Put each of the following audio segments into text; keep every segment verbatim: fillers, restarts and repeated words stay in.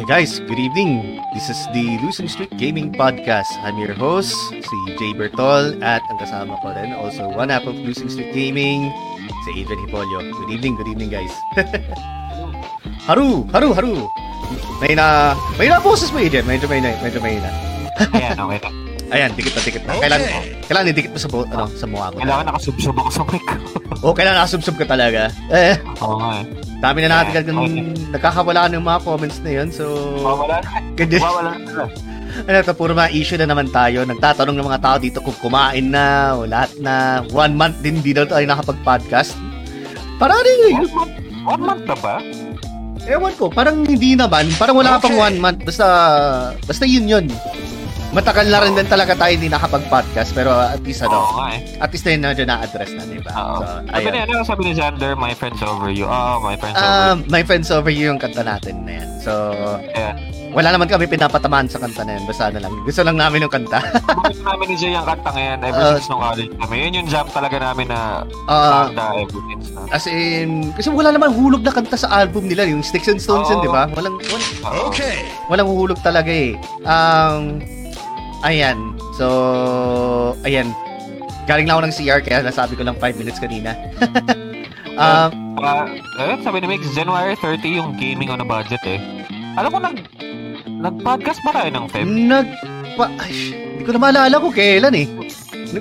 Hey guys, good evening. This is the Losing Street Gaming Podcast. I'm your host, si Jay Bertol, at ang kasama ko rin also one half of Losing Street Gaming, si Adrian Hipolyo. Good evening, good evening guys. Haru, haru, haru. May na, may na boses mo, Adrian. Medyo may na, medyo may na. Ayan, okay na. Ayan, dikit na, dikit na. Kailan, kailan dikit pa sa, bo- ano, sa mukha ko. Kailangan nakasubsub ako sa mic. Oo, kailangan nakasubsub ka talaga. Eh. Oo nga eh. Dami na natin yeah, okay. Nagkakawalaan ng mga comments na yun, so... Wawala na. Wawala na. Ano ito, puro mga issue na naman tayo. Nagtatanong ng mga tao dito kung kumain na o lahat na. One month din dito ay nakapag-podcast. Parang rin. One month? One month na ba? Ewan ko, parang hindi naman. Parang wala okay. Pang one month. Basta, basta yun yun. Matagal na rin din talaga tayo hindi nakapag-podcast, pero at least ano, oh, okay. At least na yun na-address na, diba? Oh. So, ayun. Ano yung sabi ni Zander, My Friends Over You? Oh, My Friends Over You. Um, My Friends Over You yung kanta natin na yan. So, yeah. Wala naman kami pinapatamaan sa kanta na yan. Basta ano lang. Gusto lang namin yung kanta. Gusto namin ni Jay yung kanta ngayon ever uh, since nung college namin. Yun yung job talaga namin na uh, kanta ever since. Na. As in, kasi wala naman hulog na kanta sa album nila. Yung Sticks and Stones oh. Yun, diba? Walang, walang, oh. Okay. Walang hulog talaga eh. Um... Ayan. So, ayan. Galing na ako ng C R kaya nasabi ko lang five minutes kanina. uh, uh, uh, sabi ni Mix, January thirtieth yung gaming on a budget eh. Alam ko, nag, nag-podcast ba tayo ng Feb? Nag... Hindi ko na maalala ko kailan eh.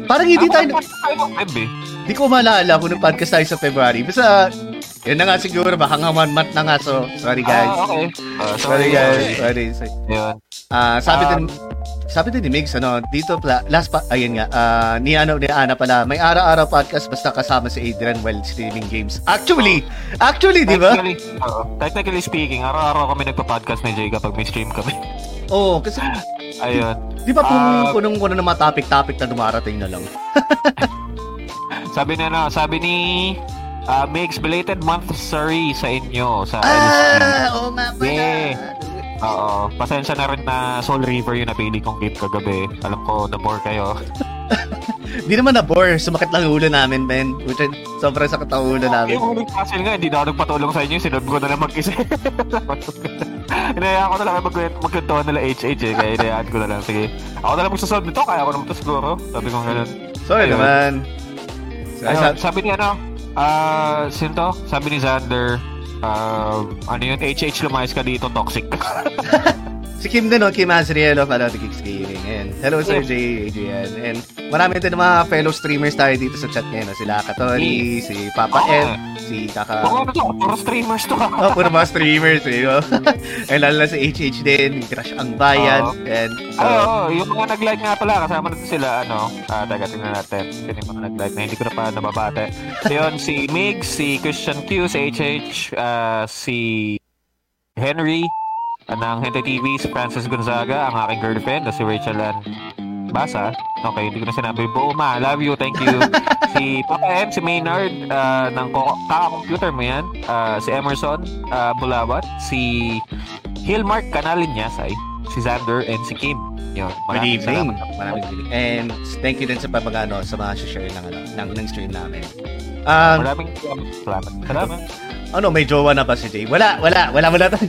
Parang hindi tayo... Nag-podcast tayo ng Feb eh. Hindi ko maalala kung nag-podcast tayo sa February. Basta, yun na nga siguro. Baka nga one month na nga. So, sorry guys. Ah, okay. Uh, sorry, sorry guys. Sorry. sorry. Yeah. Uh, sabi uh, din... Sabi din ni Migs, ano, dito pala, last pa, ayun nga, uh, ni, ano, ni Ana pala, may araw-araw podcast basta kasama si Adrian while streaming games. Actually, oh. actually, di ba? Technically, uh, technically speaking, araw-araw kami nagpa-podcast ni Jay kapag may stream kami. Oo, oh, kasi, ayun. Di, di ba uh, punong kuno ng mga topic-topic na dumarating na lang? sabi na na, sabi ni... Uh, Migs, belated month sorry sa inyo. Sa ah, oo nga pala. Yeah. Oo, pasensya na rin na Soul River yung napili kong game kagabi. Alam ko, nabore kayo. Hindi naman nabore. Sumakit lang ulo namin, Ben. Which is, sobrang sakit ang ulo namin. Yung huling puzzle nga, hindi na ako nagpatulong sa inyo. Sinod ko na lang mag-isa. Inayaan ko na lang magkwentuhan nila H H eh. Kaya inayaan ko na lang. Sige, ako na lang magsasolve nito. Kaya ako naman ito siguro. Sabi ko ganun. Sorry ayun. Naman. So, ayun, sab- sabi niya ano, ah, uh, sinto? Sabi ni Zander, Uh, ano yun? H H lumayas ka dito, toxic. Si Kim din, no? Kim Azriel of Alot Geeks Gaming. And hello, Sir Jay, Adrian. And marami din mga fellow streamers tayo dito sa chat ngayon. No? Sila Katoli, si Papa oh, L, si Kaka... Oo, oh, no, puro streamers to. Oo, oh, puro mga streamers. Eh, no? And lalo na si H H din, Crush ang Bayan. Oo, oh. uh, oh, yung mga nag-like nga pala, kasama natin sila, ano, ah, taga, tingnan natin. Yung mga nag-like na, hindi ko na pa nababate. So yun, si Migs, si Christian Q, si H H, uh, si Henry, ng Hente T V, si Francis Gonzaga, ang aking girlfriend, si Rachel Ann Basa. Okay, hindi ko na sinabi. Bo, ma, love you, thank you. Si Papa M, si Maynard, uh, ng kaka-computer mo yan. Uh, si Emerson uh, Bulawat, si Hilmark Kanalin niya, say, si Zander, and si Kim. Yun, good evening. And thank you din sa pamagano sa mga share ng, ng, ng stream namin. Um, maraming salamat. Salamat. Ano, may jowa na ba si Jay? Wala, wala, wala mo na ito.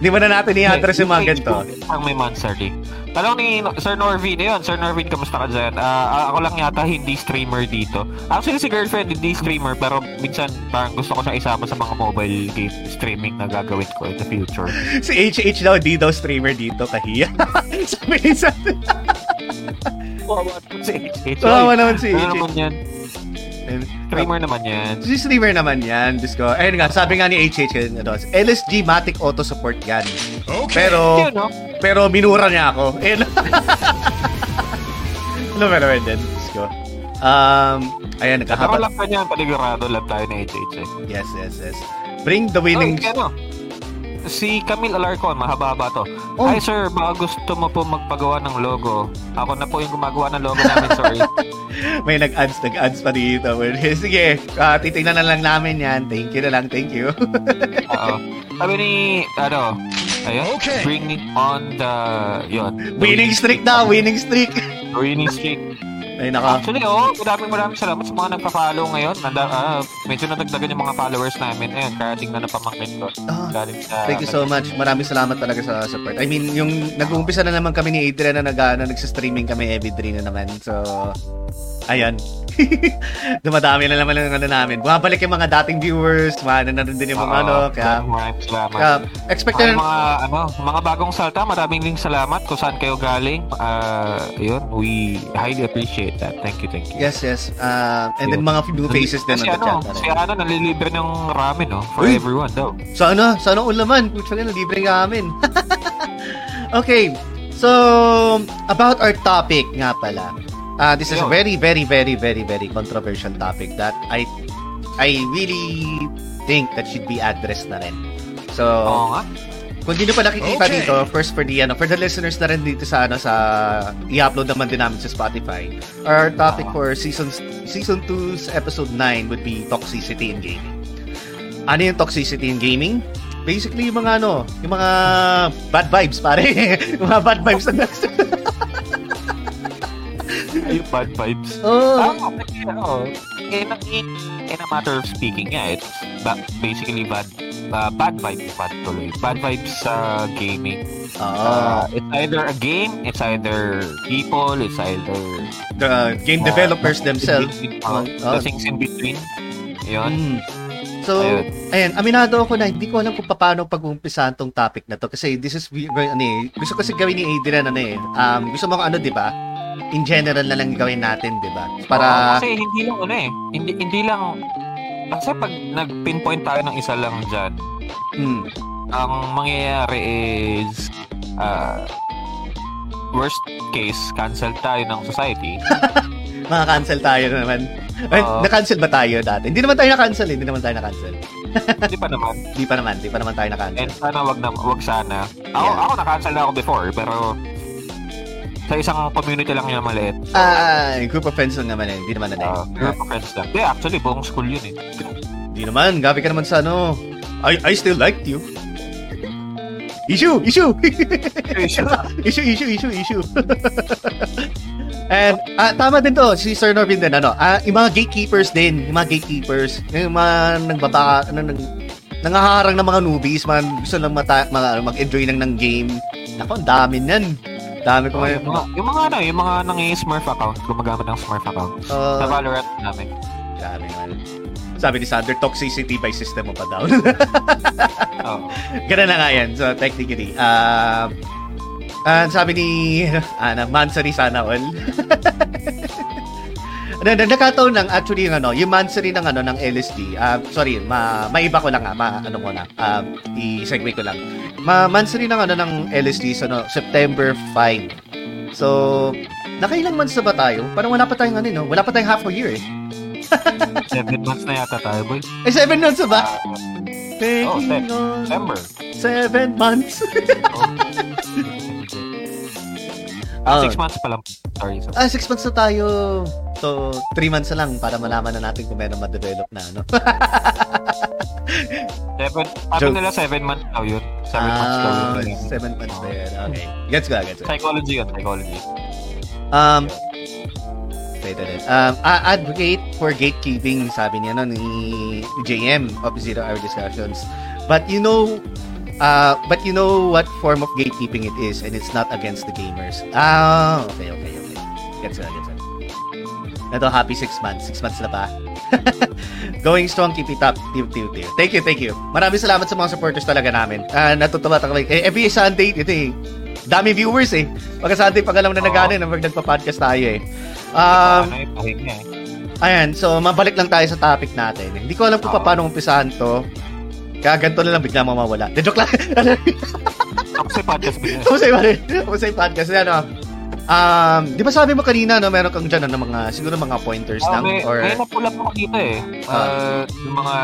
Hindi mo na natin i-address yung mga ganito. Ang may monthly. Talong ni Sir Norvin yun. Sir Norvin, kamusta ka dyan? Uh, ako lang yata hindi streamer dito. Actually, si girlfriend hindi streamer, pero minsan parang gusto ko siyang isama sa mga mobile game streaming na gagawin ko in the future. Si H H daw, di daw streamer dito, kahiya. Sabi ni Sir. Wawa naman si H H. Wawa naman si H H. Ano naman yan? Streamer naman yan. Si streamer naman yan, Disco. Ayun nga, sabi nga ni H H, L S G-matic auto support yan. Okay. Pero, no? Pero minura niya ako. Ayun. Ano ba naman din, Disco? Um, ayan, nagkakabal. Pero lang pa niyan, paligurado lang tayo ni H H. Yes, yes, yes. Bring the winning... Oh, ano? Si Camille Alarcon, mahaba-haba to. Oh. Hi sir, baka gusto mo po magpagawa ng logo. Ako na po yung gumagawa ng logo namin, sorry. May nag-ads, nag-ads pa dito. Sige, uh, titignan na lang namin yan. Thank you na lang, thank you. Oo. Sabi ni, ano, ayun, okay. Bring on the, yun. Winning streak na, winning streak. Winning streak. May naka... Actually, oh, maraming maraming salamat sa mga nagpa-follow ngayon. Nanda, uh, medyo nadagdagan yung mga followers namin. Ayun, karating na napamangkin ko. Oh, thank you so much. Maraming salamat talaga sa support. I mean, yung nag-uumpisa na naman kami ni Adrian na, nag, na nagsistreaming kami every three na naman. So, ayun. Dumadami na naman ang ano namin. Bumabalik yung mga dating viewers. Mga na rin din yung mga oh, ano. Kaya, maraming salamat. Kaya, expect na... Mga, ano, mga bagong salta, maraming ding salamat kung saan kayo galing. Uh, yun, we highly appreciate that. Thank you, thank you. Yes, yes. Uh, and yun. Then mga few faces din ng ano, chat. Si Ana, nalilibre ng ramen, no? For Uy. Everyone, daw. Sa ano? Sa ano ulaman? Kutsa na, nalibre ng ramen. Okay. So, about our topic nga pala. Uh, this is a very, very, very, very, very controversial topic that I I really think that should be addressed na rin. So, oh, kung hindi nyo pa nakikita okay. dito, first for the, ano, for the listeners na rin dito sa, ano, sa, i-upload naman din namin sa Spotify, our topic for season, season two's episode nine would be toxicity in gaming. Ano yung toxicity in gaming? Basically, yung mga, ano, yung mga bad vibes, pare. Yung mga bad vibes na nasa. Yung bad vibes. Oh. Tama, kasi, ano, in, in, in a matter of speaking, yeah, it's ba- basically bad Uh, bad vibes bad tuloy bad vibes sa uh, gaming uh, it's either a game, it's either people, it's either the game uh, developers themselves between, uh, uh, the things in between yun. Mm. So ayun. Ayan, aminado ako na hindi ko alam kung paano pag-umpisahan tong topic na to kasi this is ano eh, gusto kasi gawin ni Adrian ano eh um, gusto mo ako ano diba in general na lang gawin natin diba para uh, kasi hindi lang ano eh hindi, hindi lang kasi pag nag-pinpoint tayo ng isa lang dyan, mm. ang mangyayari is uh, worst case, cancel tayo ng society. Maka-cancel tayo naman. Uh, na-cancel ba tayo dati? Hindi naman tayo na-cancel eh. Hindi naman tayo na-cancel. Hindi pa naman. Hindi pa naman. Hindi pa naman tayo na-cancel. And sana wag, na, wag sana. Ako, yeah. ako na-cancel na ako before, pero sa isang community lang yung maliit. Ah, group of friends lang naman eh. Hindi naman na eh. Uh, group of friends lang. Yeah, actually, buong school yun eh. Hindi naman. Gabi ka naman sa ano. I, I still liked you. Issue! Issue! Issue! Issue! Issue! Issue! Issue! And, ah, tama din to. Si Sir Norvin din. Ano, ah, yung mga gatekeepers din. Yung mga gatekeepers. Yung mga nagbabaka, ano, nang, nangaharang ng mga newbies. Man, gusto lang mata- mag- mag-enjoy lang ng game. Naku, ang dami nyan. Dami ko oh, yung, mga, yung mga ano, yung mga nangi-smurf account, gumagamit ng smurf account. Uh, sa Valorant namin. Grabe naman. Sabi ni Zander, toxicity by system of a down. Oh. Ganun na nga yan. So, technically. Uh, uh, sabi ni Ana, Mansory sana all. Nakataon lang, actually, yung, ano, yung Mansory ng, ano, ng L S D. Uh, sorry, ma, maiba ko lang nga. Ma, ano ko na. Uh, i-segue ko lang. Ma-Mansory ng ano ng L S D sa ano, September fifth. So, nakailang months na ba tayo? Parang wala pa tayong ano, no? Wala pa tayong half a year eh. seven months na yata tayo, boy. Eh, seven months na ba? Uh, oh, September. Seven months. Ah, six months pa lang. Sorry, sorry. Ah, six months na tayo. So, three months na lang para malaman na natin kung meron ma-develop na, ano. Seven, paano nila seven months daw yun? Seven ah, months daw yun. Seven months oh. there. Okay. Gets ko, gets ko. Psychology yun, psychology. Um, wait a minute. Um, I advocate for gatekeeping, sabi niya, no, ni J M of Zero Hour Discussions. But you know, Uh, but you know what form of gatekeeping it is, and it's not against the gamers. Ah, oh, okay, okay, okay. Gets it, gets it. Ito, happy six months. Six months na pa. Going strong, keep it up. Tip, tip, tip. Thank you, thank you. Maraming salamat sa mga supporters talaga namin. Uh, natutuwa talaga. Eh, every Sunday, ito eh. Dami viewers eh. Pagka Sunday, pag alam na nagano, pag nagpa-podcast tayo eh. Um, ayan, so mabalik lang tayo sa topic natin. Hindi ko alam kung paano umpisahan to. Kaya ganito na lang, bigla mamawala. De joke lang. Tapos yung podcast. Tapos yung podcast. Tapos yung podcast. Ano, um, di ba sabi mo kanina, no, meron kang dyan, ano, mga, siguro mga pointers oh, lang? May, or... may napulap mo dito eh. Uh, yung mga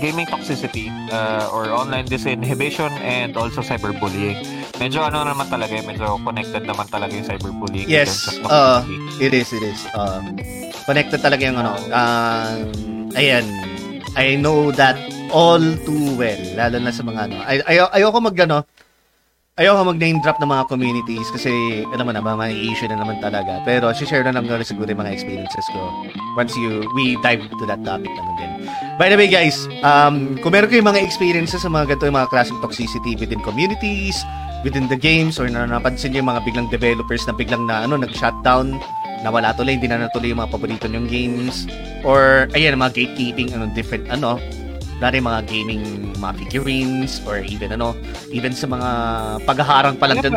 gaming toxicity uh, or online disinhibition and also cyberbullying. Medyo ano naman talaga, medyo connected naman talaga yung cyberbullying. Yes, uh, it is, it is. Uh, connected talaga yung ano. Uh, ayan, I know that all too well, lalo na sa mga ano. Ay, ay, ayoko mag, ano, ayoko mag-name drop ng mga communities kasi alam mo na, mga issue na naman talaga. Pero share na lang siguro yung mga experiences ko once you we dive to that topic naman din. By the way guys, um, kung meron kayong mga experiences sa mga ganito, yung mga klaseng toxicity within communities, within the games, or napansin nyo yung mga biglang developers na biglang na ano, nag-shutdown, nawala tuloy, hindi na natuloy yung mga paborito nyong games, or ayan, mga gatekeeping, ano, different ano, dari mga gaming mga figurines or even ano, even sa mga paghaharang pa lang din.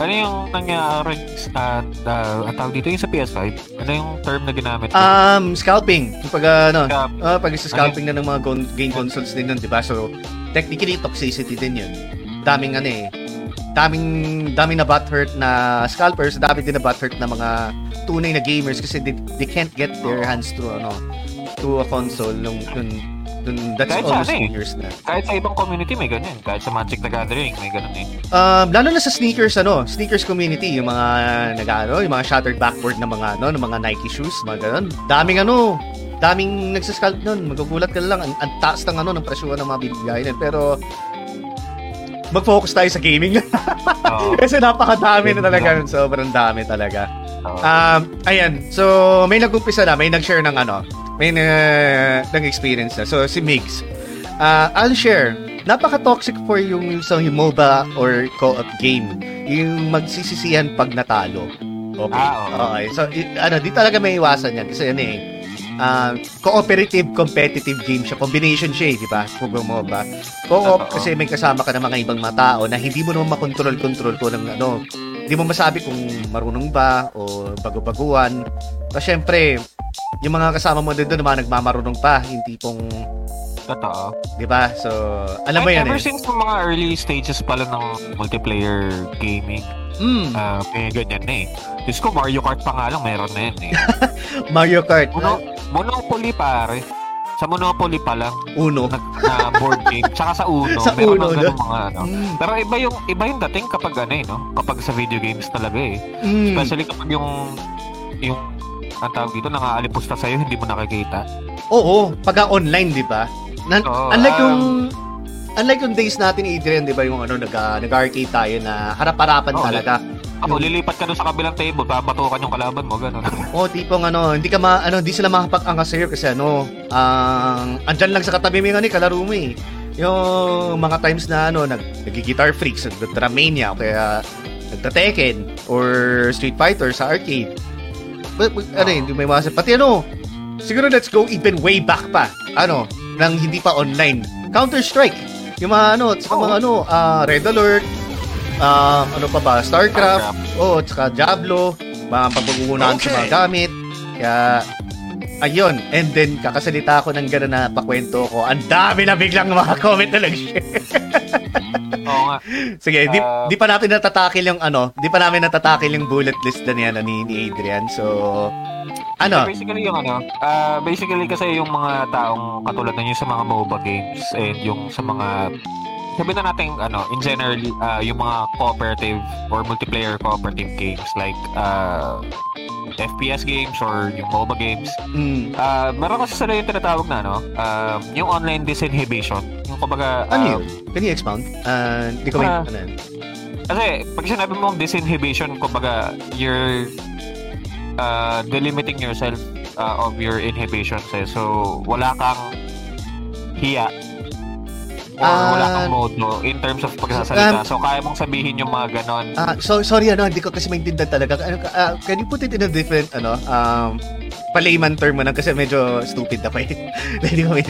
Ano yung nangyari at uh, ataw dito yung sa P S five? Ano yung term na ginamit? Um, scalping. Pag uh, ano, uh, pag scalping na ng mga go- game consoles din nun, di ba? So technically toxicity din yun. Daming ano eh. Daming daming na butthurt na scalpers, dami din na butthurt na mga tunay na gamers kasi they, they can't get their hands to ano, to a console nung nung dun, that's kahit almost two years na. Kahit sa ibang community may ganyan. Kahit sa Magic the Gathering may ganun eh. Um, lalo na sa sneakers, ano, sneakers community, yung mga nag-ano, yung mga shattered backward na mga ano, ng mga Nike shoes, mga ganun. Daming ano, daming nagsascalp nun. Magugulat ka lang, ang, ang taas ng ano, ng presyo ng mga bibigay nun. Pero mag-focus tayo sa gaming. Oh. Kasi napakadami na talaga, sobrang dami talaga. Oh. Um, ayan, so may nag-umpisa na, may nag-share ng ano, may uh, nag-experience na. So, si Migs. Uh, I'll share. Napaka-toxic for yung isang MOBA or co-op game. Yung magsisisihan pag natalo. Okay. Ah, okay. okay. So, it, ano, di talaga may iwasan yan. Kasi yan eh. Uh, cooperative, competitive game siya. Combination siya eh, di ba? Kung MOBA. Co-op Uh-oh. Kasi may kasama ka ng mga ibang mga tao na hindi mo naman makontrol-control ko ng ano. Hindi mo masabi kung marunong ba o bago-baguan. Tapos syempre, yung mga kasama mo din doon, mga nagmamarunong pa, yung tipong... Totoo. Diba? So, alam mo yan eh. Ever since yung mga early stages pala ng multiplayer gaming, mm. uh, may ganyan na eh. Diyos ko, Mario Kart pa nga lang, meron na yan eh. Mario Kart. Mono, Monopoly pare. Sa Monopoly pa lang. Uno. Na, na board game. Tsaka sa Uno. Sa meron Uno. Ng mga, ano. Mm. Pero iba yung, iba yung dating kapag ano eh, no? Kapag sa video games talaga eh. Mm. Especially kapag yung... yung ang tawag dito, nakakalipos na sa'yo, hindi mo nakikita. Oo, pagka-online, di ba? Na- oh, unlike um, yung unlike yung days natin, Adrian, di ba, yung ano, nag, nag-arcade tayo na harap-harapan oh, talaga. Ako, yung... lilipat ka doon sa kabilang table, babatukan yung kalaban mo, gano'n. Oo, oh, tipong ano, hindi ka ma, ano, hindi sila makapag-angkas sa'yo kasi ano, ang, uh, andyan lang sa katabi mo yung ano, kalaro mo eh. Yung mga times na ano, nag, nag-guitar freaks, nag-dramania, kaya nag-Tekken, or Street Fighter sa arcade. But, but, ano yun, may mga pati ano, siguro let's go even way back pa, ano, nang hindi pa online. Counter-Strike. Yung mga ano, tsaka oh. mga ano, uh, Red Alert, uh, ano pa ba, Starcraft, oh, tsaka Diablo, mga pagpagunan okay. sa mga gamit. Kaya, ayun, and then kakasalita ako ng gano'n na pakwento ko, ang dami na biglang mga comment na nag-share. Oo nga. Sige, di, uh, di pa natin natatakil yung ano, di pa namin natatakil yung bullet list na niya ni, ni Adrian. So, ano? Basically yung ano, uh, basically kasi yung mga taong katulad na yun sa mga MOBA games and yung sa mga, sabihin na natin, ano, in general, uh, yung mga cooperative or multiplayer cooperative games like uh, F P S games or yung MOBA games, mm. uh, meron kasi sila yung tinatawag na, ano, uh, yung online disinhibition. Kumbaga, ano yun? Um, Can you expound? Uh, di ko may... Uh, ano kasi, pag sinabi mong disinhibition, kumbaga, you're uh, delimiting yourself uh, of your inhibitions. Eh. So, wala kang hiya. Or uh, wala kang mode, no? In terms of pagsasalita. Um, so, kaya mong sabihin yung mga ganon. Uh, so, sorry, ano, hindi ko kasi maintindihan talaga. Uh, can you put it in a different, ano, um, palayman term mo na kasi medyo stupid na pa eh. Hindi ko may...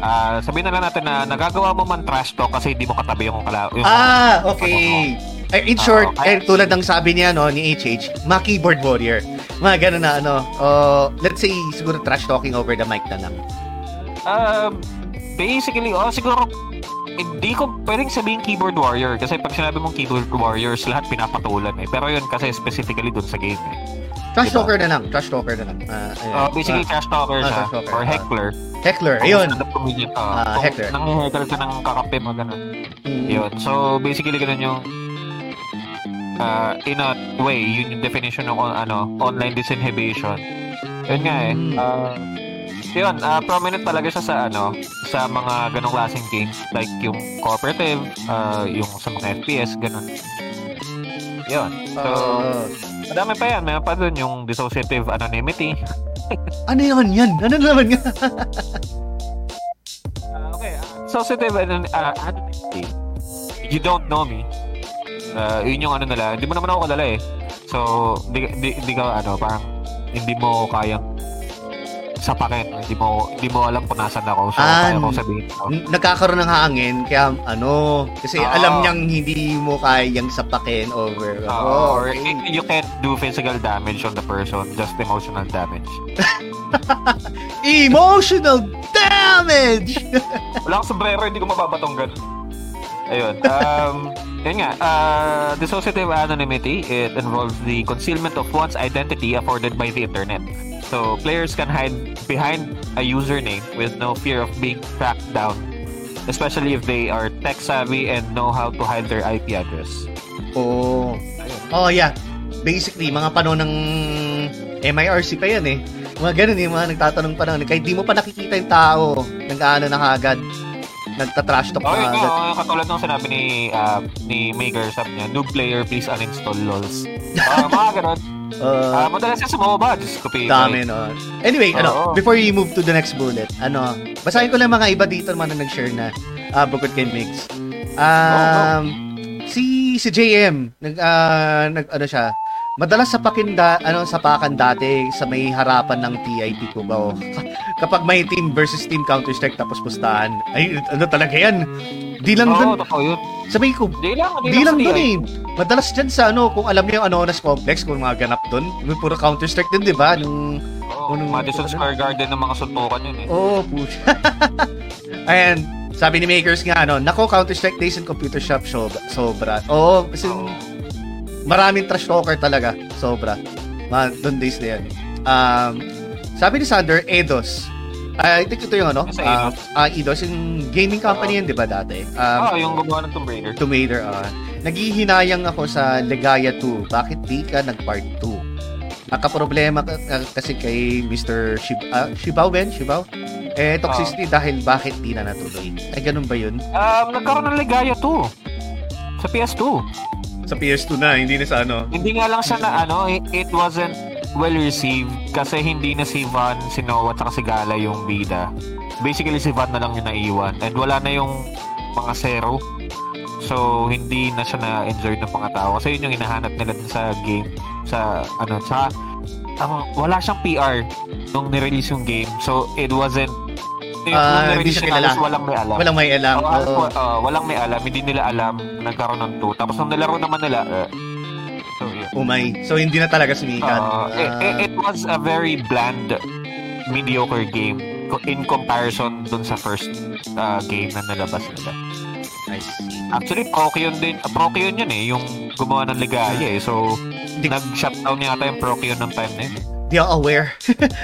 Uh, sabihin na lang natin na nagagawa mo man trash talk kasi hindi mo katabi yung kalaw. Ah, okay. Ay, in short, uh, okay. eh, tulad ng sabi niya no, ni H H, mga keyboard warrior. Mga gano'n na ano. Uh, let's say, siguro trash talking over the mic na lang. Uh, basically, oh, siguro, hindi ko pwedeng sabihin keyboard warrior kasi pag sinabi mong keyboard warriors, lahat pinapatulan eh. Pero yun kasi specifically dun sa game eh. Trash diba? Talker na lang. Trash talker na lang. Uh, uh, basically, uh, trash talker uh, na. Trash talker. Or heckler. Uh, heckler, kung ayun. Comedian, uh, uh, heckler. Nang-heckler ka ng kakape mo, gano'n. Mm. Yun. So, basically, gano'n yung... Uh, in a way, yun yung definition ng ano, online disinhibition. Yun nga eh. Uh, yun, uh, prominent talaga siya sa ano, sa mga ganong klaseng games like yung cooperative, uh, yung sa mga F P S, ganon. Yun. So, uh, madami pa yan. Mayroon pa dun yung dissociative anonymity. Ano yun? Yan? Ano naman nga? uh, okay. Dissociative anon- uh, anonymity. You don't know me. Uh, yun yung ano nila. Hindi mo naman ako kalala eh. So, di, di, di ka ano, parang hindi mo kayang sapakin. Hindi mo, hindi mo alam kung nasan ako. So, ah, kaya ko sabihin ko. N- nagkakaroon ng hangin. Kaya ano, kasi oh, alam niyang hindi mo kayang sapakin over. Oh, oh, or okay. You can't do physical damage on the person. Just emotional damage. Emotional damage! Wala akong sombrero. Hindi ko mababatong ganun. Ayun. Um... Yun nga, uh, dissociative anonymity, it involves the concealment of one's identity afforded by the internet. So, players can hide behind a username with no fear of being tracked down, especially if they are tech-savvy and know how to hide their I P address. Oh, oh yeah. Basically, mga panahon ng M I R C pa yan eh. Mga ganun eh, mga nagtatanong pa lang. Kahit di mo pa nakikita yung tao, nag-ano na agad. Nagta-trash talk oh, na. Oo, oh, katulad nung sinabi ni uh, ni Maker sa niya, noob player please uninstall LOLs. Ah, uh, mga ganun. Ah, uh, uh, madalas siya sumobad, copy. Dami no. Anyway, oh, ano, oh. Before you move to the next bullet, ano, basahin ko lang mga iba dito naman na nag-share na uh, bukod kay Migs. Um, oh, no. si si J M, nag uh, nag ano siya. Madalas sa pakinda, ano, sapakan dati sa may harapan ng T I T ko ba o? Kapag may team versus team Counter-Strike tapos pustahan. Ay, ano talaga yan? Di lang doon. Oh, sabi ko, di lang, di lang, lang doon eh. Madalas dyan sa ano, kung alam niyo yung Anonas Complex, kung mga ganap doon. May puro Counter-Strike din, di ba? Nung, oh, nung, Madison ano? Square Garden ng mga suntukan yun eh. Oo, oh, push. Ayan, sabi ni Makers nga, ano, nako, Counter-Strike days in computer shop, sobra. Oo, kasi... Oh. Maraming trash talker talaga. Sobra. Mga doon days na yan. Um, sabi ni Zander, Eidos. Uh, I think ito yung ano? Uh, uh, Eidos. Yung gaming company uh, yan, di ba dati? Oo, um, oh, yung gumawa ng Tomb Raider. Tomb Raider, ah. Uh, naghihinayang ako sa Legacy two. Bakit di ka nag-part two? Nakaproblema uh, kasi kay Mister Shib- uh, Shibao Ben? Shibao? Eh, toxicity uh, dahil bakit di na natuloy? Ay, ganun ba yun? Um, nagkaroon ng Legacy two. Sa P S two. Sa P S two na, hindi na sa ano. Hindi nga lang siya na ano, it wasn't well received kasi hindi na si Van, si Noah, at si Gala yung bida. Basically, si Van na lang yung naiwan and wala na yung mga zero. So, hindi na siya na-enjoy ng mga tao kasi yun yung hinahanap nila sa game. Sa, ano, sa, um, wala siyang P R nung nirelease yung game. So, it wasn't Uh, hindi siya kilala. Walang may alam. Walang may alam. Oh, oh. Uh, walang may alam. Hindi nila alam nagkaroon ng two. Tapos nung nilaro naman nila, uh, so yeah. Umay. So hindi na talaga sumikat. Uh, uh, it, it was a very bland, mediocre game in comparison dun sa first uh, game na nalabas nila. Nice. Actually, Procyon din. Procyon yun eh. Yung gumawa ng Ligaya eh. So, Di- nag-shutdown yata yung Procyon ng time na yun. Di ako aware.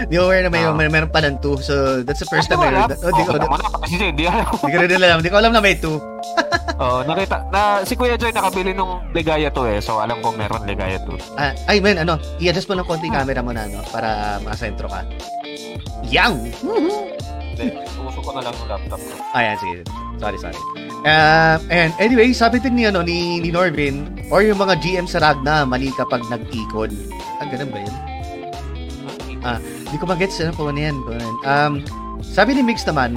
Di aware na may uh, meron pa ng two. So, that's the first time I heard that. Oh, di ko alam. Di ko rin alam. Di ko alam na may two. Oh, nakita. Na, si Kuya Joy nakabili nung Ligaya to eh. So, alam ko meron Ligaya to. Uh, ay, man, ano. I-adjust mo ng konti yung camera mo na, ano. Para makasentro ka. Yow! Hindi. Uso ko na lang yung laptop. Ayan, sige. Sorry, sorry. Uh, and anyway, sabi din ni, ano, ni, ni Norbin, or yung mga G M sa Ragna, mali kapag nag-ikon. Ah, ganun ba yun? Ah, di ko mag-gets ano po niyan. Um, sabi ni Mix naman,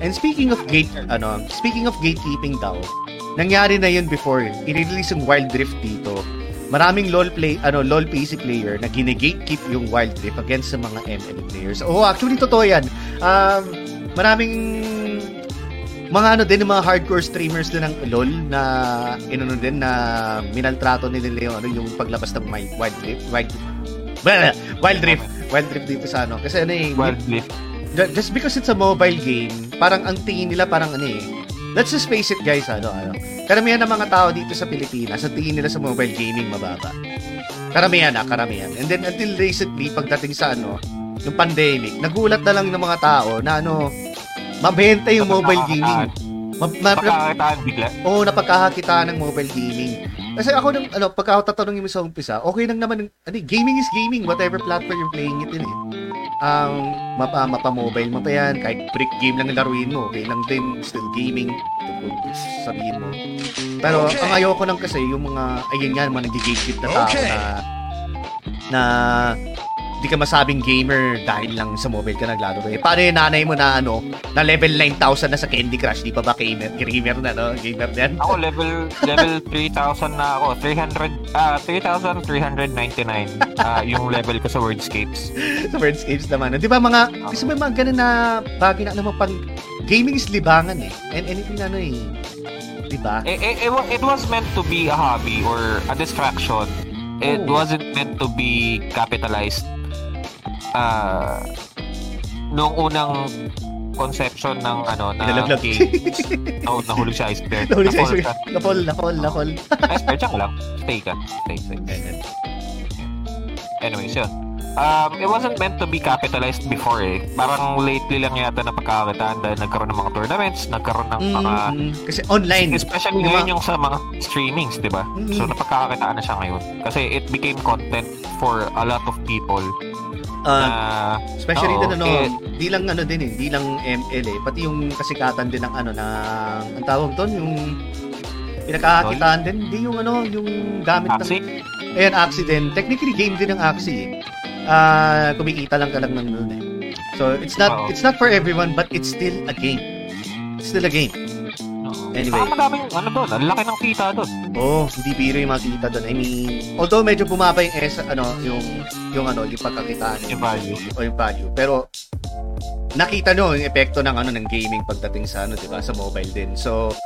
and speaking of gate ano, speaking of gatekeeping daw, nangyari na 'yun before. I-release yung Wild Rift dito. Maraming LOL play ano, LOL P C player na gine-gatekeep yung Wild Rift against sa mga M L players. Oh, actually totoo 'yan. Um, maraming mga ano din mga hardcore streamers din ng LOL na inano din na minaltrato nila yung ano yung paglabas ng Wild Rift, Wild Well, Wild Rift. Wild Rift dito sa ano. Kasi ano eh. Wild Rift. Just because it's a mobile game, parang ang tingin nila parang ano eh. Let's just face it guys, ano, ano. Karamihan ng mga tao dito sa Pilipinas, ang tingin nila sa mobile gaming mababa. Karamihan na, karamihan. And then until recently, pagdating sa ano, yung pandemic, nagulat na lang ng mga tao na ano, mabenta yung mobile gaming. Napagkakakitaan bigla? Oo, napagkakakitaan ng mobile gaming. Kasi ako nung, ano, pagka ako tatanungin mo sa umpisa, okay lang naman, ano, gaming is gaming, whatever platform you're playing it in eh. ang um, mapa, mapa mobile mo pa yan, kahit brick game lang nilaruin mo, okay lang din, still gaming, sabihin mo. Pero okay, ang ayoko lang kasi yung mga, ayun yan, mga nag-gatekeep na tao, okay, na na di ka masabing gamer dahil lang sa mobile ka naglaro. Eh, paano yung nanay mo na ano, na level nine thousand na sa Candy Crush, di pa ba gamer? Gamer na, no? Gamer na yan? Ako level level three thousand na ako. three thousand three hundred ninety-nine uh, yung level ko sa Wordscapes. Sa Wordscapes naman. Di ba mga, kasi may mga ganun na bagay na naman pang gaming is libangan eh. And anything na ano eh. Di ba? It, it, it was meant to be a hobby or a distraction. It oh. wasn't meant to be capitalized. Uh, noong unang conception ng ano na games, oh, nahulog siya iceberg. Nahulog siya iceberg. Nakol, nakol, nakol. Iceberg, tiyang lang. Stay ka. Stay, stay. Anyways, yun. Um, it wasn't meant to be capitalized before eh. Parang lately lang yata napagkakataan dahil nagkaroon ng mga tournaments, nagkaroon ng mga... Mm, kasi online. Especially diba? Ngayon yung sa mga streamings, di ba? Mm-hmm. So napagkakataan na siya ngayon. Kasi it became content for a lot of people. Uh, especially uh, din ano, eh, di lang ano din eh, di lang M L eh, pati yung kasikatan din ng ano na ang tawag doon, yung pinakakitaan din, di yung ano, yung gamit Axie? Ng ayan, Axie din. Technically game din ng Axie. Ah, eh. uh, kumikita lang ka lang ng noon eh. So it's not uh, it's not for everyone but it's still a game. It's still a game. Anyway, ang daming ano doon, ang laki ng kita doon. Oh, hindi biro yung mga kita doon. I mean, although medyo bumaba yung S, ano, yung yung ano, yung pagkakitaan, yung value, o yung value. Pero nakita nyo yung epekto ng ano ng gaming pagdating sa ano, 'di ba, sa mobile din. So,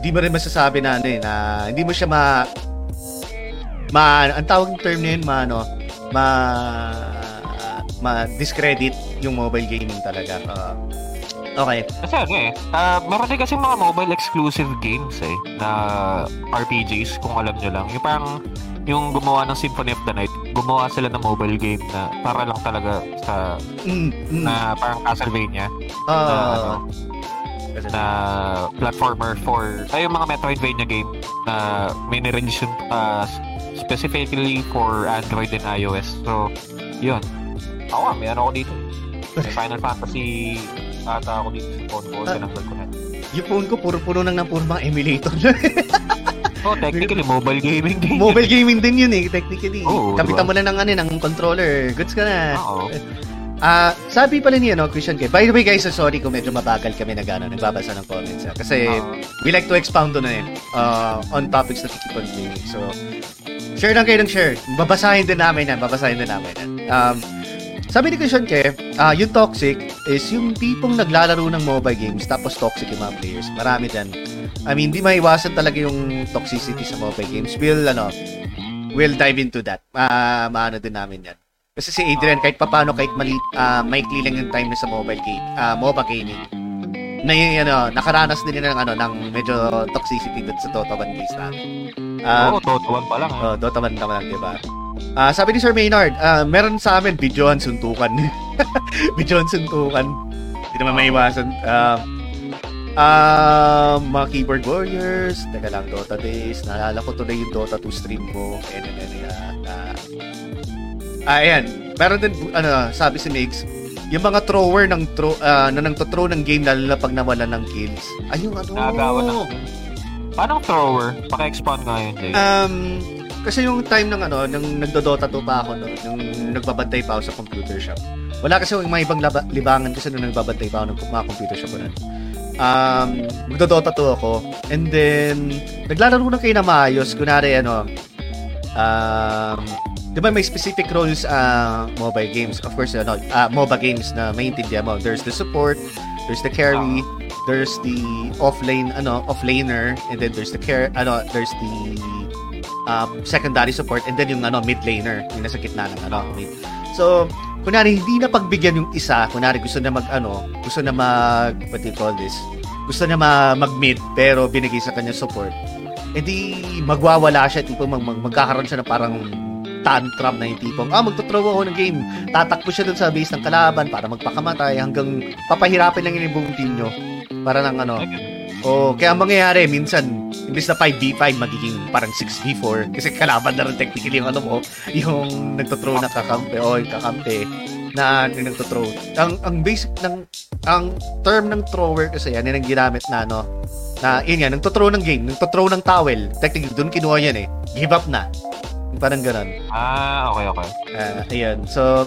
hindi mo rin masasabi na ano, eh, na hindi mo siya ma ma ang tawag ng term niyan, ma ano, ma ma-discredit yung mobile gaming talaga. Uh, Okay. Kasi ano eh, uh, meron din kasi mga mobile exclusive games eh, na R P Gs, kung alam nyo lang. Yung parang, yung gumawa ng Symphony of the Night, gumawa sila ng mobile game na para lang talaga sa, mm, mm. na parang Castlevania. Uh, na, ano, na platformer for, ay yung mga Metroidvania game na may nirelease uh, specifically for Android and iOS. So, yun. Ako, may ano ako dito. May Final Fantasy... ata ako dito sa phone ko, ah, ganang pagkunan. Yung phone ko, puro-puro nang ng puro mga emulator. Oh, technically, mobile gaming din. Mobile gaming din yun eh, technically. Oh, kapitan diba? Mo lang ng, ano, ng controller. Goods ka na. Oo. Uh, sabi pala niya, no, Christian K. By the way, guys, sorry kung medyo mabagal kami na gano'n, nagbabasa ng comments. Ha? Kasi, uh, we like to expound on it, uh, on topics that we keep on gaming. So, share lang kayo ng share. Babasahin din namin yan, babasahin din namin yan. Um, Sabi ni Christian K, uh, yung toxic is yung tipong naglalaro ng mobile games tapos toxic yung mga players. Marami dyan. I mean, di maiwasan talaga yung toxicity sa mobile games. We'll, ano, we'll dive into that. Uh, maano din namin yan. Kasi si Adrian, kahit papano, kahit mali, uh, maikli lang yung time na sa mobile game, uh, mobile gaming, na yun, ano, nakaranas din yun ng, ano, ng medyo toxicity sa Dota one games namin. Oo, um, oh, Dota one pa lang. Oo, oh, Dota one pa lang, diba? Uh, sabi ni Sir Maynard, uh, meron sa amin videohan suntukan. Videohan suntukan. Hindi naman maiwasan. Uh, uh, mga keyboard warriors, teka lang, Dota days. Naalala ko tuloy yung Dota two stream ko. And, and, and, and, uh, uh, ayan, meron din, ano, sabi si Migs, yung mga thrower ng throw, uh, na nang-throw ng game lalo na pag nawala ng kills. Ayun, ano? Nagawa na. Paano thrower? Paka-expand nga yun, Jay. Um... Kasi yung time ng ano, nang nagdodota two pa ako, no, nung nagbabantay pa ako sa computer shop. Wala kasi yung mga ibang laba, libangan kasi nung nagbabantay pa ako ng mga computer shop ko na. Um, magdodota two ako. And then, naglalaro na kayo na maayos. Kunwari, ano, um, di ba may specific roles uh, mobile games? Of course, ano, uh, MOBA games na maintindihan mo. There's the support, there's the carry, there's the offlane, ano, offlaner, and then there's the care, ano, there's the Uh, secondary support, and then yung ano, mid laner, yung nasa gitna ng ano, mid. So, kunwari hindi na pagbigyan yung isa, kunwari gusto na mag ano, gusto na mag, what do you call this? Gusto na mag mid, pero binigay sa kanya support. Eh di, magwawala siya, tipong mag, mag, magkakaroon siya na parang tantrum na yung tipong, ah, magtutraw ako ng game, tatakbo siya dun sa base ng kalaban para magpakamatay, hanggang papahirapin lang yun yung buong team nyo. Para ng ano, oh, kaya ang mangyayari, minsan, imbis na five v five, magiging parang six v four. Kasi kalaban na rin technically yung ano mo, yung nagtotrow na kakampi, o oh, yung kakampi. na nagto-throw. Ang ang basic ng ang term ng thrower kasi yan yung ginamit na ano na yun nga, nagto-throw ng game, nagto-throw ng towel. Technically doon kinuha yan eh. Give up na. Parang ganun. Ah, okay, okay. Uh, ayan. So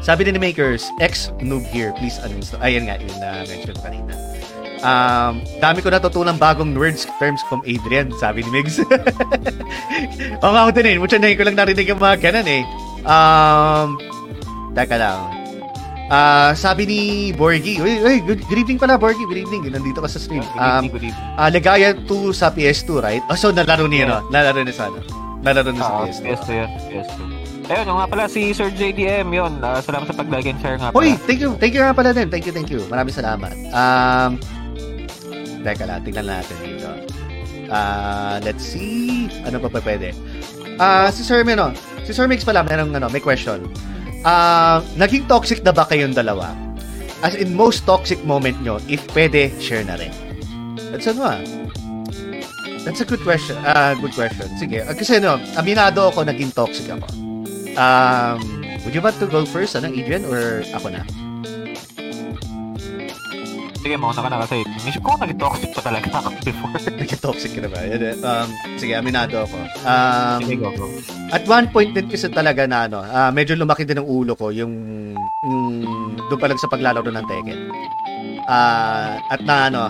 sabi din ni Makers, ex noob here, please uninstall. Ayun nga yun na mention kanina. Um, dami ko natutunan bagong words terms from Adrian, sabi ni Migs. O nga ako din eh, mucha na ko lang narinig yung mga ganun eh. Um, Teka lang. Uh, sabi ni Borgie, uy, uy, good, good evening pala Borgie, good evening, nandito ka sa stream. Um, uh, Legaya two sa P S two, right? Oh, so nalaro niya, yeah. no? Nalaro niya sana. Nalaro niya sa P S two. P S two, yes, P S two. Ayun, nga pala si Sir J D M, yun. Uh, salamat sa pag-like and share nga pala. Hoy, thank you. Thank you nga pala din. Thank you, thank you. Maraming salamat. Um, teka lang, tingnan natin dito. Uh, let's see. Ano pa pa pwede? Uh, si Sir Menno. Si Sir Migs pala, merong, ano, may question. Uh, naging toxic na ba kayong dalawa? As in, most toxic moment nyo, if pwede, share na rin. That's ano ah. That's a good question. Uh, good question. Sige. Kasi ano, aminado ako, naging toxic ako. Um, would you want to go first, anong Adrian, or ako na? Sige, mauna ka na kasi. Misip ko, nag-toxic pa talaga ako before. Nag-toxic ka na ba? Um, sige, aminado ako. Um, sige, go, go. At one point din kasi talaga na, ano, uh, medyo lumaki din ang ulo ko, yung, yung doon pa lang sa paglalaro ng Tekken. Uh, at na, ano,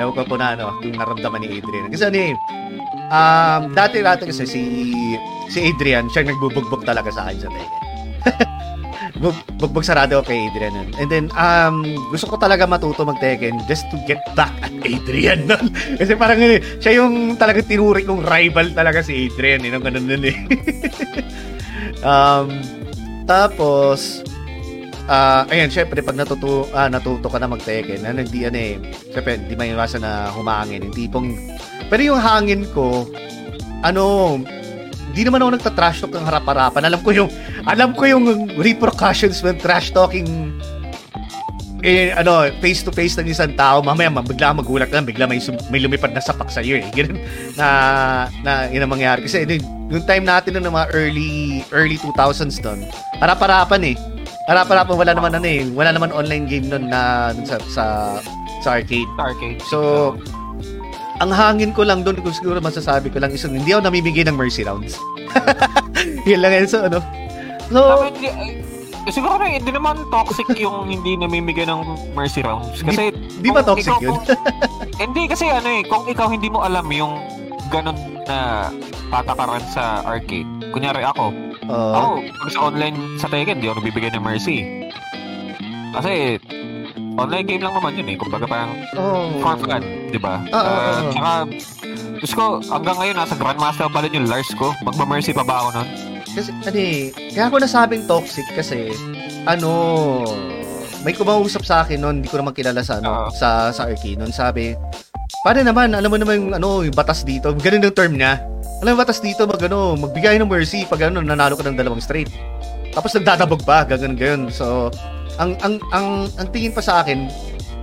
ewan ko po na, ano, yung naramdaman ni Adrian. Kasi ano eh, Um, dati-dati kasi si si Adrian, siya nagbubugbog talaga sa akin sa Tekken. Bugbog sarado kay Adrian. And then, um, gusto ko talaga matuto mag-Tekken just to get back at Adrian. Kasi parang yun eh, siya yung talaga tinuri kong rival talaga si Adrian. Yun ang ganun nun eh. um, tapos, uh, ayan, syempre, pag natuto, ah, natuto ka na mag-Tekken, ano, di, ano eh, syempre, di may iwasan na humangin. Hindi pong pero yung hangin ko, ano, hindi naman ako nagta-trash talk ng harap-harapan. Alam ko yung, alam ko yung repercussions when trash talking, eh, ano, face-to-face ng isang tao. Mamaya, bigla magulat lang, bigla may, may lumipad na sapak sa'yo, eh. Ganun, na, na, yun ang mangyari. Kasi, yung time natin ng mga early, early two thousands doon, harap-harapan, eh. Harap-harapan, wala naman, ano, eh. Wala naman online game noon na, dun sa, sa, sa arcade. Arcade. So, ang hangin ko lang doon, kung siguro masasabi ko lang isang, hindi ako namimigay ng mercy rounds. Yun lang yun. So, ano? So, siguro na, hindi naman toxic yung hindi namimigay ng mercy rounds. Kasi, hindi ba toxic ikaw, yun? Kung, hindi, kasi ano eh, kung ikaw hindi mo alam yung ganun na patakaran sa arcade. Kunyari ako, uh, ako, pag sa online sa Tekken, hindi ako namimigay ng mercy. Kasi, online game lang naman yun eh. Kumbaga parang oh. for fun, di ba? Oh, oh, oh. Uh, tsaka, gusto ko, hanggang ngayon, nasa Grandmaster pa rin yung Lars ko. Magpa-mercy pa ba ako nun? Kasi, ade, kaya ko nasabing toxic kasi, ano, may kumausap sa akin nun, hindi ko naman kilala sa, ano, uh, sa, sa arcade nun. Sabi, paano naman, alam mo naman yung, ano, yung batas dito. Ganun yung term niya. Alam mo, batas dito, mag, ano, magbigay ng mercy pag, ano, nanalo ka ng dalawang straight. Tapos nagdadabog pa, ganun-ganun. So, Ang, ang ang ang tingin pa sa akin,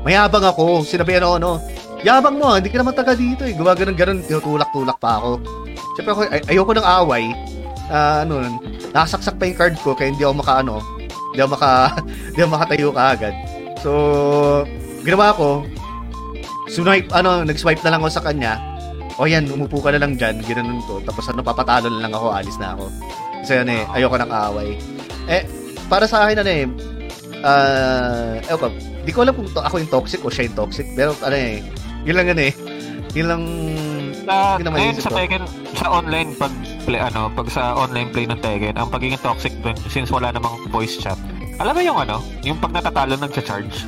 mayabang ako. Sinabi ano, ano, yabang mo, hindi ka naman taga dito eh. Gawa ganun-ganun, tinutulak-tulak pa ako. Siyempre ako, ay, ayoko ng away. Uh, ano, nasaksak pa yung card ko, kaya hindi ako makaano, hindi ako, maka, hindi ako makatayo kaagad. So, ginawa ko, swipe, ano, nag-swipe na lang ako sa kanya. O yan, umupo ka na lang dyan, ginanon ko. Tapos ano, papatalo na lang ako, alis na ako. Kasi ano eh, ayoko ng away. Eh, para sa akin, ano eh, Uh, eh okay. Di ko alam kung to- ako yung toxic o siya yung toxic, pero ano eh, yun lang gano'n eh. Yun lang, uh, yun ayun, sa Tekken, sa online pag play, ano, pag sa online play ng Tekken, ang pagiging toxic dun, since wala namang voice chat. Alam mo yung ano, yung pag natatalo nagcha-charge.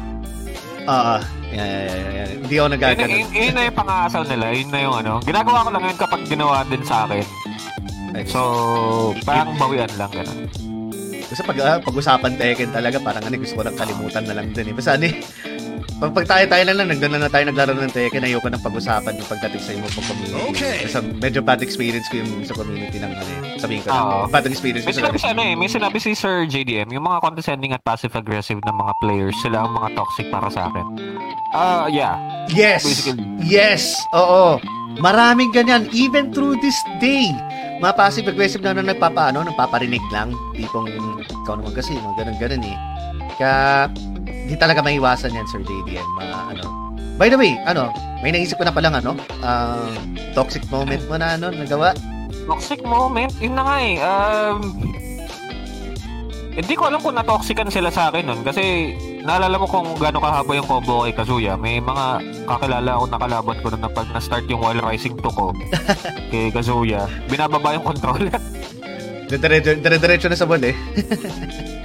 Oo, uh, yeah, yeah, yeah, yeah. Hindi ako nagagano. Yun, yun, yun na yung pang-aasaw nila, yun na yung ano. Ginagawa ko lang yun kapag ginawa din sa akin. So, parang bawian lang gano'n. Kasi pag uh, pag-usapan Tekken talaga, parang ano, gusto ko lang kalimutan na lang din eh. Basta ano eh, pag tayo-tayo na lang, nagdala na tayo naglaro ng Tekken, ayoko nang pag-usapan yung pagdating sa imo pag community. Okay. Kasi medyo bad experience ko yung sa community ng ano eh. Sabihin ko, uh, bad experience ko sa community. Kasi ano eh, may sinabi si Sir J D M, yung mga condescending at passive-aggressive na mga players, sila ang mga toxic para sa akin. Ah, uh, yeah. Yes! Basically. Yes! Oo! Maraming ganyan, even through this day. Mga passive-aggressive na naman nagpapaano, nagpaparinig lang. Tipong, ikaw naman kasi, mga ganun-ganun eh. Kaya, hindi talaga maiwasan yan, Sir J D M. Uh, ano. By the way, ano, may naisip ko na palang, ano, uh, toxic moment mo na, ano, nagawa. Toxic moment? Yun na nga eh. Um, hindi eh, ko alam kung natoxican sila sa akin nun. Kasi, naalala mo kung gano'ng kahaba yung combo kay Kazuya. May mga kakilala akong nakalaban ko na pag na-start yung Wild Rising two ko kay Kazuya, binababa yung controller. Dire-diretso na sa wall eh.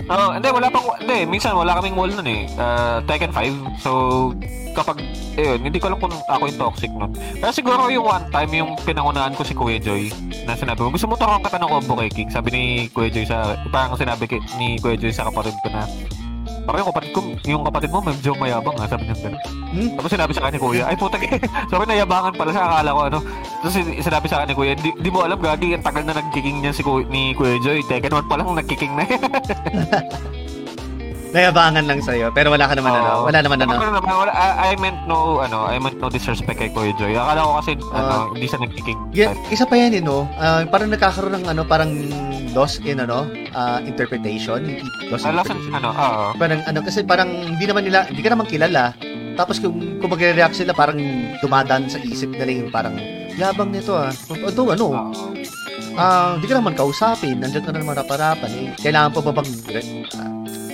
Oo, hindi, wala pang, hindi, minsan wala kaming wall nun eh. Uh, Tekken five. So, kapag, eh, hindi ko alam kung ako yung toxic nun. Pero siguro yung one time, yung pinangunaan ko si Kuya Joy, na sinabi ko, gusto mo ito akong katanong combo kay King. Sabi ni Kuya Joy sa, parang sinabi kay, ni Kuya Joy sa kapatid ko na, parang yung kapatid ko, yung kapatid mo, medyo mayabang ha, sabi niya gano'n. Hmm? Tapos sinabi sa akin ni Kuya, ay puta kayo, sabi nayabangan pala sa akala ko ano. Tapos sinabi sa akin ni Kuya, di, di mo alam gagi, ang tagal na nagkiking niya si Kuya, ni Kuya Joy, Tekken one pa lang nagkiking na yan. Nayabangan lang sa'yo, pero wala ka naman uh, ano, wala naman ano. Wala, I, I meant no, ano, I meant no disrespect kay Kuya Joy. Akala ko kasi, uh, ano, hindi siya nagkiking. Yeah, isa pa yan eh, no? Uh, parang nagkakaroon ng ano, parang loss in ano uh, interpretation loss in interpretation ano, uh, parang ano kasi parang hindi naman nila hindi ka naman kilala tapos kung, kung mag-react sila parang dumadaan sa isip nila yung parang yabang nito ah although ano uh, hindi ka naman kausapin nandiyan ka na naman rapa-rapan eh kailangan pa ba bang uh,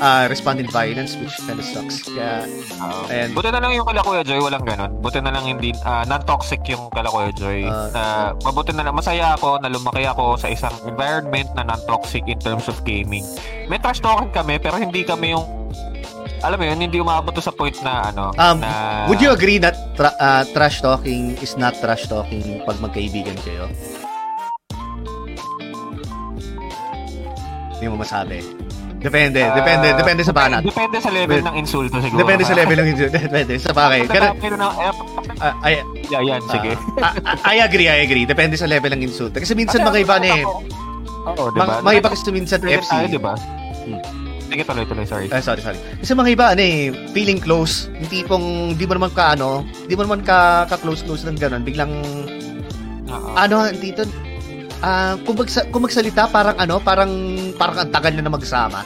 uh, respond in violence which kind of sucks kaya uh, and, buti na lang yung kala Kuya Joy walang ganun buti na lang hindi uh, non-toxic yung kala Kuya Joy uh, uh, mabuti na lang masaya ako na lumaki ako sa isang environment na non-toxic in terms of gaming may trash talking kami pero hindi kami yung alam mo yun, hindi umabot to sa point na ano um, na... Would you agree that tra- uh, trash talking is not trash talking pag magkaibigan kayo? Hindi mo masabi. Depende, uh, depende, depende sa banat. Depende sa level But, ng insulto siguro. Depende sa level ng insulto. Depende sa bagay. Pero ay yeah, yan, sige. Uh, I agree, I agree. Depende sa level ng insulto. Kasi minsan magkaiba na eh. Oo, diba? Magkaiba kasi minsan F C. Ay, diba? Hmm. Sige, tuloy-tuloy, sorry. Ay, sorry, sorry. Kasi mga iba, ano eh, feeling close. Yung tipong, di mo naman ka, ano, di mo naman ka, ka-close-close ng gano'n. Biglang, uh-huh. ano, dito, ah, uh, kung, magsa- kung magsalita, parang ano, parang, parang ang tagal na na magsama.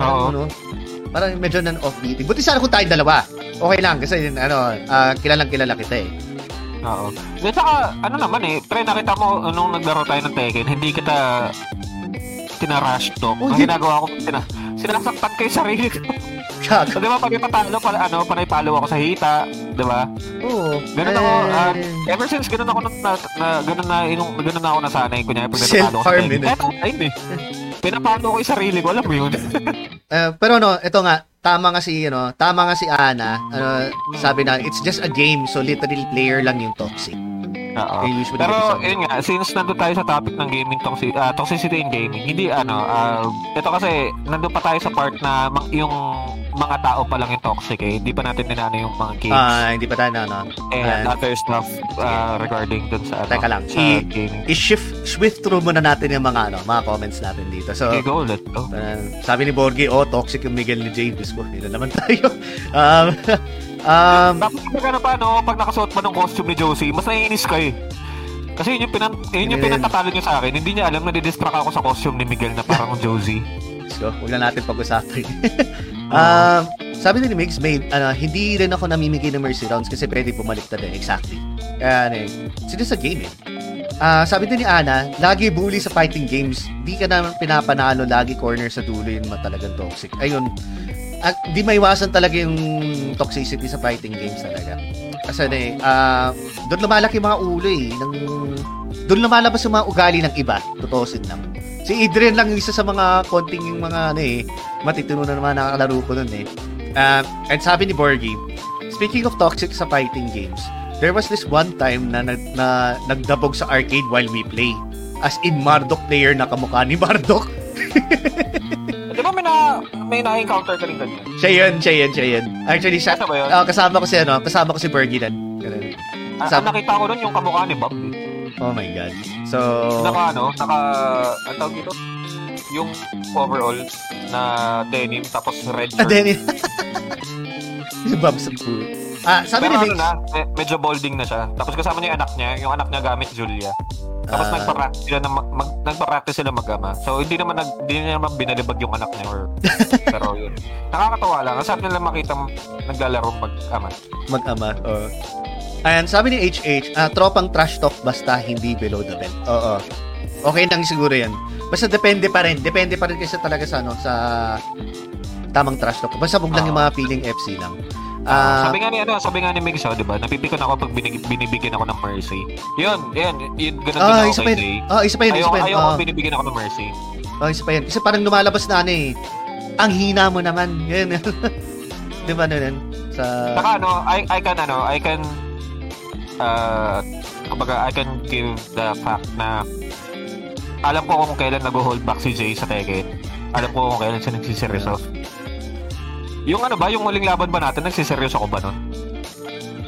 Parang, ano, parang medyo non-off-beating. Buti sana kung tayong dalawa. Okay lang, kasi, ano, uh, kilalang-kilala kita eh. Oo. At saka, ano naman eh, try nakita mo, nung naglaro tayo ng Tekken, hindi kita, tinarash talk. Oh, ang yeah. ginagawa ko, tina- sinasaktan ko yung sarili ko. So, diba, pag ipatalo, pa, ano, panay-follow ako sa hita, diba? Oo. Ganun ako, uh, ever since, ganun ako, na, na, ganun, na, ganun na ako nasanay, kunyari, pag natalo ko sa hita. Eto, ayun eh. Pinapalo ko yung sarili ko, alam mo yun. uh, pero no, ito nga, tama nga si, ano, tama nga si Ana, ano, sabi na, it's just a game, so literal player lang yung toxic. Okay, pero yun nga, since nandun tayo sa topic ng gaming toxic, uh, toxicity in gaming, hindi ano, uh, ito kasi nandun pa tayo sa part na mag, yung mga tao pa lang yung toxic eh, hindi pa natin ninaano yung mga games. Ah, uh, hindi pa tayo na ano. And uh, other stuff uh, regarding dun sa, ano, lang, sa I, gaming. I-shift, swift through muna natin yung mga ano, mga comments natin dito. So, okay, go, let's go. Uh, sabi ni Borgie, oh, toxic yung Miguel ni James. Dito naman tayo. Um, Um, Tapos magana pa no, pag nakasuot pa ng costume ni Josie, mas naiinis kayo. Kasi yun yung, pinan, yun yung pinantatalo niya sa akin. Hindi niya alam na didistract ako sa costume ni Miguel na parang Josie. So, wala natin pag-usapin. uh, sabi ni Migs, may, ano, hindi rin ako namimigay ng mercy rounds kasi pwede bumalik na din. Exactly. Kaya ano eh, it's just a game eh. Uh, sabi din ni Ana, lagi bully sa fighting games. Di ka naman pinapanalo, lagi corner sa dulo yung talagang toxic. Ayun. At di maiwasan talaga yung toxicity sa fighting games talaga. Kasi eh, uh, doon lumalaki mga ulo eh. Nang, doon lumalabas yung mga ugali ng iba. Tutusin lang. Si Adrian lang yung isa sa mga konting yung mga ano eh. Matitino na naman nakakalaro ko nun eh. Uh, and sabi ni Borgie, speaking of toxic sa fighting games, there was this one time na, na, na nagdabog sa arcade while we play. As in Marduk player na kamukha ni Marduk. Di ba may na may na-encounter ka rin kanina? Siya yun, siya yun, siya yun. Actually, siya, uh, kasama ko si, ano, kasama ko si Bergie nun. Kasama... Ah, nakita ko nun yung kamukha ni Bob. Oh my God. So... Naka, ano, naka, ang tawag dito? Yung overall na denim, tapos red shirt. Ah, denim. Si Bob sa pool. Ah, sabi pero ni Mix, ano na, medyo balding na siya. Tapos kasama niya yung anak niya, yung anak niya gamit Julia. Tapos uh, nagpa-practice sila ng mag, mag, nagpa-practice sila mag-ama. So hindi naman nag hindi naman binalibag yung anak niya or pero yun. Nakakatawa lang kasi nila makita naglalaro mag-ama. Mag-ama. Oh. Ayan, sabi ni H H, uh, tropang trash talk basta hindi below the belt. Oo. Okay nang siguro 'yan. Basta depende pa rin. Depende pa rin kasi talaga sa ano sa tamang trash talk. Basta bug lang uh, yung mga feeling F C lang. Uh, sabi nga ni ano, sabi nga ni Migs, oh, 'di ba? Napipikon ako pag binig- binibigyan ako ng mercy. 'Yun, 'yun, 'yun ganun din ako kay Jay. Oh, isa pa 'yun, isa pa 'yun. Ayaw ko binibigyan ako ng mercy. Oh, isa pa 'yun. Kasi parang lumalabas na ano eh. Ang hina mo naman. 'Yun. 'Di ba noon? Sa Saka ano, I I can ano, I can uh kumbaga I can give the fact na alam ko kung kailan nag-hold back si Jay sa Tekken. Alam ko kung kailan siya nagsiseryoso. Yung ano ba, yung huling laban ba natin, nagsiseryoso ako ba nun?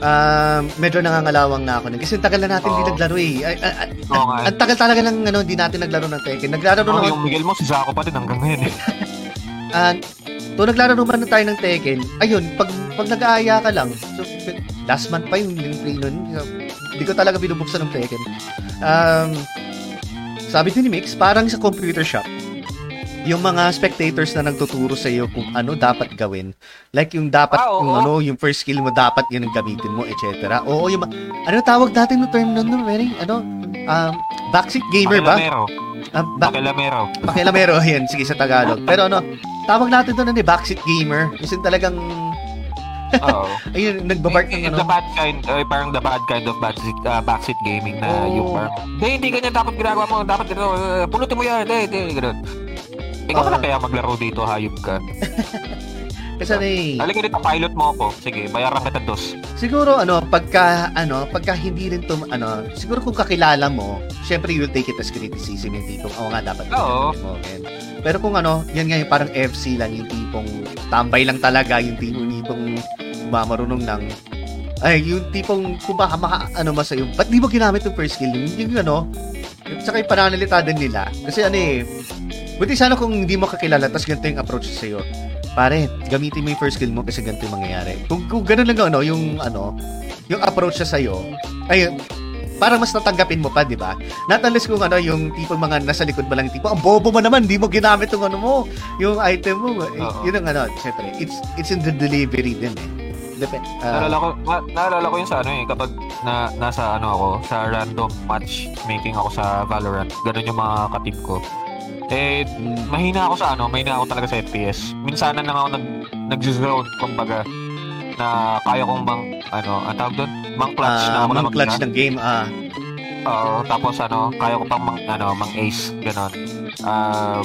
Um, medyo nangangalawang na ako nun. Kasi tagal na natin hindi oh. naglaro eh. Ay, ay, ay, oh, ang, ang tagal talaga ng ano, hindi natin naglaro ng Tekken. Naglaro oh, naman... Yung Miguel mo, sisa ako pa din hanggang ngayon eh. uh, to naglaro naman na tayo ng Tekken, ayun, pag, pag nag-aaya ka lang, so, last month pa yung play nun, so, hindi ko talaga binubuksan ng Tekken. Um, sabi din ni Mix, parang sa computer shop, yung mga spectators na nagtuturo sa iyo kung ano dapat gawin, like yung dapat ah, yung ano yung first skill mo dapat yun ang gamitin mo, etc. Oo, yung ma- ano tawag natin ng term noon, very ano, um backseat gamer pakilamero. Ba um, ba- pakilamero pakilamero yan sige sa Tagalog, pero ano tawag natin doon ni eh, backseat gamer kasi talagang oh ayun nagbabark ng ano the bad kind, uh, parang the bad kind of backseat, uh, backseat gaming na oh. Yung parang hey, hindi ganyan dapat ginagawa mo, dapat uh, pulutin mo yan, hey, hey, ganun. Ikaw pala uh, kaya maglaro dito, hayop ka. Kasi ano eh. Halika dito, pilot mo ako. Sige, bayaran kita dos. Siguro ano, pagka ano, pagka hindi rin tum, ano, siguro kung kakilala mo, syempre you'll take it as criticism yung tipong, oh nga, dapat. Oo. Pero kung ano, yan nga yung parang F C lang, yung tipong tambay lang talaga, yung tipong, tipong mamarunong ng, ay, yung tipong kung baka maka, ano masaya, ba't di mo ginamit yung first skill? Yung, yung ano, saka yung pananalitadan nila. Kasi ano eh, buti sana kung hindi mo kakilala tapos ganito yung approach sa'yo. Pare, gamitin mo yung first skill mo kasi ganito yung mangyayari. Kung, kung gano'n lang ano, yung, ano, yung approach sa sa'yo, ay, parang mas natanggapin mo pa, di ba? Not unless kung ano, yung tipong mga nasa likod mo lang, tipo, ang bobo mo naman, di mo ginamit yung ano mo, yung item mo. Uh-huh. Yun ang ano, syempre. It's, it's in the delivery din eh. Depend, uh, naalala, ko, na, naalala ko yun sa ano eh, kapag na, nasa ano ako, sa random match making ako sa Valorant, gano'n yung mga ka-team ko. Eh, mahina ako sa ano, mahina ako talaga sa F P S. Minsanan lang ako nag, nag-zone, kumbaga, na kaya kong mang, ano, ang tawag doon? Mang-clutch uh, na ako. Mang-clutch ng game, ah. Uh. Oo, tapos ano, kaya ko pang mang, ano, mang-ace, gano'n. Ah, uh,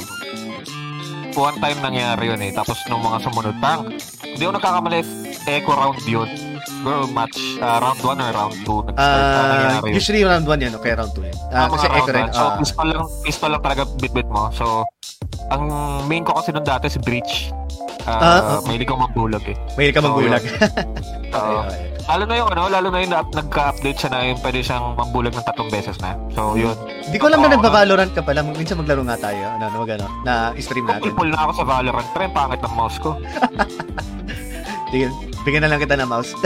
one time nangyari yun eh, tapos nung mga sumunod, parang, hindi ako nagkakamali, echo round yun. Girl match, uh, round one or round two uh, usually round one yan, okay, round two eh. uh, ah, kasi echo rin so uh, pistol lang pistol lang talaga bit-bit mo, so ang main ko kasi nun dati si Breach. Uh, uh, okay. Mahilig ka magbulag eh mahilig ka magbulag so, uh, okay, okay. Lalo na yung ano, lalo na yung nagka-update siya na yung pwede siyang mambulag ng tatlong beses na, so yun. Hindi ko alam na nagpa-Valorant ka pala, minsan maglaro nga tayo ano, mag, ano na stream natin. Pupul na ako sa Valorant pero yung pangit ng mouse ko. Sige, bigyan na lang kita ng mouse.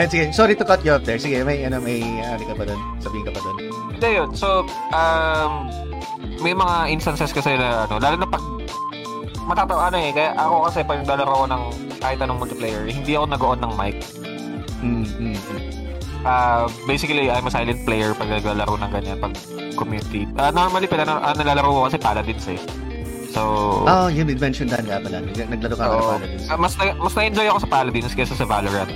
And sige, sorry to cut you off there. Sige, may ano, may ano ka pa doon? Sabihin ka pa doon. Hindi yun. So, um, may mga instances kasi na ano, lalo na pag matatawa ano eh, kaya ako kasi pag naglalaro ko ng kahit anong multiplayer, hindi ako nag-on ng mic. Mm-hmm. Uh, basically, I'm a silent player pag naglalaro ng ganyan, pag community. Uh, normally, pala, uh, nalalaro ko kasi paladins eh. So, oh, you mentioned that nga pala. Naglaro ka so, ng Paladins. Uh, mas, na, mas na-enjoy ako sa Paladins kaysa sa Valorant.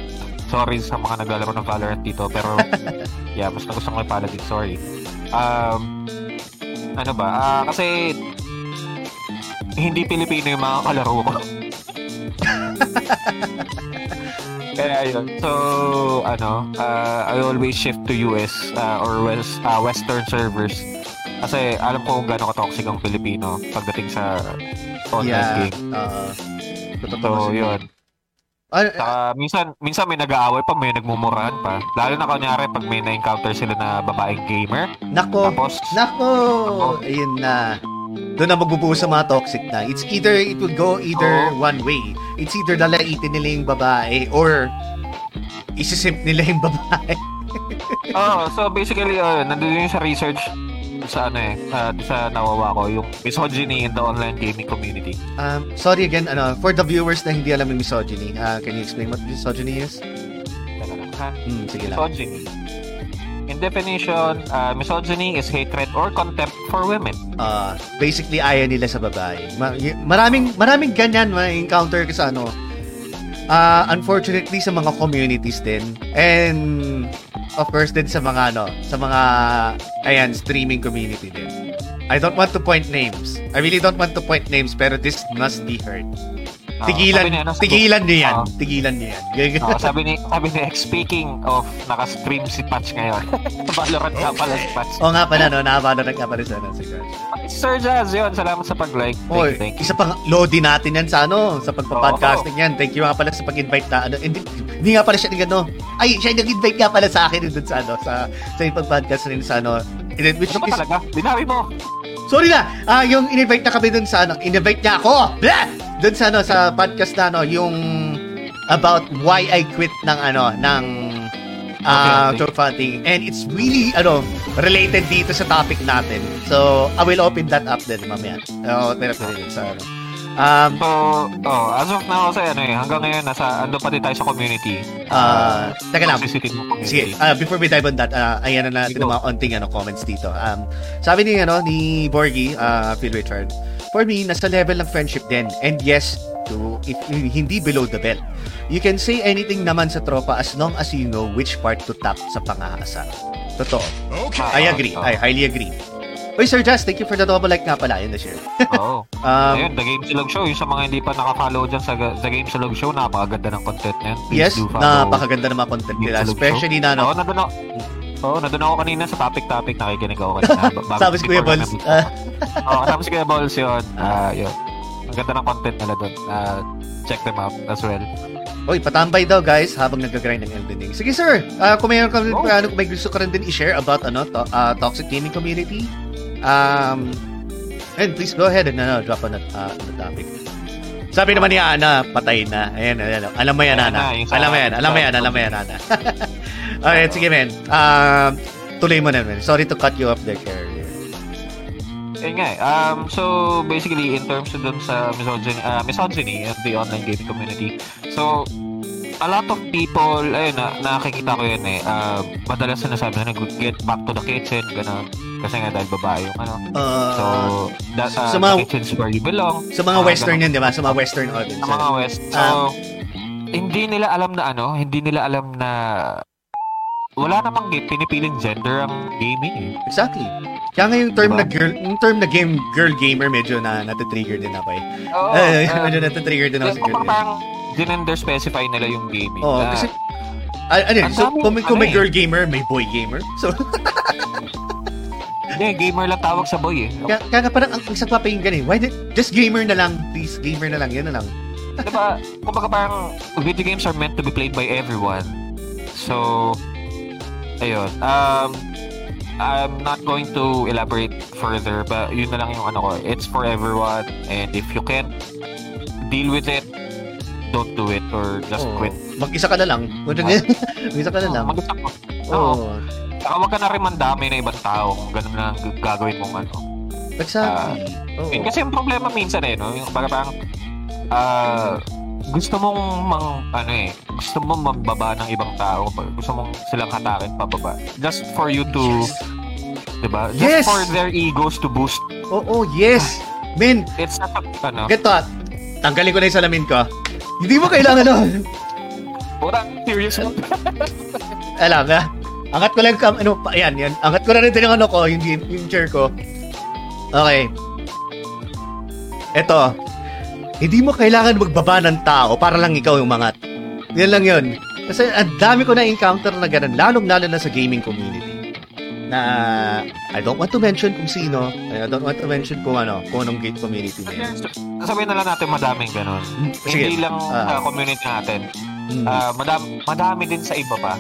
Sorry sa mga naglalaro ng Valorant dito, pero yeah, mas nagustuhan ko yung Paladins. Sorry. Um, ano ba? Uh, kasi hindi Pilipino yung mga kalaro ko. Kaya ayun. So, ano, uh, I always shift to U S uh, or West, uh, Western servers. Kasi alam ko kung gano'ng ka-toxic ang Pilipino pagdating sa online yeah, game. Uh, so, yun. Uh, Saka, minsan, minsan may nag-aaway pa, may nagmumurahan pa. Lalo na kanyari pag may na-encounter sila na babaeng gamer. Nako! Tapos, nako! Nako. Ayun na. doon na magbubuo sa mga toxic na. It's either, it will go either one way. It's either lalaitin nila yung babae or isisimp nila yung babae. Oh, so basically, uh, nandun yung sa research sa ano eh, sa, sa nawawa ko, yung misogyny in the online gaming community. Um, sorry again, ano, for the viewers na hindi alam yung misogyny, uh, can you explain what misogyny is? Hmm, sige lang. Misogyny. In definition, uh, misogyny is hatred or contempt for women. Uh, basically, ayaw nila sa babae. Ma- maraming, maraming ganyan ma-encounter ka sa ano. Uh, unfortunately, sa mga communities din. And, of course, din sa mga ano, sa mga, ayan, streaming community din. I don't want to point names. I really don't want to point names, pero this must be heard. Tigilan, uh, niya, tigilan niya yan. Uh, tigilan niya yan. uh, sabi ni, sabi ni, speaking of, naka-stream si Patch ngayon. Valorant nga pala si Patch. Oo nga pala, no? Naka-Valorant nga pala si Patch. Sir Jazz, yun. Salamat sa pag-like. Thank Oy, you, thank you. Isa pang loading natin yan sa ano, sa pagpa-podcasting oh, oh. yan. Thank you nga pala sa pag-invite na, ano, hindi, hindi nga pala siya nag, ano, ay, siya nag-invite nga pala sa akin dun sa, ano, sa, sa yung pag-podcast rin sa, ano, which ano is, talaga? Binawi mo. Sorry na, uh, yung in-invite na kami dun sa, ano, in-invite niya ako. Blah! Doon sa ano sa podcast na ano yung about why I quit ng ano ng uh, okay, crowdfunding, and it's really ano related dito sa topic natin, so I will open that up din mamaya. Oh, therapy din sa ano. Um, so, oh, as of now kasi ano eh, hanggang ngayon nasa ando pa din tayo sa community. Ah, uh, teka lang. Sige, uh, before we dive on that, uh, ayan na natin mga onting ano comments dito. Um, sabi ni ano ni Borgie, uh, Phil Richard. For me, nasa level ng friendship din. And yes, to, if, if, hindi below the belt. You can say anything naman sa tropa as long as you know which part to tap sa panghahasan. Totoo. Okay. I agree. Oh. I highly agree. Oy, Sir Jazz, thank you for the double like nga pala. Yun na share. Oo. Oh. um, Ayun, The Game Salog Show. Yung sa mga hindi pa nakafollow dyan sa The Game Salog Show, napakaganda ng content na yun. Yes, napakaganda ng mga content nila. Especially na... Oo, nandun ako. Oo, nandun ako kanina sa topic-topic. Nakikinig ako kanina. Sabi si Kuya Balls. Oo, sabi si Kuya Balls yun. Uh, yun. Ang ganda ng content nila dun. Uh, check them out as well. Oy, patambay daw guys habang nag-grind ng Elden Ring. Sige sir, uh, kung mayroon ka rin, oh. ano, kung may gusto ka rin din i-share about ano, to, uh, toxic gaming community, um, and please go ahead and ano, drop on the, uh, the topic. Sabi naman ni Ana, patay na. Ayan, ayan, ayan. Alam mo yan, Ana. Alam mo yan, alam mo yan, alam mo yan, Ana. Alright, sige men. Um, tuloy mo na, men. Sorry to cut you off there, Carrier. Ayun nga eh. Um, so, basically, in terms of dun sa misogyny, uh, misogyny at the online gaming community, so, a lot of people, ayun, na, nakikita ko yun eh, uh, madalas sinasabi na nag-get back to the kitchen, gano'n. Kasi nga dahil babae yung ano. Uh, so, that, uh, sa mga, the kitchen's where you belong. Sa mga uh, western ganun. Yun, di ba? Sa mga western audience. Sa mga west. So, um, hindi nila alam na ano, hindi nila alam na wala namang pinipiling gender ang gaming. Exactly. Kaya nga yung term diba? na girl, yung term na game girl gamer medyo na natitrigger din ako eh. Oo. Uh, uh, medyo natitrigger din ako sa girl. Parang gender specify nila yung gaming. Oo, na, kasi uh, ano yun, so kung, kung ano may girl eh. gamer, may boy gamer. So hindi, gamer lang tawag sa boy eh. Kaya, kaya parang ang isang papahinggan eh. Why did, just gamer na lang, please, gamer na lang, yan na lang. Diba, kumbaga parang video games are meant to be played by everyone. So, ayun. Um, I'm not going to elaborate further, but yun na lang yung ano ko. It's for everyone, and if you can't deal with it, don't do it, or just oh, quit. Mag-isa ka na lang. Mag-isa ka na lang. Mag-isa ka. Oo. Saka huwag ka na rin mandami na ibang tao kung ganun na gagawin mong ano. Exactly. Uh, oh. Kasi yung problema minsan eh, no? Yung parang, ah, uh, gusto mong mang, ano eh, gusto mong mambaba ng ibang tao, gusto mong silang hatakin pababa. Just for you to, yes. diba? Just yes. for their egos to boost. Oo, oh, oh, yes. Men, it's not, ano. Get that. Tanggalin ko na yung salamin ko. Hindi mo kailangan nun. Pura, serious mo. Alam na. Angat ko lang, ano, ayan, yan. Angat ko na rin din yung ano ko, yung, yung chair ko. Okay. Eto. Hindi mo kailangan magbaba ng tao para lang ikaw yung mangat. Yan lang yun. Kasi ang dami ko na-encounter na ganun, lalong-lalo na sa gaming community. Na, I don't want to mention kung sino, I don't want to mention kung ano, kung anong gate community na yun. Sabihin na lang natin madaming ganun. Sige. Hindi lang uh, sa community natin. Uh, madam, madami din sa iba pa.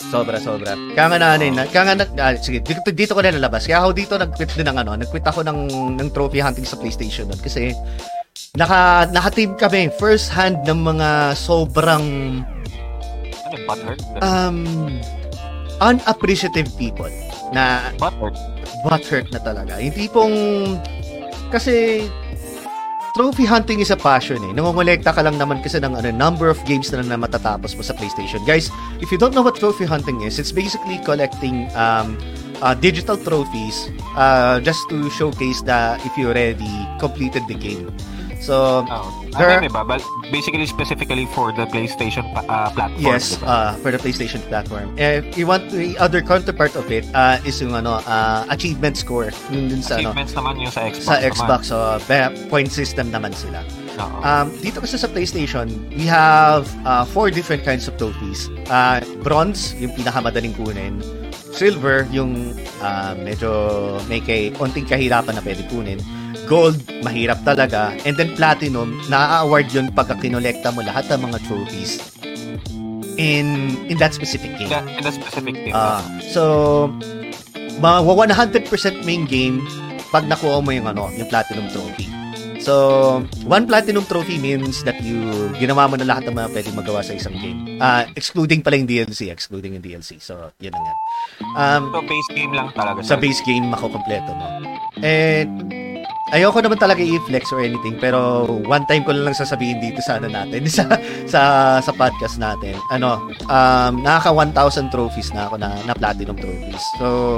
Sobra, sobra. Kaya nga na, ano, kaya nga, ah, sige, dito, dito ko na nalabas. Kaya ako dito, nag-quit din ng ano, nag-quit ako ng, ng trophy hunting sa PlayStation nun. Kasi, naka, naka-team kami, first hand ng mga sobrang, ano, butthurt? Um, unappreciative people. Na, butthurt? Butthurt na talaga. Yung tipong, kasi, trophy hunting is a passion eh. Nangongolekta ka lang naman kasi ng ano, number of games na lang na matatapos mo sa PlayStation. Guys, if you don't know what trophy hunting is, it's basically collecting um, uh, digital trophies uh, just to showcase that if you already completed the game. So, oh, there are, diba? Basically, specifically for the PlayStation uh, platform. Yes, uh, for the PlayStation platform. If you want the other counterpart of it, uh, is yung ano, uh, achievement score. Yung dun sa, achievements ano, naman yung sa Xbox. Sa Xbox, so, point system naman sila. Um, dito kasi sa PlayStation, we have uh, four different kinds of trophies. Uh, bronze, yung pinakamadaling kunin. Silver, yung uh, medyo may kay, konting kahirapan na pwede kunin. Gold, mahirap talaga. And then platinum, na-award yun pagka kinolekta mo lahat ng mga trophies in in that specific game. That, in that specific game. Uh, so, mawa one hundred percent main game pag nakuha mo yung, ano, yung platinum trophy. So, one platinum trophy means that you ginawa mo na lahat ng mga pwede magawa sa isang game. Uh, excluding pala yung D L C. Excluding yung D L C. So, yun lang yan. Um, so, base game lang talaga. Sa base game, makukompleto mo. And, ayoko naman talaga i-flex or anything, pero one time ko lang sasabihin dito sa ano natin, sa sa, sa podcast natin. Ano, um, nakaka one thousand trophies na ako na, na platinum trophies. So,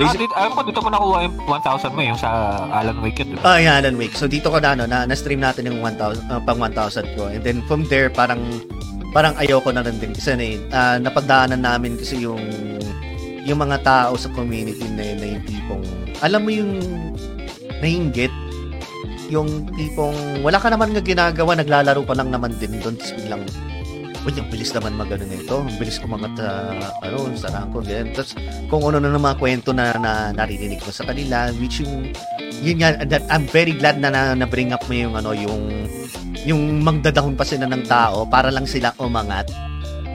basically, ah, alam ko dito ko nakuha yung one thousand mo, yung sa Alan Wake yun. Ah, yung Alan Wake. So, dito ko na, ano, na, na-stream natin yung one thousand, uh, pang one thousand ko. And then, from there, parang, parang ayoko na rin din. Kasi, uh, napagdaanan namin kasi yung, yung mga tao sa community na, na yung tipong, alam mo yung, nainggit yung tipong wala ka naman nga ginagawa, naglalaro pa lang naman din doon, tapos biglang uy, ang bilis naman mag-ano na ito, ang bilis kumangat uh, ano, sa ranko, ganyan. Tapos kung ano na naman kwento na, na narinig ko sa kanila, which yung yun nga, that I'm very glad na na-bring up mo yung ano, yung yung magdadahon pa sila ng tao para lang sila umangat.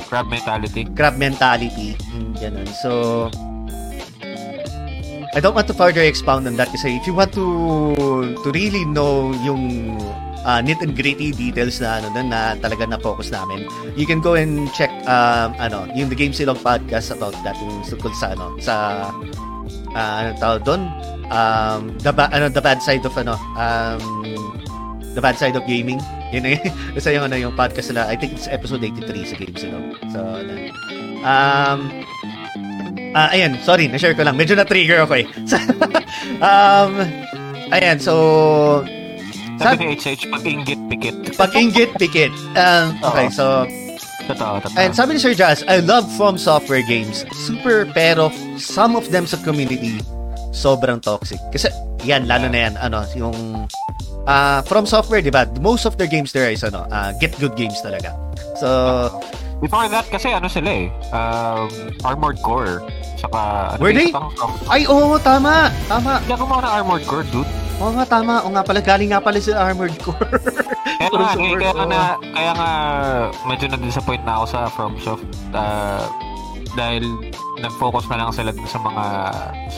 Crab mentality. Crab mentality, ganun. So, I don't want to further expound on that kasi if you want to to really know yung uh, nit and gritty details na ano na, na talaga na focus namin, you can go and check um, ano yung The Game Salog podcast about that, yung tungkol sa ano sa uh, ano tawag doon, um, the ba- ano the bad side of ano um, the bad side of gaming, yun eh. Kasi yung ano yung podcast nila, I think it's episode eighty-three sa Game Salog. So ano, um Ah, uh, ayan, sorry, na-share ko lang. Medyo na-trigger ako eh. um, ayan, so... Sabi ni H H, pag-inggit, pikit. Pag-inggit, pikit. Um, okay, so... Totoo, totoo. And sabi ni Sir Jazz, I love From Software games. Super, pero some of them sa community, sobrang toxic. Kasi, yan, lalo na yan, ano, yung... Uh, From Software, di ba? Most of their games there is, ano, uh, get good games talaga. So... Uh-oh. Before that, kasi ano sila eh, um, Armored Core, saka... Were they? Ay, oo, oh, tama, tama. Hindi ako mga Armored Core, dude. Oo nga, tama. Oo nga pala, galing nga pala sila Armored Core. Kaya nga, kaya, kaya, na, kaya nga, medyo na-disappoint na ako sa FromSoft, uh, dahil nag-focus na lang sila sa mga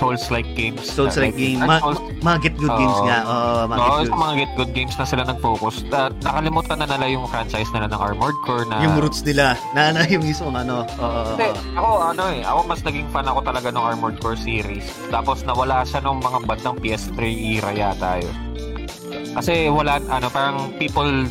Souls-like games. Souls-like games. Like, ma- mga get-good uh, games nga. Oo, mga no, get-good. Sa mga get-good games na sila nag-focus. Na, nakalimutan na nila yung franchise nila ng Armored Core na... Yung roots nila. Na, na yung isong ano. Uh, Hindi, ako ano eh. Ako mas naging fan ako talaga ng Armored Core series. Tapos nawala siya ng mga bandang P S three era yata yun. Kasi wala, ano, parang people...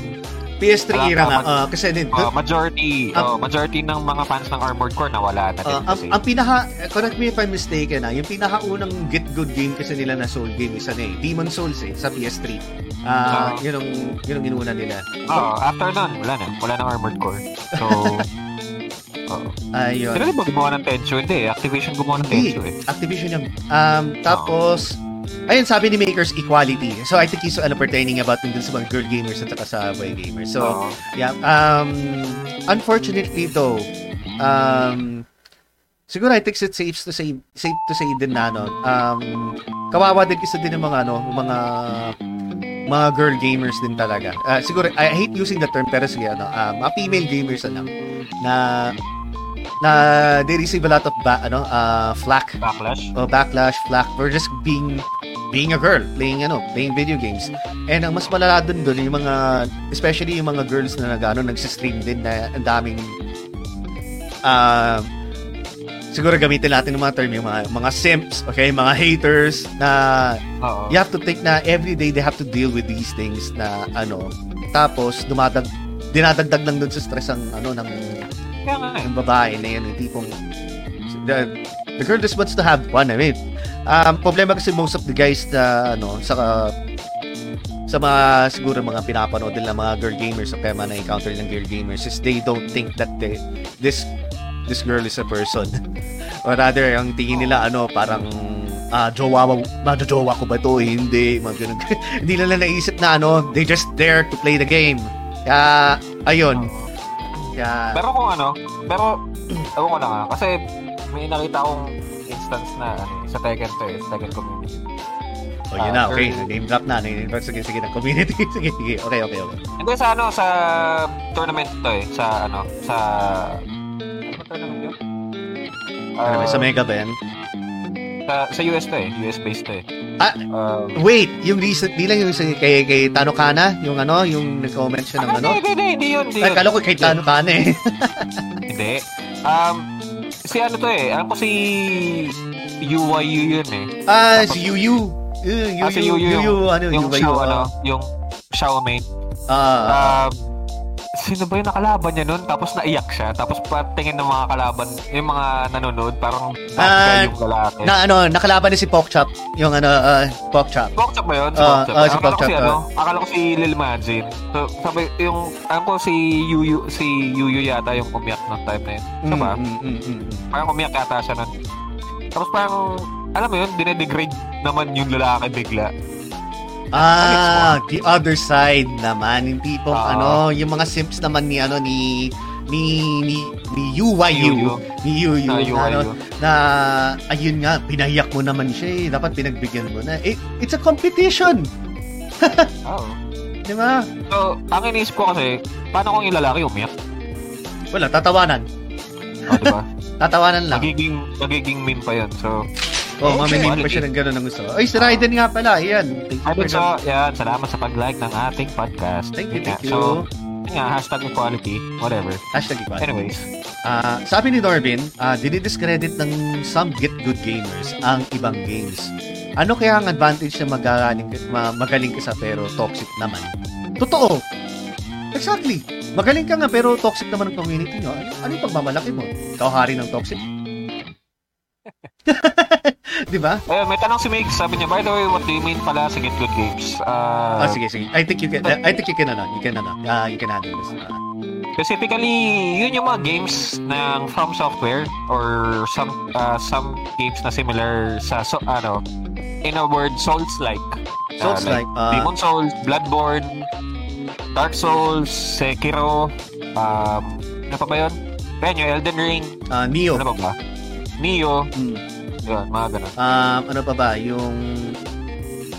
P S three era nga, uh, kasi din uh, majority uh, uh, majority ng mga fans ng Armored Core nawala na din uh, kasi. Ang, ang pinaka, correct me if I'm mistaken ah, yung pinakaunang get good game kasi nila na soul game isa na eh, Demon Souls eh, sa P S three. Ah, uh, uh, yun ang yun ang inuuna nila. Oh, uh, after nun, wala na, wala nang Armored Core. So uh, ayun. Sino ba gumawa ng Tenchu? Hindi, Activision gumawa ng Tenchu eh. Activision yung um tapos uh, ayun, sabi ni Makers, equality. So, I think he's ano, pertaining about din sa mga girl gamers at saka sa boy gamers. So, aww. Yeah. Um, unfortunately, though, um, siguro I think it's safe to say, safe to say din na, no? Um, kawawa din kasi din ng mga, ano, mga, mga girl gamers din talaga. Uh, siguro, I hate using the term, pero sige, ano, um, mga female gamers na lang, na na they receive a lot of ba- ano, uh, flack. Backlash. Oh, backlash, flack. We're just being being a girl, playing ano, playing video games. And ang mas malala dun dun, yung mga, especially yung mga girls na nag-ano, nagsistream din na ang daming, uh, siguro gamitin natin ng mga term, yung mga, mga simps, okay, mga haters, na uh-oh. You have to take na every day they have to deal with these things na ano, tapos dumadag, dinadagdag lang dun sa stress ang ano, ng, ng babae na yan, yung tipong, the, the girl just wants to have fun, I mean, um, problema kasi most of the guys na ano, sa, uh, sa mga siguro mga pinapanood din ng mga girl gamers o kaya man na-encounter ng girl gamers is they don't think that they, this this girl is a person. Or rather, ang tingin nila, ano, parang, ah, uh, jowa, madojowa ko ba ito? Hindi, mga ganun. Hindi nila naisip na, ano, they just there to play the game. Kaya, ayun. Kaya... Pero kung ano, pero, ako ko lang, ha? Kasi, may nakita akong instance na, sa Tekken two, sa Tekken community. O, oh, yun uh, na, okay. Or... Name drop na, name drop, sige, sige, ng community. Sige, sige, okay, okay, okay. And then, sa, ano, sa tournament to, eh, sa, ano, sa... Uh, sa Mega ba yan? Sa, sa U S to eh. U S-based to eh. Ah, uh, wait! Yung recent, di lang yung kay, kay Tano Kana, yung ano, yung nag-comment siya ng ano? Hindi, hindi, hindi yun. Ay, kala ko kay Tano Kana eh. Hindi. Um, si ano to eh, ano ko si U Y U yun eh. Ah, si Yu-Yu. Ah, si Yu-Yu. Yung show, ano, yung show main. Ah, um, sino ba yung nakalaban niya nun? Tapos naiyak siya. Tapos patingin ng mga kalaban, yung mga nanonood, parang uh, yung galate. Na ano, nakalaban ni si Pokchop. Yung ano, uh, Pokchop. Pokchop ba yun? Si uh, Pokchop. Uh, si akala Pokchop, ko si uh. ano, akala ko si Lil Majin. So, sabi, yung, alam ko si Yuyu, si Yuyu yata yung umiyak ng time na yun. So, ba? Mm, mm, mm, mm. Parang umiyak yata siya nun. Tapos parang, alam mo yun, dinedegrade naman yung lalaki bigla. Ah, the other side naman, yung tipong uh, ano, yung mga simps naman ni ano ni ni ni, ni U Y U, ni U Y U na, ano, na ayun nga, pinahiyak mo naman siya eh, dapat pinagbigyan mo na. It, it's a competition. Oh. Di ba? So, ang iniisip ko kasi, paano kung yung lalaki umiyak? Wala, tatawanan. Oh, di ba? Tatawanan lang. Magiging magiging meme pa 'yan. So, oh, okay. Mamimim pa siya ng gano'n ng gusto. Ay, si Raiden nga pala. Ayan. Thank you. Ay, so, yan. Salamat sa pag-like ng ating podcast. Thank you, thank you. So, yun nga, hashtag equality. Whatever. Hashtag equality. Anyways. Uh, sabi ni Norbin, uh, dinidiscredit ng some get-good gamers ang ibang games. Ano kaya ang advantage na magaling, magaling ka sa pero toxic naman? Totoo. Exactly. Magaling ka nga pero toxic naman ang community nyo. Ano, ano yung pagmamalaki mo? Ikaw hari ng toxic? Di ba? Eh, may tanong si Migs, sabi niya, by the way, what do you mean pala sa get good games? Uh, ah, sige, sige. I think you can, uh, I think you can, ano, you can, ano, uh, you can handle this. Uh, Specifically, yun yung mga games ng From Software or some uh, some games na similar sa, so, ano, in a word, Souls-like. Souls-like. Uh, like, uh, Demon Souls, Bloodborne, Dark Souls, Sekiro, um, ano pa ba yun? Kaya Elden Ring. Uh, Neo. Ano pa ba? Neo. Hmm. Yun, mga ganun. Um, ano pa ba? Yung...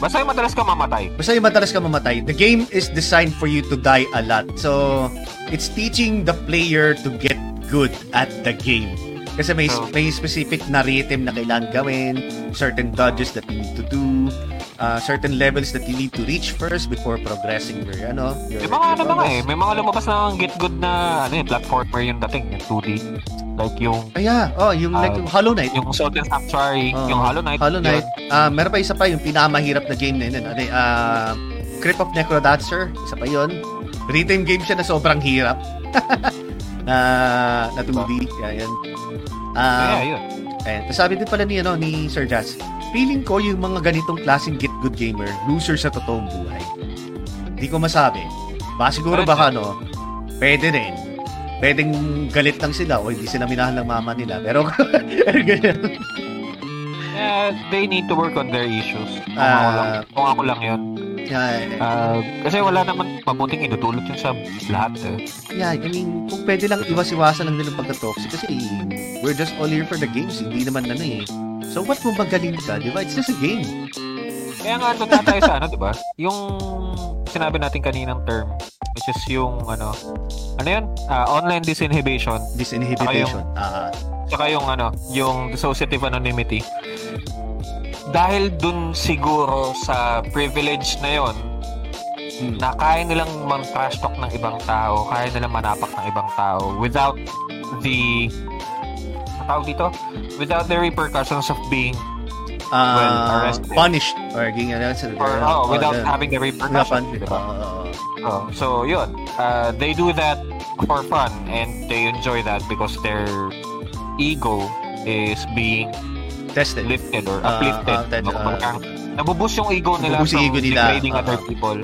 Basta yung madalas ka mamatay. Basta yung madalas ka mamatay. The game is designed for you to die a lot. So, it's teaching the player to get good at the game. Kasi may, so, may specific na rhythm na kailangan gawin, certain dodges that you need to do, uh, certain levels that you need to reach first before progressing your, ano, your... May mga ano ba eh. May mga lumabas na get good na, ano yun, platformer yung dating, yung two D. Like yung... Ah, yeah. Oh, yung uh, like yung Hollow Knight. Yung Sword and Sorcery. Oh, yung Hollow Knight. Hollow Knight. Uh, meron pa isa pa, yung pinakamahirap na game na yun. Ano, uh, Crypt of Necrodancer. Isa pa yun. Rhythm game siya na sobrang hirap. na na two D. Kaya yun. Uh, yeah, yun. Ayan. Sabi din pala ni, ano, ni Sir Jazz, feeling ko yung mga ganitong klaseng get-good gamer, loser sa totoong buhay. Hindi ko masabi. Baka siguro baka, no, pwede rin. Pwedeng galit lang sila o hindi sila minahal ng mama nila. Pero, uh, they need to work on their issues. Kung, uh, ako, lang, kung ako lang yun. Uh, uh, kasi wala naman mabuting inutulot yun sa lahat. Eh. Yeah, I mean, kung pwede lang iwas-iwasan lang nilang pagka-toxic. Kasi, we're just all here for the games. Hindi naman na na eh. So, what mo magaling ka? Diba? It's just a game. Kaya nga, doon na tayo sa ano, diba? Yung sinabi natin kaninang term. which is yung ano ano yun uh, online disinhibition disinhibition ah saka yung ano yung dissociative anonymity. Dahil dun siguro sa privilege na yon, hmm. na kaya nilang mag-trash talk ng ibang tao, kaya nilang manapak ng ibang tao without the tawag dito without the repercussions of being uh, well, arrested, punished or, or oh, without oh, yeah. having the repercussions, diba? uh, oh, so yun uh, they do that for fun and they enjoy that because their ego is being tested, lifted or uplifted. Uh, uh, that, uh, nabubus yung ego nila from ego nila. degrading uh, other people.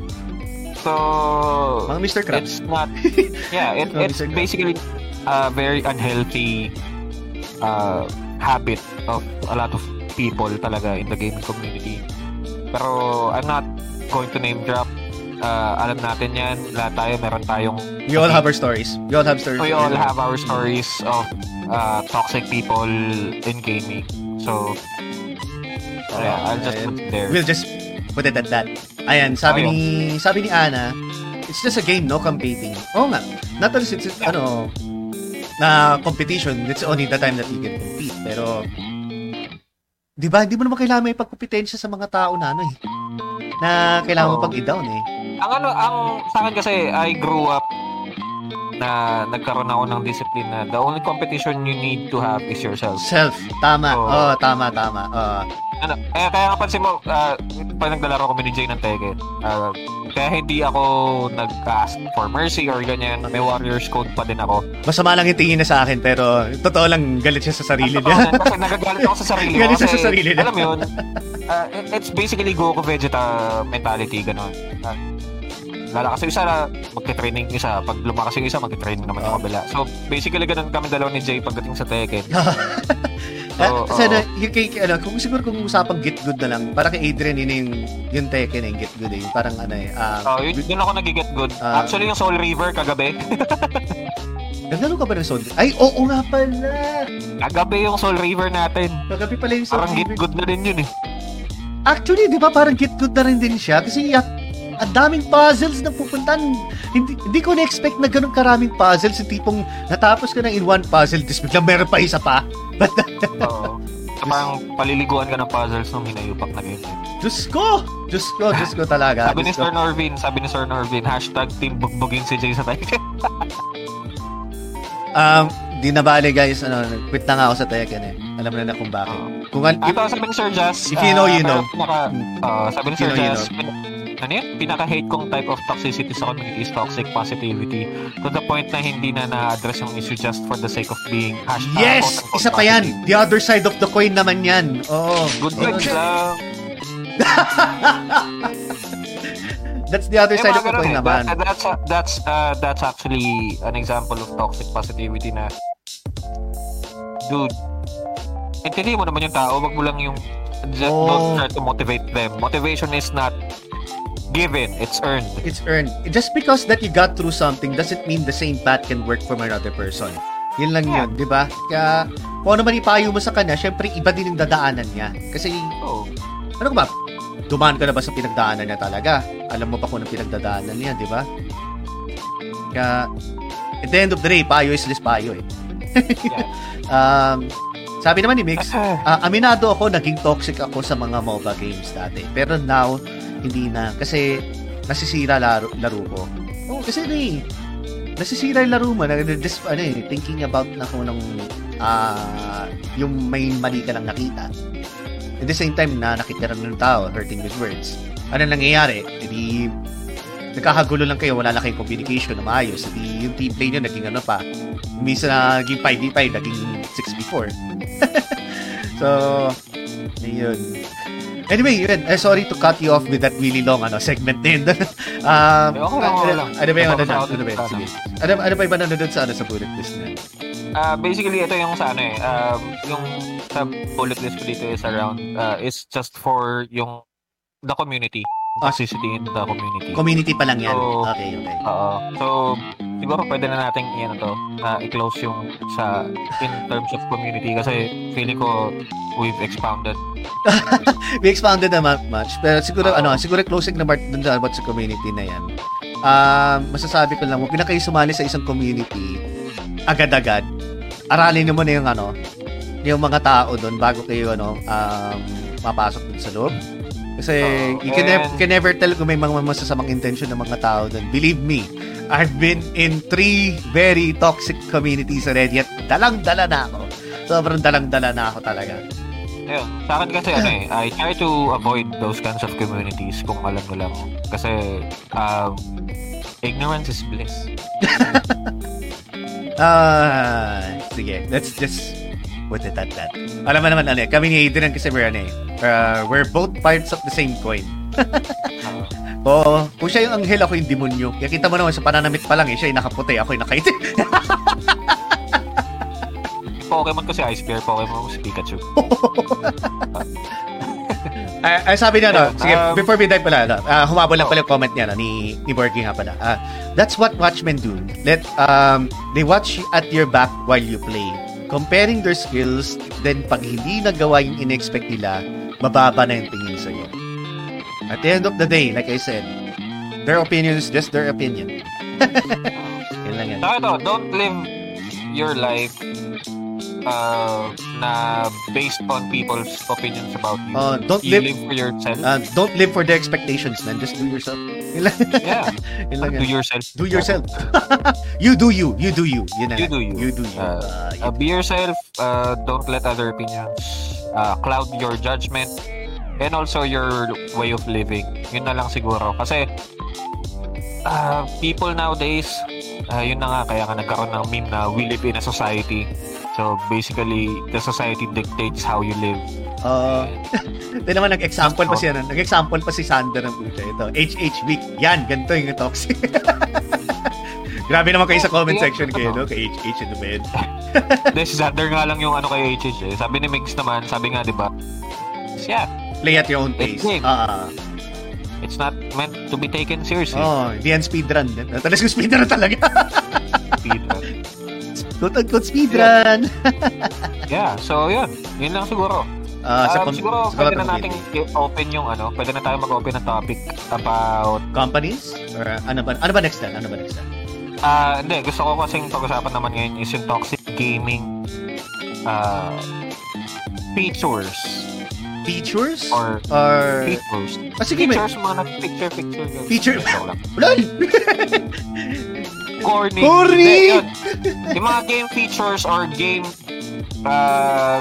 So, mga Mister Krabs. It's not, yeah, it, it's Mister basically a very unhealthy uh, habit of a lot of people talaga in the gaming community. Pero I'm not going to name drop. Uh, alam natin yan. Lahat tayo, meron tayong... We all have our stories. We all have stories. We all have our stories of uh, toxic people in gaming. So, uh, yeah, I'll just put it there. We'll just put it at that. Ayan, sabi oh, ni sabi ni Ana, it's just a game, no competing. Oo nga. Not unless it's, yeah. ano, na competition, it's only the time that you can compete. Pero, di ba, hindi mo naman kailangan may pagkumpetensya sa mga tao na ano eh. Na kailangan oh. mo pag-i-down eh. Ang ano, ang, sa akin kasi, I grew up na nagkaroon ako ng discipline na the only competition you need to have is yourself. Self. Tama. So, oh, tama, tama. Uh, ano, eh, kaya kapansin mo, uh, pag naglalaro kami ni Jay ng Tekken, uh, kaya hindi ako nag-ask for mercy or ganyan. May warrior's code pa din ako. Masama lang yung tingin na sa akin, pero totoo lang galit siya sa sarili niya. Kasi nagagalit ako sa sarili galit siya sa sarili niya. Alam yun, uh, it's basically Goku Vegeta mentality, gano'n. Uh, lalakas yung isa na magka-training yung isa, pag lumakas yung isa magka-training naman yung kabila. So basically ganun kami dalawa ni Jay pagdating sa Tekken. So, sana yung kay ano, kung siguro kung usapang get good na lang para kay Adrian yun yung, yung Tekken yung get good eh, parang ano eh uh, oh, yun, yun ako nag-get good uh, actually yung Soul River kagabi. Naglalaro ka ba ng Soul River? Ay oo nga pala, kagabi yung Soul River natin, kagabi pala yung Soul River, parang get good na rin yun eh. Actually di ba parang get good na rin din siya kasi yak- ang daming puzzles na pupuntan. Hindi, hindi ko na-expect na ganun karaming puzzles. Yung tipong natapos ka na in one puzzle tapos biglang meron pa isa pa. But, oo. Parang paliliguan ka ng puzzles nung hinayupak na yun. Diyos ko! Diyos ko, Diyos ko talaga. Sabi ni Sir Norvin, sabi ni Sir Norvin, hashtag team bugbugin si Jay sa Tekken. um, di na bali guys, ano, quit na nga ako sa Tekken eh. Alam mo na na kung bakit. Uh, kung, uh, if, ito, sabi ni Sir Jazz, if you know, you know. Uh, uh, sabi ni Sir Jazz, you know. Ano yun? Pinaka-hate kong type of toxicity sa community is toxic positivity to the point na hindi na na-address yung issue just for the sake of being hashtag. Yes! Isa pa yan! The other side of the coin naman yan. Oo. Good vibes lang. That's the other eh, side of the coin eh, naman. That, that's, that's, uh, that's actually an example of toxic positivity na dude, intindi mo naman yung tao, wag mo lang yung just oh. don't try to motivate them. Motivation is not given, it's earned. It's earned. Just because that you got through something doesn't mean the same path can work for another person. Yun lang yeah. yun, di ba? Kaya, kung ano man ipayo mo sa kanya, syempre iba din yung dadaanan niya. Kasi, oh, ano ko ba? Dumaan ka na ba sa pinagdaanan niya talaga? Alam mo pa kung anong pinagdadaanan niya, di ba? Kaya, at the end of the day, payo is less payo eh. Yeah. um, sabi naman ni Mix, uh, aminado ako, naging toxic ako sa mga MOBA games dati. Pero now, hindi na kasi nasisira laro, laro ko. Oh, kasi eh, nasisira yung laro mo na this, ano eh, thinking about na kung nang uh, yung may mali ka lang nakita. At the same time na nakita ng tao hurting with words. Ano nangyayari? Hindi nagkakagulo lang kayo, wala na kayong communication na maayos. Hindi yung team play niyo naging ano pa. Minsan na naging five v five, naging six v four. So, ayun. Anyway, yun, eh, sorry to cut you off with that really long ano segment din. um, okay, okay, ano, ano ba yung ano, ano, ano ba? Sige. Ano, ano ba yung nanonood sa ano sa bullet list na? Uh, basically, ito yung sa ano eh. Um, yung sa bullet list ko dito is around, uh, is just for yung the community. Toxicity in the community. Community pa lang yan. So, okay, okay. Uh, so, siguro pwede na natin yan ito, uh, i-close yung sa, in terms of community kasi feeling ko we've expounded. We expounded na much. Pero siguro, uh, ano, siguro closing na part dun sa about sa community na yan. uh, masasabi ko lang, huwag na kayo sumali sa isang community agad-agad. Aralin mo na yung ano, yung mga tao doon bago kayo ano, um, mapasok dun sa loob. Kasi oh, you can, nev- can never tell kung may mga masasamang intention ng mga tao doon. Believe me, I've been in three very toxic communities already at dalang-dala na ako. Sobrang dalang-dala na ako talaga. Ayun, sa akin kasi ano eh, I try to avoid those kinds of communities kung alam ko lang. Kasi, um, ignorance is bliss. Ah, uh, sige, let's just put it at that. Alam mo naman, ano eh, kami ni Adrian kasi we're ano eh, uh, we're both parts of the same coin. Oo, kung siya yung anghel, ako yung demonyo. Yakita mo naman, sa pananamit pa lang eh, siya yung nakaputi, ako yung nakaitim. Pokemon ko si Ice Bear, Pokemon ko si Pikachu. Ay, sabi niya, no? Sige, um, before we dive pala, no? uh, humabol lang pala yung comment niya, no? ni, ni Borgie nga pala. Uh, That's what watchmen do. Let, um, they watch at your back while you play. Comparing their skills, then pag hindi nagawa yung in-expect nila, mababa na yung tingin sa'yo. At the end of the day, like I said, their opinion is just their opinion. Yan lang yan. No, no, don't live your life Uh, na based on people's opinions about you. Uh, don't you live, live for yourself. Uh, don't live for the expectations, man. Just do yourself. Yeah. do yan. yourself. Do yourself. you do you. You do you. You, know, you do you. You do you. Uh, uh, you uh, be yourself. Uh, don't let other opinions uh, cloud your judgment and also your way of living. Yun na lang siguro. Kasi uh, people nowadays, uh, yun na nga kaya ka nagkaroon ng meme na we live in a society. So, basically, the society dictates how you live. Oo. Uh, Hindi naman, nag-example pa siya. Nag-example pa si Zander ng puta. Ito, H H Week. Yan, ganito yung toxic. Grabe naman kayo sa comment yeah, section kayo, no? Kay H H in the bed. Hindi, si Zander nga lang yung ano kay H H eh. Sabi ni Migs naman, sabi nga, di ba? Yeah. Play at your own pace. Ah. Uh, It's not meant to be taken seriously. Oh, hindi yan speedrun. Talas ko speedrun talaga. Speedrun. Good speedrun. Yeah, so yun. Yun lang siguro. Uh, um, com- siguro pwede na natin open yung ano, pwede na tayo mag-open ng topic about companies? Or uh, ano ba? Ano ba next time? Ano ba next time? Ah, uh, hindi. Gusto ko kasing pag-usapan naman ngayon is yung toxic gaming uh, features. Features? Or, or... features. Ah, sige, features, may... mga nag-picture-picture. Feature? LOL! Corny. Corny! De, yung mga game features or game uh,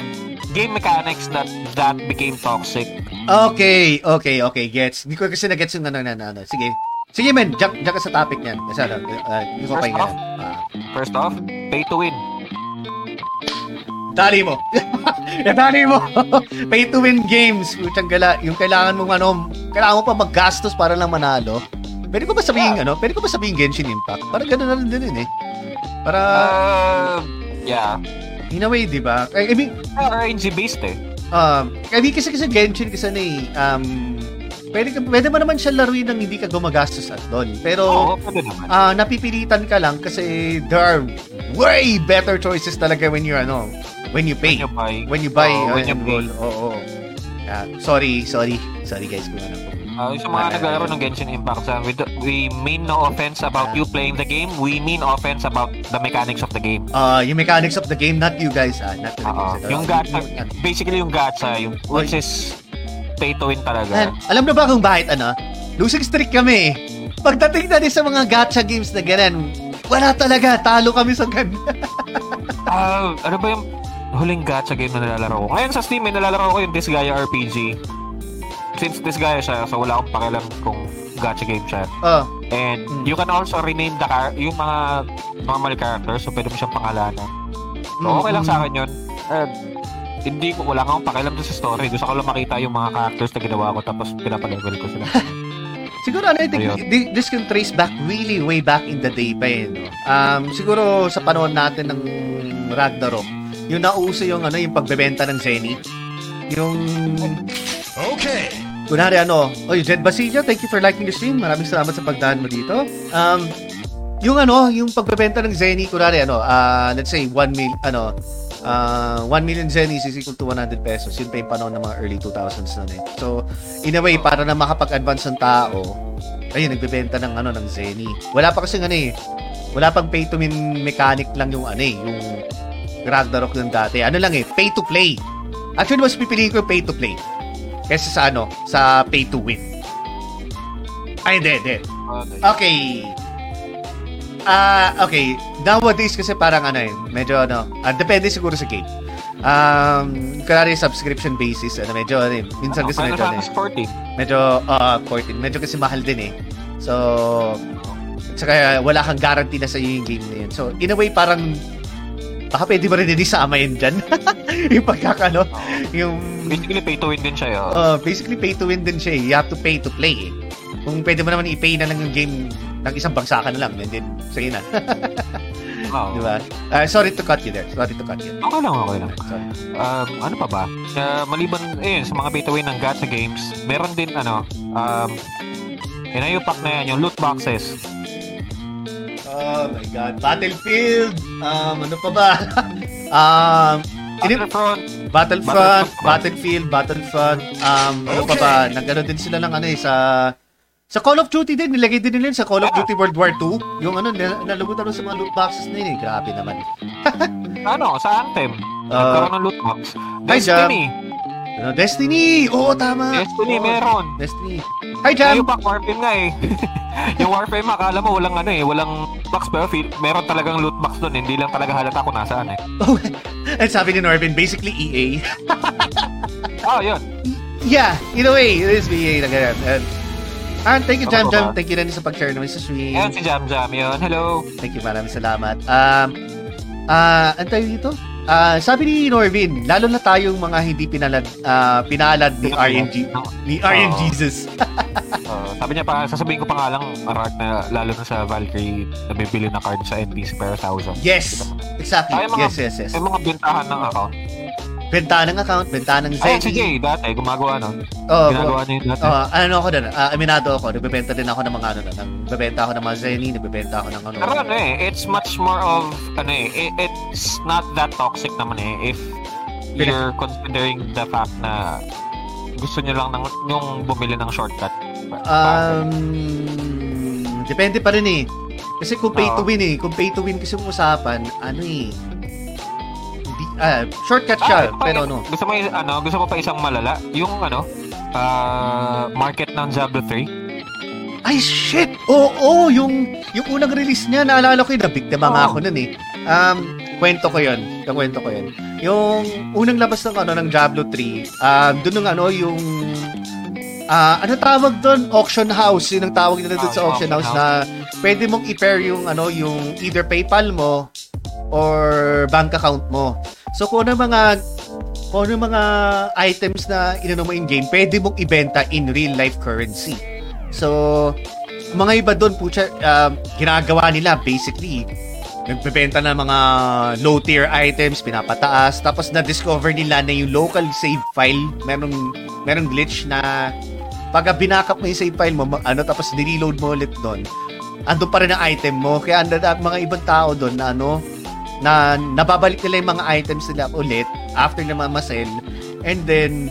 game mechanics that that became toxic. Okay, okay, okay, gets. Hindi ko kasi na-gets yung ano, ano, ano. Sige, sige men, jack, jack ka sa topic niyan. Kasi ano, uh, hindi ko pahinga. Uh, first off, pay to win. Dali mo. Dali mo. Pay to win games. Utanggala, yung kailangan mong ano, kailangan mo pa maggastos para lang manalo. Pwede ko ba sabihin, yeah. ano? Pwede ko ba sabihin Genshin Impact? Parang gano'n na lang din eh. Para... Uh, yeah. In a way, di ba? I mean... R N G-based eh. Um, I mean, kasi kasi Genshin, kasi ano eh, um, pwede, pwede ba naman siya laruin nang hindi ka gumagastos at doon. Pero, oh, uh, napipilitan ka lang kasi there are way better choices talaga when you, ano, when you pay. When you buy. When you buy. Oh, uh, when you pay. Oh, oh. Yeah. Sorry, sorry. Sorry guys kung ano. Uh, yung mga naglaro ng Genshin Impact, uh, we, do, we mean no offense about you playing the game. We mean offense about the mechanics of the game. Uh, yung mechanics of the game, not you guys. Ah, not the uh, games. Yung gacha, basically yung gacha, yung, which is pay to win talaga. Man, alam na ba kung bakit, ano? Losing streak kami. Pagdating na din sa mga gacha games na ganyan, wala talaga. Talo kami sa ganda. uh, ano ba yung huling gacha game na nalalaro ko? Ngayon sa Steam, may nalalaro ko yung Disgaea R P G. Since this guy siya, so wala akong pakialam kung gacha game siya. Uh, And mm. you can also rename the car- yung mga normal characters, so pwede mo siyang pangalanan. So okay lang sa akin yun. Uh, hindi ko, wala akong pakialam doon sa story. Gusto ko lang makita yung mga characters na ginawa ko tapos pinapalevel ko sila. Siguro ano, I think so, this can trace back really way back in the day pa eh. No? Um, siguro sa panahon natin ng Ragnarok, yung nauso yung ano, yung pagbebenta ng Zenny. Yung... Okay. Kunwari ano, oy Jed Basilio, thank you for liking the stream. Maraming salamat sa pagdaan mo dito. Um, yung ano, yung pagbebenta ng Zenny, kunwari ano, uh, let's say one mil ano, uh, one million Zennies is equal to one hundred pesos. Yun pa yung panahon ng mga early two thousands na eh. So, in a way, para na makapag-advance ng tao, ayun, nagbebenta ng ano, ng Zenny. Wala pa kasi ng ano eh. Wala pang pay to win mechanic lang yung ano eh, yung Ragnarok ng dati. Ano lang eh, pay to play. Actually, mas pipiliin ko yung pay to play kaysa sa ano, sa pay to win. Ay, hindi, hindi. Okay. Ah, uh, okay. Nowadays kasi parang ano eh, medyo ano, uh, depende siguro sa game. Um, kunwari subscription basis, ano, medyo ano eh, minsan kasi medyo ano eh. Medyo, uh, fourteen. Medyo kasi mahal din eh. So, saka wala kang guarantee na sa yung game na yun. So, in a way, parang baka pwede ba rin hindi sama yun dyan? Yung pagkakano, yung... Basically, pay to win din siya, yun. Uh, basically, pay to win din siya. You have to pay to play, eh. Kung pwede mo naman i-pay na lang yung game ng isang bagsakan na lang, and then, sige na. Oh. Diba? Uh, sorry to cut you there. Sorry to cut you. Okay lang, okay lang. Sorry. Uh, ano pa ba? Uh, maliban, eh, sa mga pay to win ng gacha games, meron din, ano, um, inayupak na yan, yung loot boxes. Oh my God, Battlefield. Um, ano pa ba? um, Battlefront. Battlefront, Battlefield, Battlefront. Um, ano pa ba? Nagano din sila ng ano eh, sa sa Call of Duty din, nilagay din nila sa Call of Duty World War two. Yung ano, nalagutan rin sa mga loot boxes na yun eh. Grabe naman. Ano, sa Anthem. Nagkaroon ng loot box. Destiny. Ano, Destiny! Oo, tama! Destiny, oh, meron! Destiny! Hi, Jam! Ayun, pack Warframe nga eh. Yung Warframe, akala mo, walang ano eh, walang box, pero meron talagang loot box doon, hindi lang talaga halata kung nasaan eh. Oh, at sabi ni Norbin, basically E A. Oh, yun. Yeah, in a way, it is E A. And, and thank you, Jam Jam. Thank you rin sa pag-share naman sa stream. Ayan si Jam Jam, yun. Hello! Thank you, maraming salamat. Um, ah, uh, antayin dito? Uh, sabi ni Norvin, lalo na tayong mga hindi pinalad uh, pinalad ni R N G ni R N G Jesus. Uh, sabi niya pa, sasabihin ko pa nga lang, Mark, na lalo na sa Valkyrie, nabibili na card sa N P C para one thousand. Yes, exactly. Ay, mga, yes, yes, yes. Ay, mga bentahan ng account. Bentahan ng account, bentahan ng Zenny. Ay, sige, dati, gumagawa nun. Oh, ginagawa niyo yun dati. Oh, ano ako dun, uh, aminado ako, nagbebenta din ako ng mga ano na, nagbebenta ako ng mga Zenny, nagbebenta ako ng ano. Pero ano eh, it's much more of, ano eh, it's not that toxic naman eh, if you're considering the fact na gusto niyo lang ng, yung bumili ng shortcut. Um, depende pa rin eh. Kasi kung pay to win eh, kung pay to win kasi yung usapan, ano eh, Uh, shortcut siya, ah, pero ano. Gusto mo ano, gusto mo pa isang malala, yung ano, uh, market ng Diablo three. Ay shit. Oo, oh, oh, yung yung unang release niya, naalala ko, nabiktima oh. nga ako noon eh. Um, kwento ko 'yon. Yung kwento ko 'yon. Yung unang labas ng ano ng Diablo three, um doon ng ano yung uh, ano tawag doon, auction house, yun ang tawag nila doon oh, sa auction house, house na pwede mong i-pair yung ano, yung either PayPal mo or bank account mo. So, kung ano mga kung ano mga items na inano mo in-game, pwede mong ibenta in real-life currency. So, mga iba doon, pucha, uh, ginagawa nila, basically, nagbebenta ng mga low-tier items, pinapataas, tapos na-discover nila na yung local save file, merong, merong glitch na pag binakap mo yung save file mo, ano, tapos nireload mo ulit doon, ando pa rin ang item mo. Kaya ando mga ibang tao doon na ano, na nababalik nila yung mga items nila ulit after na mamasel, and then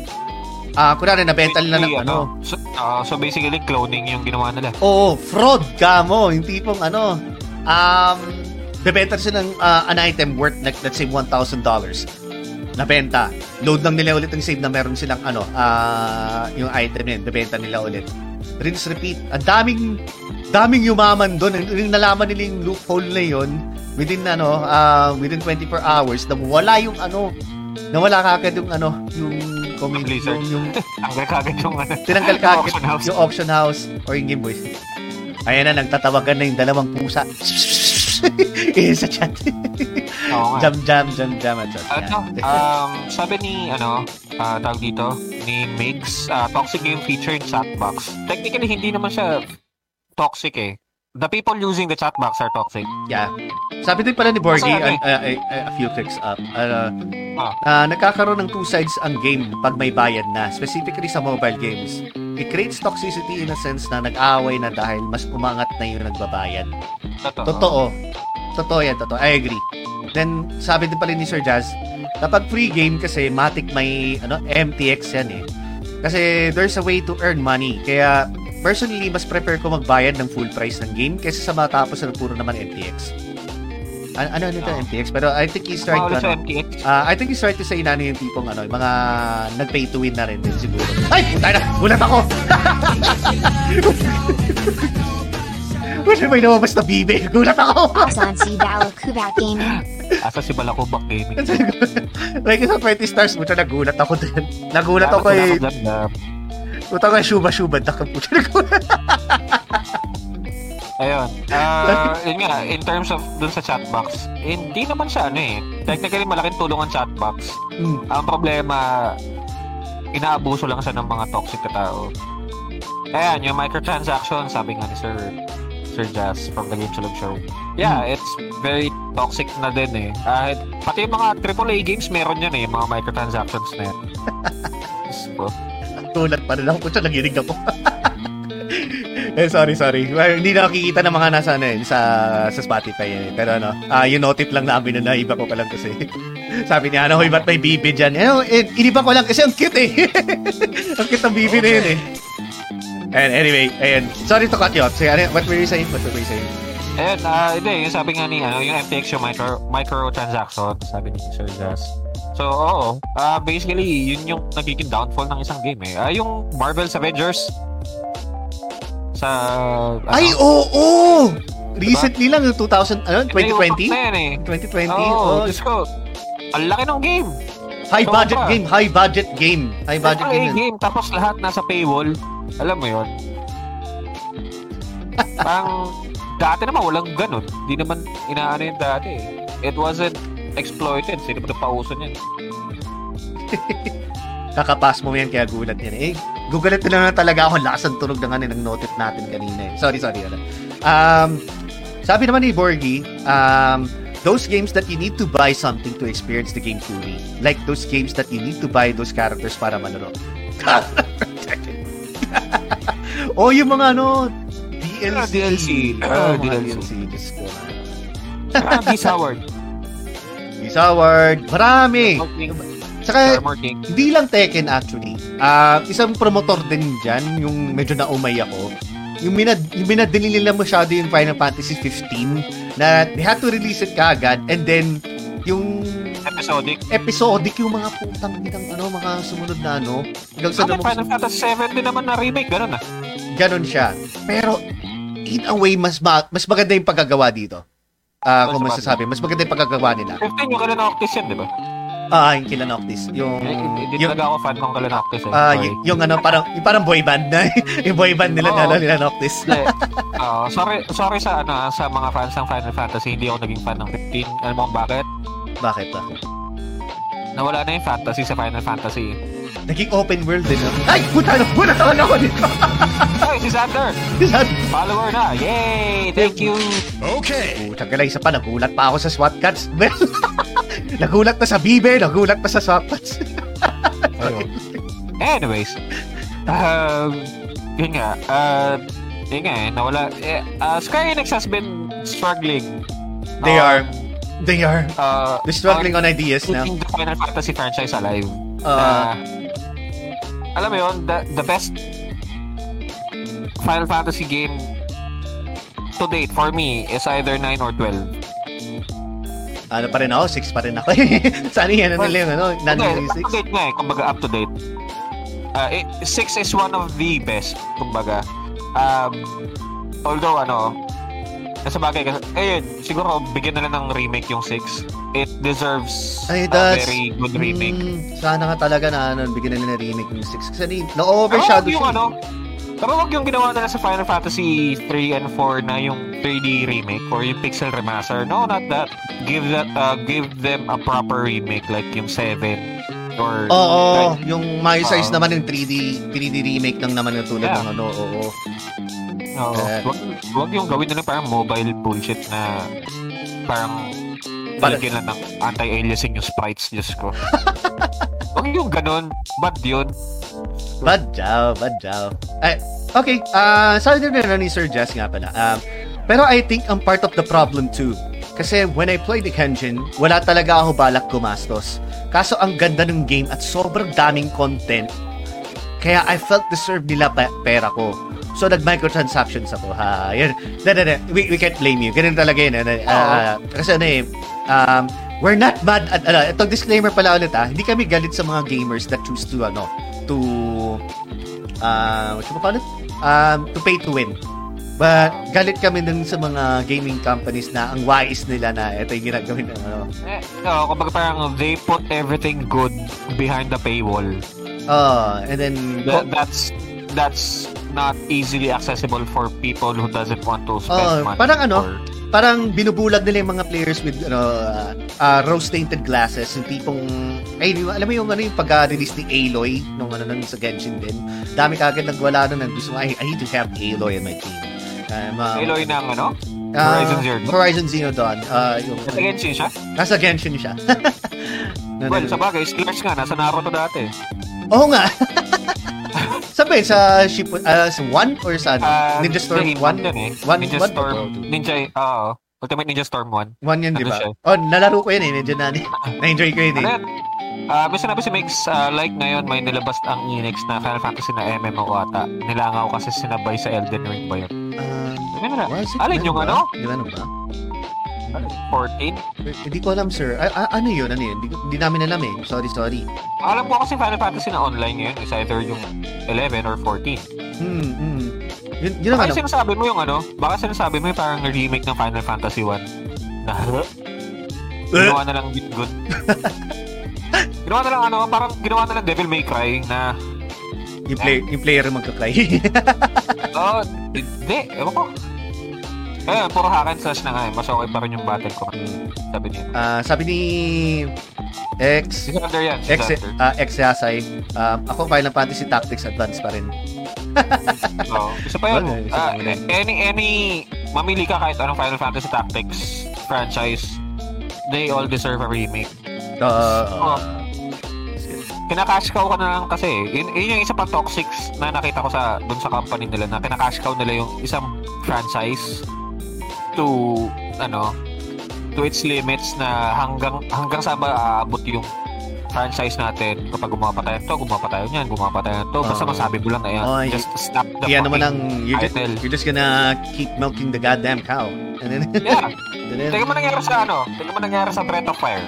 uh, kunwari nabenta nila ng ano, so, uh, so basically cloning yung ginawa nila. Oo, fraud ka mo, yung tipong ano, um, bebenta sila ng uh, an item worth like, let's say one thousand dollars, nabenta, load lang nila ulit ang save na meron silang ano, uh, yung item na yun, bebenta nila ulit, rinse repeat. Ang daming daming yumaman doon, nalaman nila yung loophole na yun within ano, uh, within twenty-four hours, na wala yung ano, na wala kagad yung ano, yung community, yung, yung tinanggal kagad yung ano, tinanggal kagad yung, yung auction house or yung Game Boy. Ayan na, nagtatawagan na yung dalawang pusa. Eh, sa chat. Oh, jam jam jam jam at chat. Ano, um, sabi ni ano, uh, tawag dito ni Migs, uh, toxic game feature in chat box. Technically hindi naman siya toxic eh. The people using the chat box are toxic. Yeah. Sabi din pala ni Borgie, uh, uh, uh, a few clicks up, uh, ah. uh, nagkakaroon ng two sides ang game pag may bayad na, specifically sa mobile games. It creates toxicity in a sense na nag-aaway na dahil mas umangat na yung nagbabayad. Totoo. Totoo. Totoo yan, totoo. I agree. Then, sabi din pala ni Sir Jazz, kapag free game kasi, matik may ano, M T X yan eh. Kasi there's a way to earn money. Kaya, Personally, mas prepare ko magbayad ng full price ng game kaysa sa matapos na puro naman M T X. Ano ano ito no. M T X? Pero I think he's trying to... Uh, I think he's trying to say inano yung tipong ano, yung mga nag-pay to win na rin din siguro. Ay! Tayo na! Gulat ako! Kasi may namabas na bibi. Gulat ako! Asan si Dao Kubak Gaming? Asan si Balakobak Gaming? Like sa twenty stars mo, nagulat ako din. Nagulat ako eh. Puta ko, shuba-shubad na kaputa na ko. Ayun. Uh, yun nga, in terms of dun sa chatbox, hindi naman siya ano eh. Technically, malaking tulong ang chatbox. Mm. Ang problema, inaabuso lang siya ng mga toxic na tao. Ayan, yung microtransaction, sabi nga ni Sir, Sir Jazz from The Game Salog Show. Yeah, mm. It's very toxic na din eh. Uh, pati yung mga triple A games, meron yan eh, mga microtransactions na yan. So, tulad pa rin ako. Kutsa, naginig ako. eh, sorry, sorry. Well, hindi nakikita ng mga nasa ano yun, sa, sa Spotify yun. Eh. Pero ano, uh, yung notip lang namin na iba ko pa lang kasi. Sabi niya, ano, hoy, ba't may bibi dyan? Eh, eh, iniba ko lang kasi ang cute eh. Ang cute ng bibi okay. na yun eh. And anyway, ayun. Sorry to cut you off. So, ano, what were you saying? What were you saying? Ayun, uh, hindi. Yung sabi nga ni, ano, yung M T X yung micro, microtransaction, sabi ni Sir Jazz. So, oo. Uh, basically, yun yung nagiging downfall ng isang game eh. Uh, yung Marvel's Avengers sa... Uh, Ay, oo! Oh, oh! Recently diba? Lang, yung two thousand... Ano? twenty twenty? Eh. twenty twenty? Oo, oh, Diyos ko. Ang laki ng game. High so, budget pa. game. High budget game. High budget game. High game. Tapos lahat nasa paywall. Alam mo yun. Parang... Dati naman, walang ganun. Di naman inaano yung dati eh. It wasn't... exploited. Sino ba napauso niyan? Kakapas mo yan kaya gulat yan eh. Gugulat na lang talaga ako. Lakas ang tunog na nga ng notif natin kanina eh. Sorry, sorry. Um, sabi naman ni Borgie, um, those games that you need to buy something to experience the game fully. Like those games that you need to buy those characters para manuro. O oh, yung mga ano, D L C. Oh, D L C. Just go. Happy Sour. Award. Marami. Saka, hindi lang Tekken actually. Uh, isang promotor din dyan, yung medyo naumay ako. Yung, minad, yung minadili nila masyado yung Final Fantasy fifteen na they had to release it kaagad and then yung episodic episodic yung mga putang ng ano, mga sumunod na ano. Sa ano, Final Fantasy seven din naman na remake, ganun ah. Ganun siya. Pero, in a way, mas, ma- mas maganda yung paggagawa dito. Ah, uh, kung masasabi, mas maganda yung pagkagawa nila. fifteen yung Kalanoctis yan, di ba? Ah, yung Kalanoctis. Yung... Hindi talaga ako fan ng Kalanoctis eh. Ah, y- yung ano, parang yung parang boy band na. Yung boy band nila oh, na, Kalanoctis. Okay. uh, sorry sorry sa ano, sa mga fans ng Final Fantasy, hindi ako naging fan ng fifteen. Alam mo kung bakit? Bakit ba? Nawala na yung fantasy sa Final Fantasy. Naging open world din. Ay, puta na! Puta talaga ako dito! Ay, si Zander! Si Zander! Follower na! Yay! Thank you! Okay! Puta ka lang, isa pa. Nagulat pa ako sa SWAT cuts. Nagulat na sa Bibe. Nagulat pa sa SWAT cuts. Anyways. Uh, yun nga. Uh, yun nga eh. Nawala. Uh, Square Enix has been struggling. They um, are. They are. Uh, They're struggling uh, on ideas now. Keeping the Final Fantasy franchise alive. Uh, na, alam mo yun, the, the best Final Fantasy game to date for me is either nine or twelve. Ano pa rin ako? six pa rin ako. Sana yan na nila yung ano? nine, okay, six. Up to date nga eh. Kumbaga, up to date. six uh, is one of the best. Kumbaga. Um, although, ano, nasa bagay kasi, eh, siguro, bigyan na lang ng remake yung six. It deserves Ay, a very good remake. Mm, sana nga talaga na ano, bigyan na nila remake yung six. Kasi na-overshadow siya. Ano, pero wag yung ginawa nila sa Final Fantasy three and four na yung three D remake or yung pixel remaster. No, not that. Give that uh, give them a proper remake like yung seven or Oo, oh, oh, yung my size um, naman yung three D three D remake lang naman ng tulad yeah. ng ano. Oo. Oh, uh, wag, wag yung gawin nila parang mobile bullshit na parang palagyan lang ng anti-aliasing yung sprites, Diyos ko. Wag yung ganun. Bad yun. Bad job, bad job. Ay, okay, uh, sorry din na ni Sir Jess nga pala. Um, pero I think I'm part of the problem too. Kasi when I played the Kenshin, wala talaga ako balak gumastos. Kaso ang ganda ng game at sobrang daming content. Kaya I felt deserve nila pera ko. So, nag-microtransactions ako, ha? Yun, na, na, na, we, we can't blame you. Ganun talaga yun. Uh, uh, kasi ano eh, um, we're not bad at, uh, itong disclaimer pala ulit, ha? Hindi kami galit sa mga gamers that choose to, ano, to, uh, what's pa ulit? Um, to pay to win. But, galit kami dun sa mga gaming companies na ang wise nila na ito yung ginagawin ng, ano. Eh, no, kumbaga parang they put everything good behind the paywall. Oh, uh, and then, Th- that's, that's, not easily accessible for people who doesn't want to spend uh, money. Parang ano, or... parang binubulag nila yung mga players with ano, uh, uh, rose-tinted glasses, yung tipong, ay, alam mo yung, ano, yung pag-release ni Aloy, nung ano, nung sa Genshin din, dami kagad nagwala nun, gusto mo, I, I need to have Aloy in my team. Um, uh, Aloy ng ano? Uh, Horizon Zero Dawn. Horizon Zero Dawn. Uh, yung, nasa Genshin siya? Nasa Genshin siya. no, well, no, no. Sa bagay, skillers nga, nasa Naruto dati. Oo nga. Sabi sa ship uh, sa one or sa uh, Ninja Storm one? Eh. one Ninja one? Storm oh, Ninja ah uh, Ultimate Ninja Storm one. one yan, ano, di ba? Oh, nalaro ko yan eh, medyo na na-enjoy ko yun eh. Ah, uh, may sinabi si Migs, uh, like ngayon may nilabas ang Enix na Final Fantasy na M M O ata. Nilangaw kasi sinabay sa Elden Ring ba yun? Ah, uh, alin yung ba? Ano? Di ba ano ba? fourteen? Hindi eh, ko alam, sir. A- a- ano yun? Ano yun? Hindi namin alam eh. Sorry, sorry. Alam ko kasi Final Fantasy na online yun. It's either yung eleven or fourteen. Hmm, hmm. Yun, yun baka yung ano? Sinasabi mo yung ano? Baka sinasabi mo yung parang remake ng Final Fantasy one. Na, ginawa na lang good. ginawa na lang ano? Parang ginawa na lang Devil May Cry na... Yung, play, yung player yung magka-cry. Oo. Hindi. Ewan ko. Eh, puro hack and slash na nga eh. Mas okay pa rin yung battle ko. Sabi niya. Uh, sabi ni... X... Si Zander yan. Si X, uh, X Yasay. Um, ako, Final Fantasy Tactics Advance pa rin. Oo. Oh, isa pa yun. Well, isa uh, yun. Any, any... Mamili ka kahit anong Final Fantasy Tactics franchise. They all deserve a remake. Oo. Uh, so, uh, kinakashkaw ka na lang kasi. Yun, yun yung isa pang toxics na nakita ko sa dun sa company nila na kinakashkaw nila yung isang franchise to ano to its limits na hanggang hanggang sa maaabot yung franchise natin kapag gumapatay to gumapatay niyan gumapatay to basta uh, masabi mo lang ayan oh, just snap the yeah, fucking lang, you're just, you're just gonna keep milking the goddamn cow and then yeah and then, tingnan mo nangyari sa ano tingnan mo nangyari sa Breath of Fire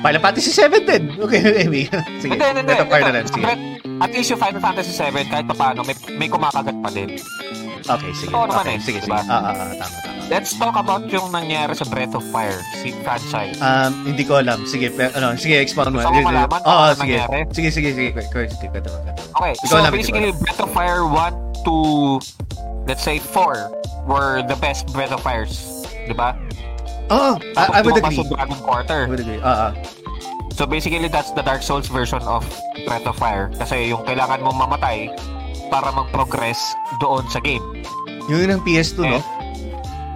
Final Fantasy seven din okay Amy sige and then, and then, Breath of Fire na lang sige at least yung Final Fantasy seven kahit pa paano may, may kumakagat pa din. Okay, sige. Oo naman okay, eh. Sige, sige. Ah, ah, ah, tama, tama. Let's talk about yung nangyari sa Breath of Fire, si franchise. Um, hindi ko alam. Sige, pero, ano, sige, expound mo. Gusto mo malaman kung ano nangyari? Sige, sige, sige. Okay, so basically, Breath of Fire one to, let's say, four were the best Breath of Fires. Diba? Oo, I would agree. I would agree, ah, ah. So basically, that's the Dark Souls version of Breath of Fire. Kasi yung kailangan mong mamatay, para mag-progress doon sa game. Yun yung ng P S two, eh, no?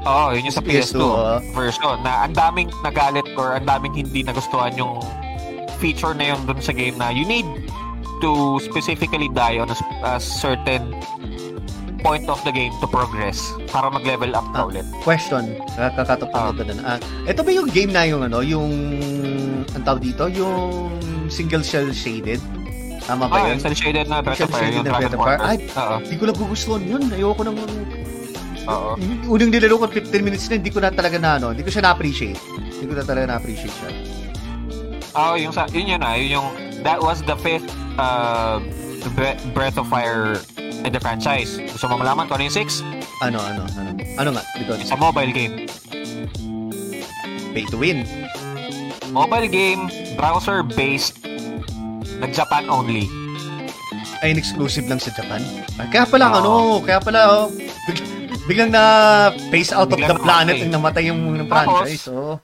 Oo, oh, yun yung sa P S two, P S two uh, version na ang daming nagalit or ang daming hindi nagustuhan yung feature na yun doon sa game na you need to specifically die on a, a certain point of the game to progress para mag-level up na uh, ulit. Question, kakatapang uh, ito din. Uh, ito ba yung game na yung ano, yung ang tawag dito, yung single shell shaded? Tama ba ah, yun? Cel-shaded na Breath of Fire yung Dragon Warrior. Ay, hindi ko lang gugustuhan yun. Ayoko nang... Oo. Unang nilaro ko fifteen minutes na, hindi ko na talaga na, ano, hindi ko siya na-appreciate. Hindi ko na talaga na-appreciate siya. Oo, oh, yun yun na. Yun yung... That was the fifth uh, Breath of Fire in the franchise. Gusto mo malaman kung ano yung six? Ano, ano, ano? Ano nga? Dito. Sa mobile game. Pay to win. Mobile game, browser-based, nag-Japan only. Ay, exclusive lang sa Japan? Ay, kaya pala, oh. ano, kaya pala, oh, big, biglang na phase out biglang of the planet yung namatay yung, yung franchise. Tapos, oh.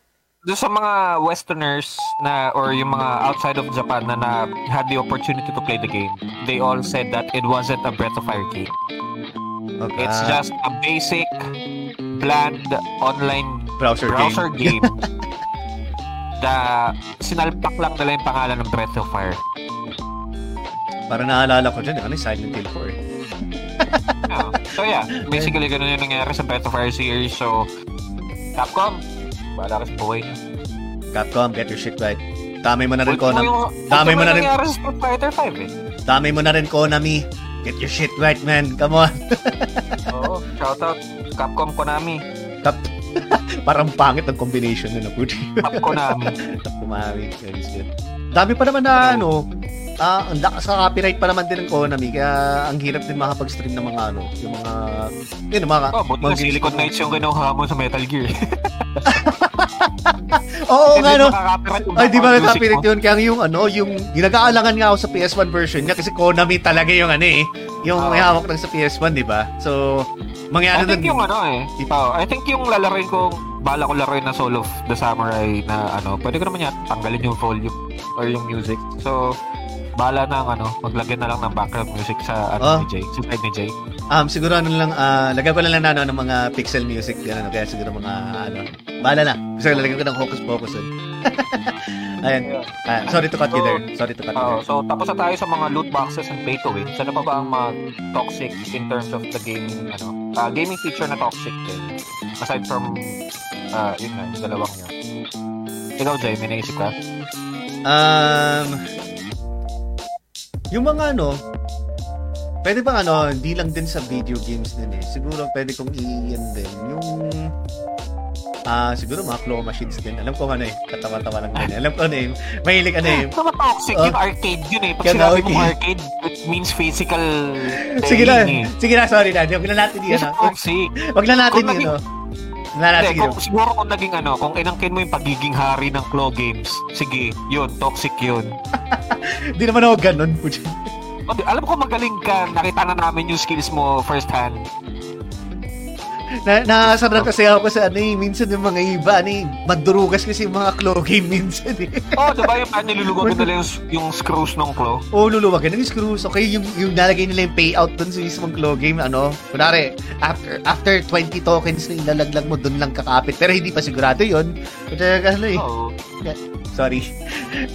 doon sa mga Westerners na or yung mga outside of Japan na, na had the opportunity to play the game, they all said that it wasn't a Breath of Fire game. Okay. It's just a basic, bland, online browser, browser game. game. Da sinalpak lang nila yung pangalan ng Breath of Fire. Para naalala ko dyan, ano yung Silent Hill four? yeah. So yeah, basically ganun yung nangyari sa Breath of Fire series. So, Capcom, bahala ka sa buhay niya. Capcom, get your shit right. Damay mo na rin Konami. Damay mo na rin... Ultimo yung nangyari sa Street Fighter five eh. Damay mo na rin Konami. Get your shit right, man. Come on. Oo, oh, shoutout. Capcom Konami. Cap... Parang pangit ang combination na nabuti. Capcom Konami. Capcom Konami. Dami pa naman na ano. Ah, ang lakas ng copyright pa naman din ng Konami. Kaya ang hirap din makapag-stream ng mga ano. Yung mga... Yun, mga... Oh, buti na Silicon Knights yung ginawa mo sa Metal Gear. Oo nga, no? Ay, di ba naka-copyright yun? Kaya yung ano, yung... Ginagaalangan nga ako sa P S one version niya kasi Konami talaga yung ano eh. Yung uh, may hawak lang sa P S one, di ba? So, mangyari na... I think yung ano eh. Oh, I think yung lalaroin ko... Bala ko laroin na Soul of the Samurai na ano. Pwede ko naman yan. Tanggalin yung volume or yung music. So... Bahala na ang ano, maglagay na lang ng background music sa ano, oh. ni Jay, sa side ni Jay. Um, siguro ano lang, uh, lagay ko na lang na, ano, ng mga pixel music, yan, ano, kaya siguro mga, ano, bahala na. Kasi lalagyan ko ng Hocus Pocus. Eh. Ayan. Uh, sorry to cut so, you there. Sorry to cut uh, you there. So, tapos na tayo sa mga loot boxes and pay to win. So, ano pa ba ang mga toxic in terms of the gaming, ano, uh, gaming feature na toxic din? Aside from, uh, yun nga, dalawang yun. Ikaw, Jay, may naisip ka? Um... Yung mga ano, pwede bang ano, hindi lang din sa video games din eh. Siguro pwede kong i-end din. Yung, ah, uh, siguro mga claw machines din. Alam ko ano eh, katawa-tawa lang din. Alam ko ano eh, mahilig ano eh. Sama toxic oh. Yung arcade yun eh. Pag kaya sinabi okay. Mong arcade, it means physical sige na, eh. Sige na, sorry na. Huwag na natin yun. Huwag na natin yun. Naging... Na, hindi, kung, siguro kung naging ano, kung inangkin mo yung pagiging hari ng claw games, sige, yun, toxic yun. Hindi naman ako ganun po dyan. Alam ko magaling ka, nakita na namin yung skills mo firsthand. Na Nakasarap kasi ako kasi ano eh, minsan yung mga iba, ano eh, magdurugas kasi yung mga claw game minsan eh. Oo, oh, diba yung ano, niluluwagan nila yung, yung screws ng claw? Oo, oh, luluwagan nila yung screws. Okay, yung, yung nalagay nila yung payout dun sa isang claw game, ano, kunwari, after after twenty tokens na ilalaglag mo, dun lang kakapit. Pero hindi pa sigurado yun. Kaya ano eh. Oo. Sorry.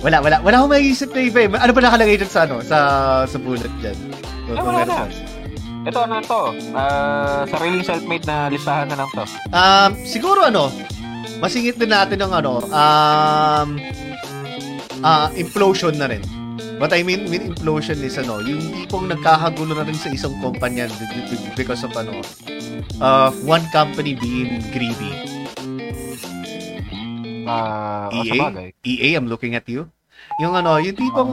Wala, wala. Wala akong maiisip na iba eh. Ano ba nakalagay dyan sa ano? Sa, sa bullet dyan? Ay, wala na. Ito, ano to? Uh, sariling self-made na listahan na lang to. Um, siguro, ano, masingit din natin ng, ano, um, uh, implosion na rin. What I mean with implosion is, ano, yung tipong nagkakagulo na rin sa isang kumpanya because of, ano, uh, one company being greedy. Uh, E A? E A, I'm looking at you. Yung, ano, yung tipong,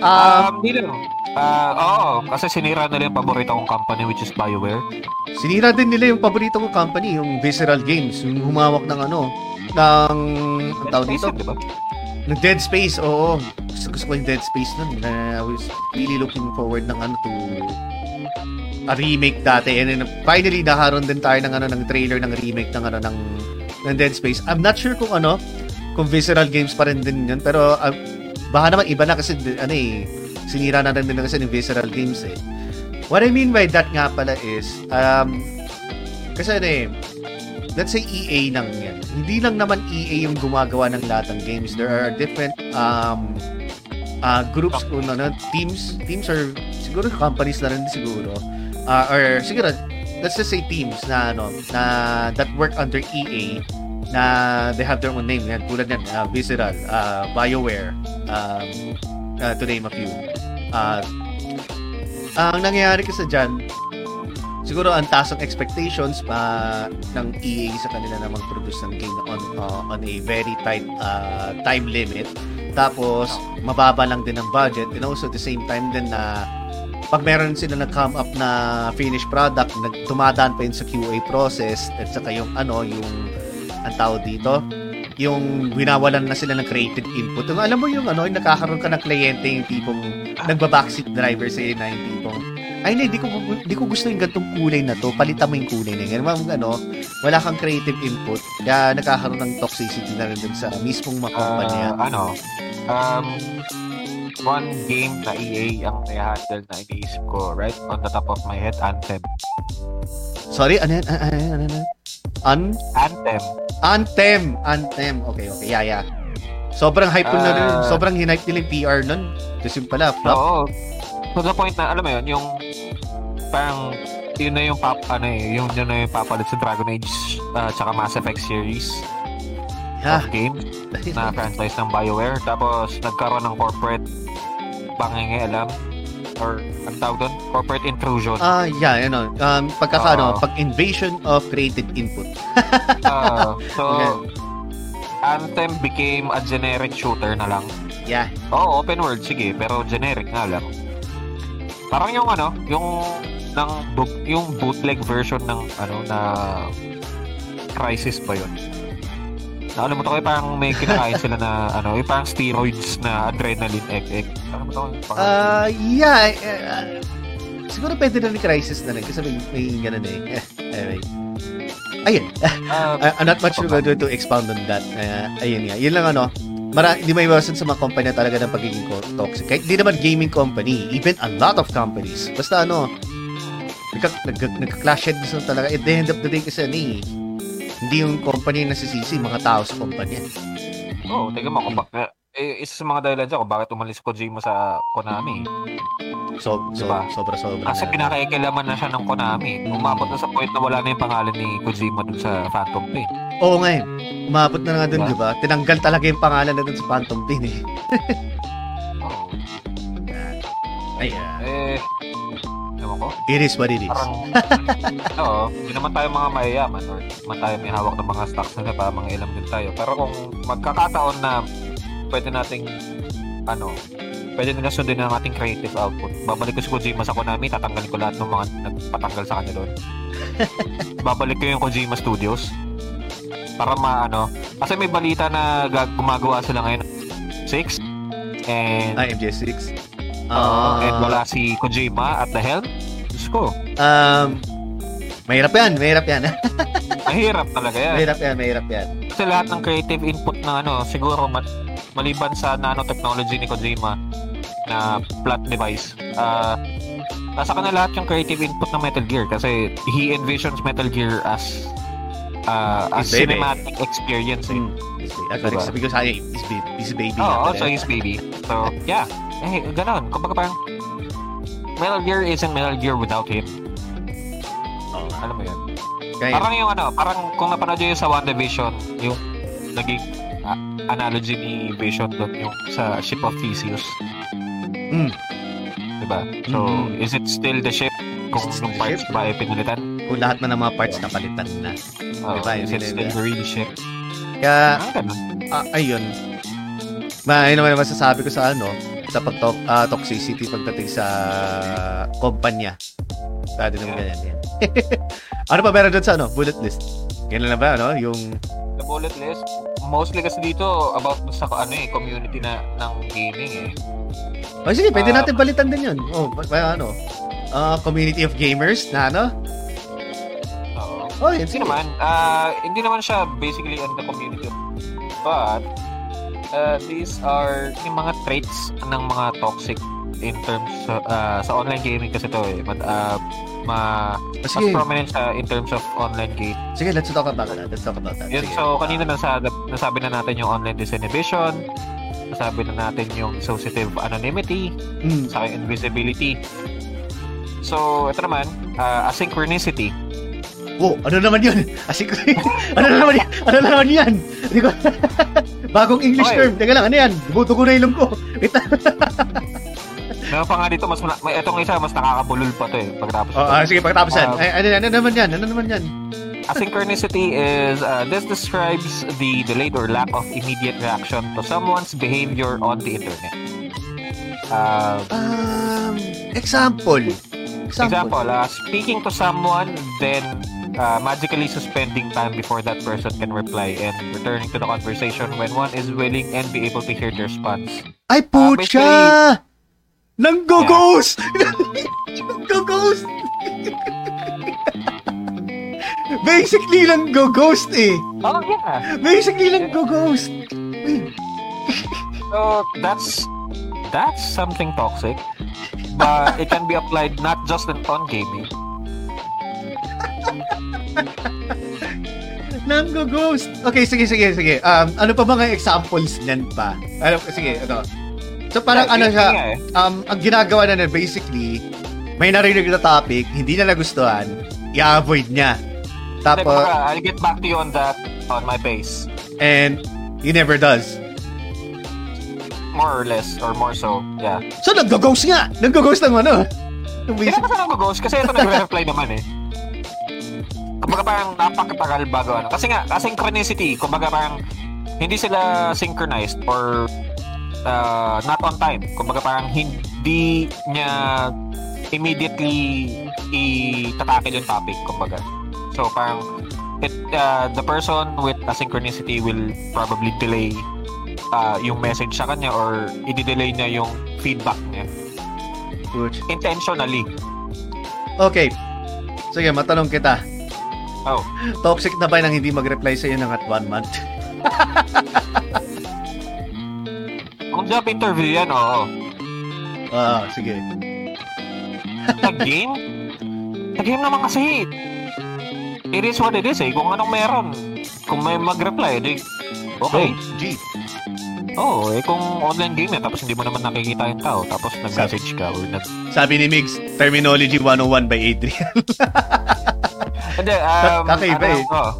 um, hindi lang, Ah, uh, oo, oh, kasi sinira nila yung paborito kong company which is BioWare. Sinira din nila yung paborito kong company, yung Visceral Games, yung humawak ng ano, ng ang tawag dito, 'di ba? Ng Dead Space. Oo. Gusto, gusto ko yung Dead Space nun. Uh, I was really looking forward ng ano to a remake dati. And then finally nakaroon din tayo ng ano ng trailer ng remake ng ano ng, ng Dead Space. I'm not sure kung ano, kung Visceral Games pa rin din 'yun, pero uh, baka naman iba na kasi ano eh sinira na rin nila kasi ng Visceral Games eh. What I mean by that nga pala is, um, kasi ano eh, let's say E A lang yan. Hindi lang naman E A yung gumagawa ng lahat ng games. There are different um, uh, groups, o ano, teams, teams or siguro companies na rin siguro, uh, or siguro, let's just say teams na ano, na that work under E A na they have their own name. Yan, tulad yan, uh, Visceral, uh, BioWare, um, Uh, to name a few. Uh, ang nangyayari kasi dyan, siguro ang taas ng expectations pa ng E A sa kanila na mag-produce ng game on, uh, on a very tight uh, time limit. Tapos, mababa lang din ang budget. And also, at the same time din na pag meron sila nag-come up na finished product, nagtumadaan pa yun sa Q A process at saka yung ano, yung ang tao dito, yung winawalan na sila ng creative input. Yung, alam mo yung ano, yung nakakaroon ka ng kliyente yung tipong nagba-backseat driver sa'yo na yung tipong, ay na, di ko, di ko gusto yung gantong kulay na to, palitan mo yung kulay na yun. Ano, wala kang creative input, kaya nakakaroon ng toxicity na rin sa mismong mga kumpanya. Uh, ano, um, one game na E A ang na-handle na iniisip ko, right? On the top of my head, Anthem. Sorry, ano yan? Ano yan? Ano yan? An? Anthem. Anthem. Anthem. Okay, okay. Yeah, yeah. Sobrang hype uh, na rin. Sobrang hinipe nila yung P R nun. Just yung pala, flop. Oo. To the point na, alam mo yun, yung parang, yun na yung pop, ano eh, yung, yun na yung papalit sa Dragon Age uh, tsaka Mass Effect series. Yeah. Game na franchise ng BioWare. Tapos, nagkaroon ng corporate pangingialam or ang tawag doon? Corporate intrusion. Ah, uh, yeah, you know, um, pagkasa, uh, ano, pag invasion of creative input. uh, so, okay. Anthem became a generic shooter na lang. Yeah. Oo, open world, sige, pero generic nga lang. Parang yung ano, yung ng yung bootleg version ng ano na Crisis pa yun. Nakalimutan ko, yung parang may kinakain sila na ano, yung parang steroids na adrenaline egg-egg. Ah, uh, yeah. Uh, siguro pwede na ni Crisis na rin kasi may, may ganun eh. Anyway. Ayun. Uh, I'm not much okay. to, to expound on that. Uh, ayun nga. Yun lang ano. Mara, hindi may iwasan sa mga company na talaga ng pagiging toxic. Kahit hindi naman gaming company. Even a lot of companies. Basta ano, nagka-clash head gusto talaga. At the end of the day kasi ano eh. Hindi yung company na nasisisi. Mga tao sa company. Oo. Oh, teka mo. Bak- eh, isa sa mga dahilan dyan ko, bakit umalis Kojima sa Konami? So, so diba? Sobra-sobra. Kasi pinakaikilaman na siya ng Konami. Umabot na sa point na wala na yung pangalan ni Kojima dun sa Phantom Pain. Oo nga eh. Umabot na nga dun, diba? diba? Tinanggal talaga yung pangalan na dun sa Phantom Pain eh. oh. Ayan. Eh, naman ko? It is what it is. Parang, oo. Hindi naman tayo mga mayayaman or hindi naman tayo may hawak ng mga stocks na para mga ilam din tayo. Pero kung magkakataon na pwede nating ano, pwede nila sundin ang ating creative output. Babalik ko si Kojima sa Konami, tatanggalin ko lahat ng mga nagpatanggal sa kanya doon. Babalik ko yung Kojima Studios para maano. Kasi may balita na gumagawa sila ngayon six and M J six. Uh, uh, and wala si Kojima at the helm. Diyos ko. Um, mahirap yan, mahirap yan. Mahirap talaga yan. Mahirap yan, mahirap yan. Kasi lahat ng creative input na ano, siguro mat- maliban sa nanotechnology ni Kojima na plot device, uh, nasa ka na lahat yung creative input ng Metal Gear kasi he envisions Metal Gear as uh, a cinematic experience eh. Mm. That's diba? Sabi ko sa kanya, his baby. His baby oh, also his baby. So, yeah. Eh, ganon. Kumbaga parang Metal Gear isn't Metal Gear without him. Oh. Alam mo yun. Kaya parang yung ano, parang kung napanood yun sa WandaVision, yung naging analogy ni Vision doon yung sa ship of Theseus. Mm. Diba? So, mm-hmm. is it still the ship? Kung nung parts ship? Ba ay pinalitan? Kung lahat na ng mga parts napalitan na. Oh, diba? Is it still the real ship? Kaya, ah, uh, ayun. May naman naman sasabi ko sa ano, sa pag-talk, uh, toxicity pagdating sa kumpanya. Dati naman yeah. ganyan. Ano pa meron doon sa ano? Bullet list. Ganyan na ba? Ano? Yung the bullet list? Mostly kasi dito about sa ano eh community na ng gaming eh. Oh, sige, pwede uh, natin balitan din 'yon. Oh, ano? Uh, community of gamers na ano? Oo. Oh, hindi naman uh, hindi naman siya basically on the community. But uh, these are yung mga traits ng mga toxic in terms uh, sa online gaming kasi to eh. But uh, ma mas prominent uh, in terms of online game. Sige, let's talk about that. Let's talk about that. Yun, so, kanina nasa, nasabi na natin yung online disinhibition, nasabi na natin yung associative anonymity, mm. sa invisibility. So, ito naman, uh, asynchronicity. Wow, ano naman yun? Asynchronicity? ano naman yan? Ano naman yan? Bagong English okay. term. Teka lang, ano yan? Buto ko na ilong ko. Wait Meron pa nga dito, mas, may, itong isa, mas nakakabulol pa ito eh, pagkatapos ito. Oh, ah, sige, pagkatapos yan. Uh, Ay, ano, ano naman yan? Ano naman yan? Asynchronicity is, uh, this describes the delayed or lack of immediate reaction to someone's behavior on the internet. Uh, um, example. Example, example uh, speaking to someone, then uh, magically suspending time before that person can reply and returning to the conversation when one is willing and be able to hear the response. Ay, pucha! Uh, Nanggo-ghost! Yeah. Nanggo-ghost! Basically, nanggo-ghost eh! Oh, yeah! Basically, nanggo-ghost! So, that's... That's something toxic. But it can be applied not just on gaming. Nanggo-ghost! Okay, sige, sige, sige. Um, ano pa mga examples niyan pa? Ano, sige, ano... So parang yeah, ano siya, yeah. um, ang ginagawa na na basically, may narinig na topic, hindi na nagustuhan, i-avoid niya. Tapos, I'll get back to you on that on my base. And he never does. more or less, or more so, yeah. So nag-ghost nga! Nag-ghost ng ano? Hindi na ba sa nag-ghost? Kasi ito nag-reply naman eh. Kumbaga parang napakatagal bago ano. Kasi nga, asynchronicity, kumbaga parang hindi sila synchronized or uh, not on time. Kumbaga parang hindi niya immediately itatake yung topic, kumbaga. So parang it, uh, the person with asynchronicity will probably delay uh, yung message sa kanya or i-delay niya yung feedback niya. Good. Intentionally. Okay. Sige, matanong kita. Oh. Toxic na ba yung hindi mag-reply sa'yo ng at one month? Kung job interview yan, oo. Ah, sige. Nag-game? Nag-game naman kasi. It is what it is eh. Kung anong meron. Kung may mag-reply, di... Okay. So, G. Oo, oh, eh kung online game eh. Tapos hindi mo naman nakikita yung tao. Tapos nag-message ka. Or nag- Sabi ni Migs, Terminology one oh one by Adrian. Hindi, um... Kakaiba ano, eh. Oh,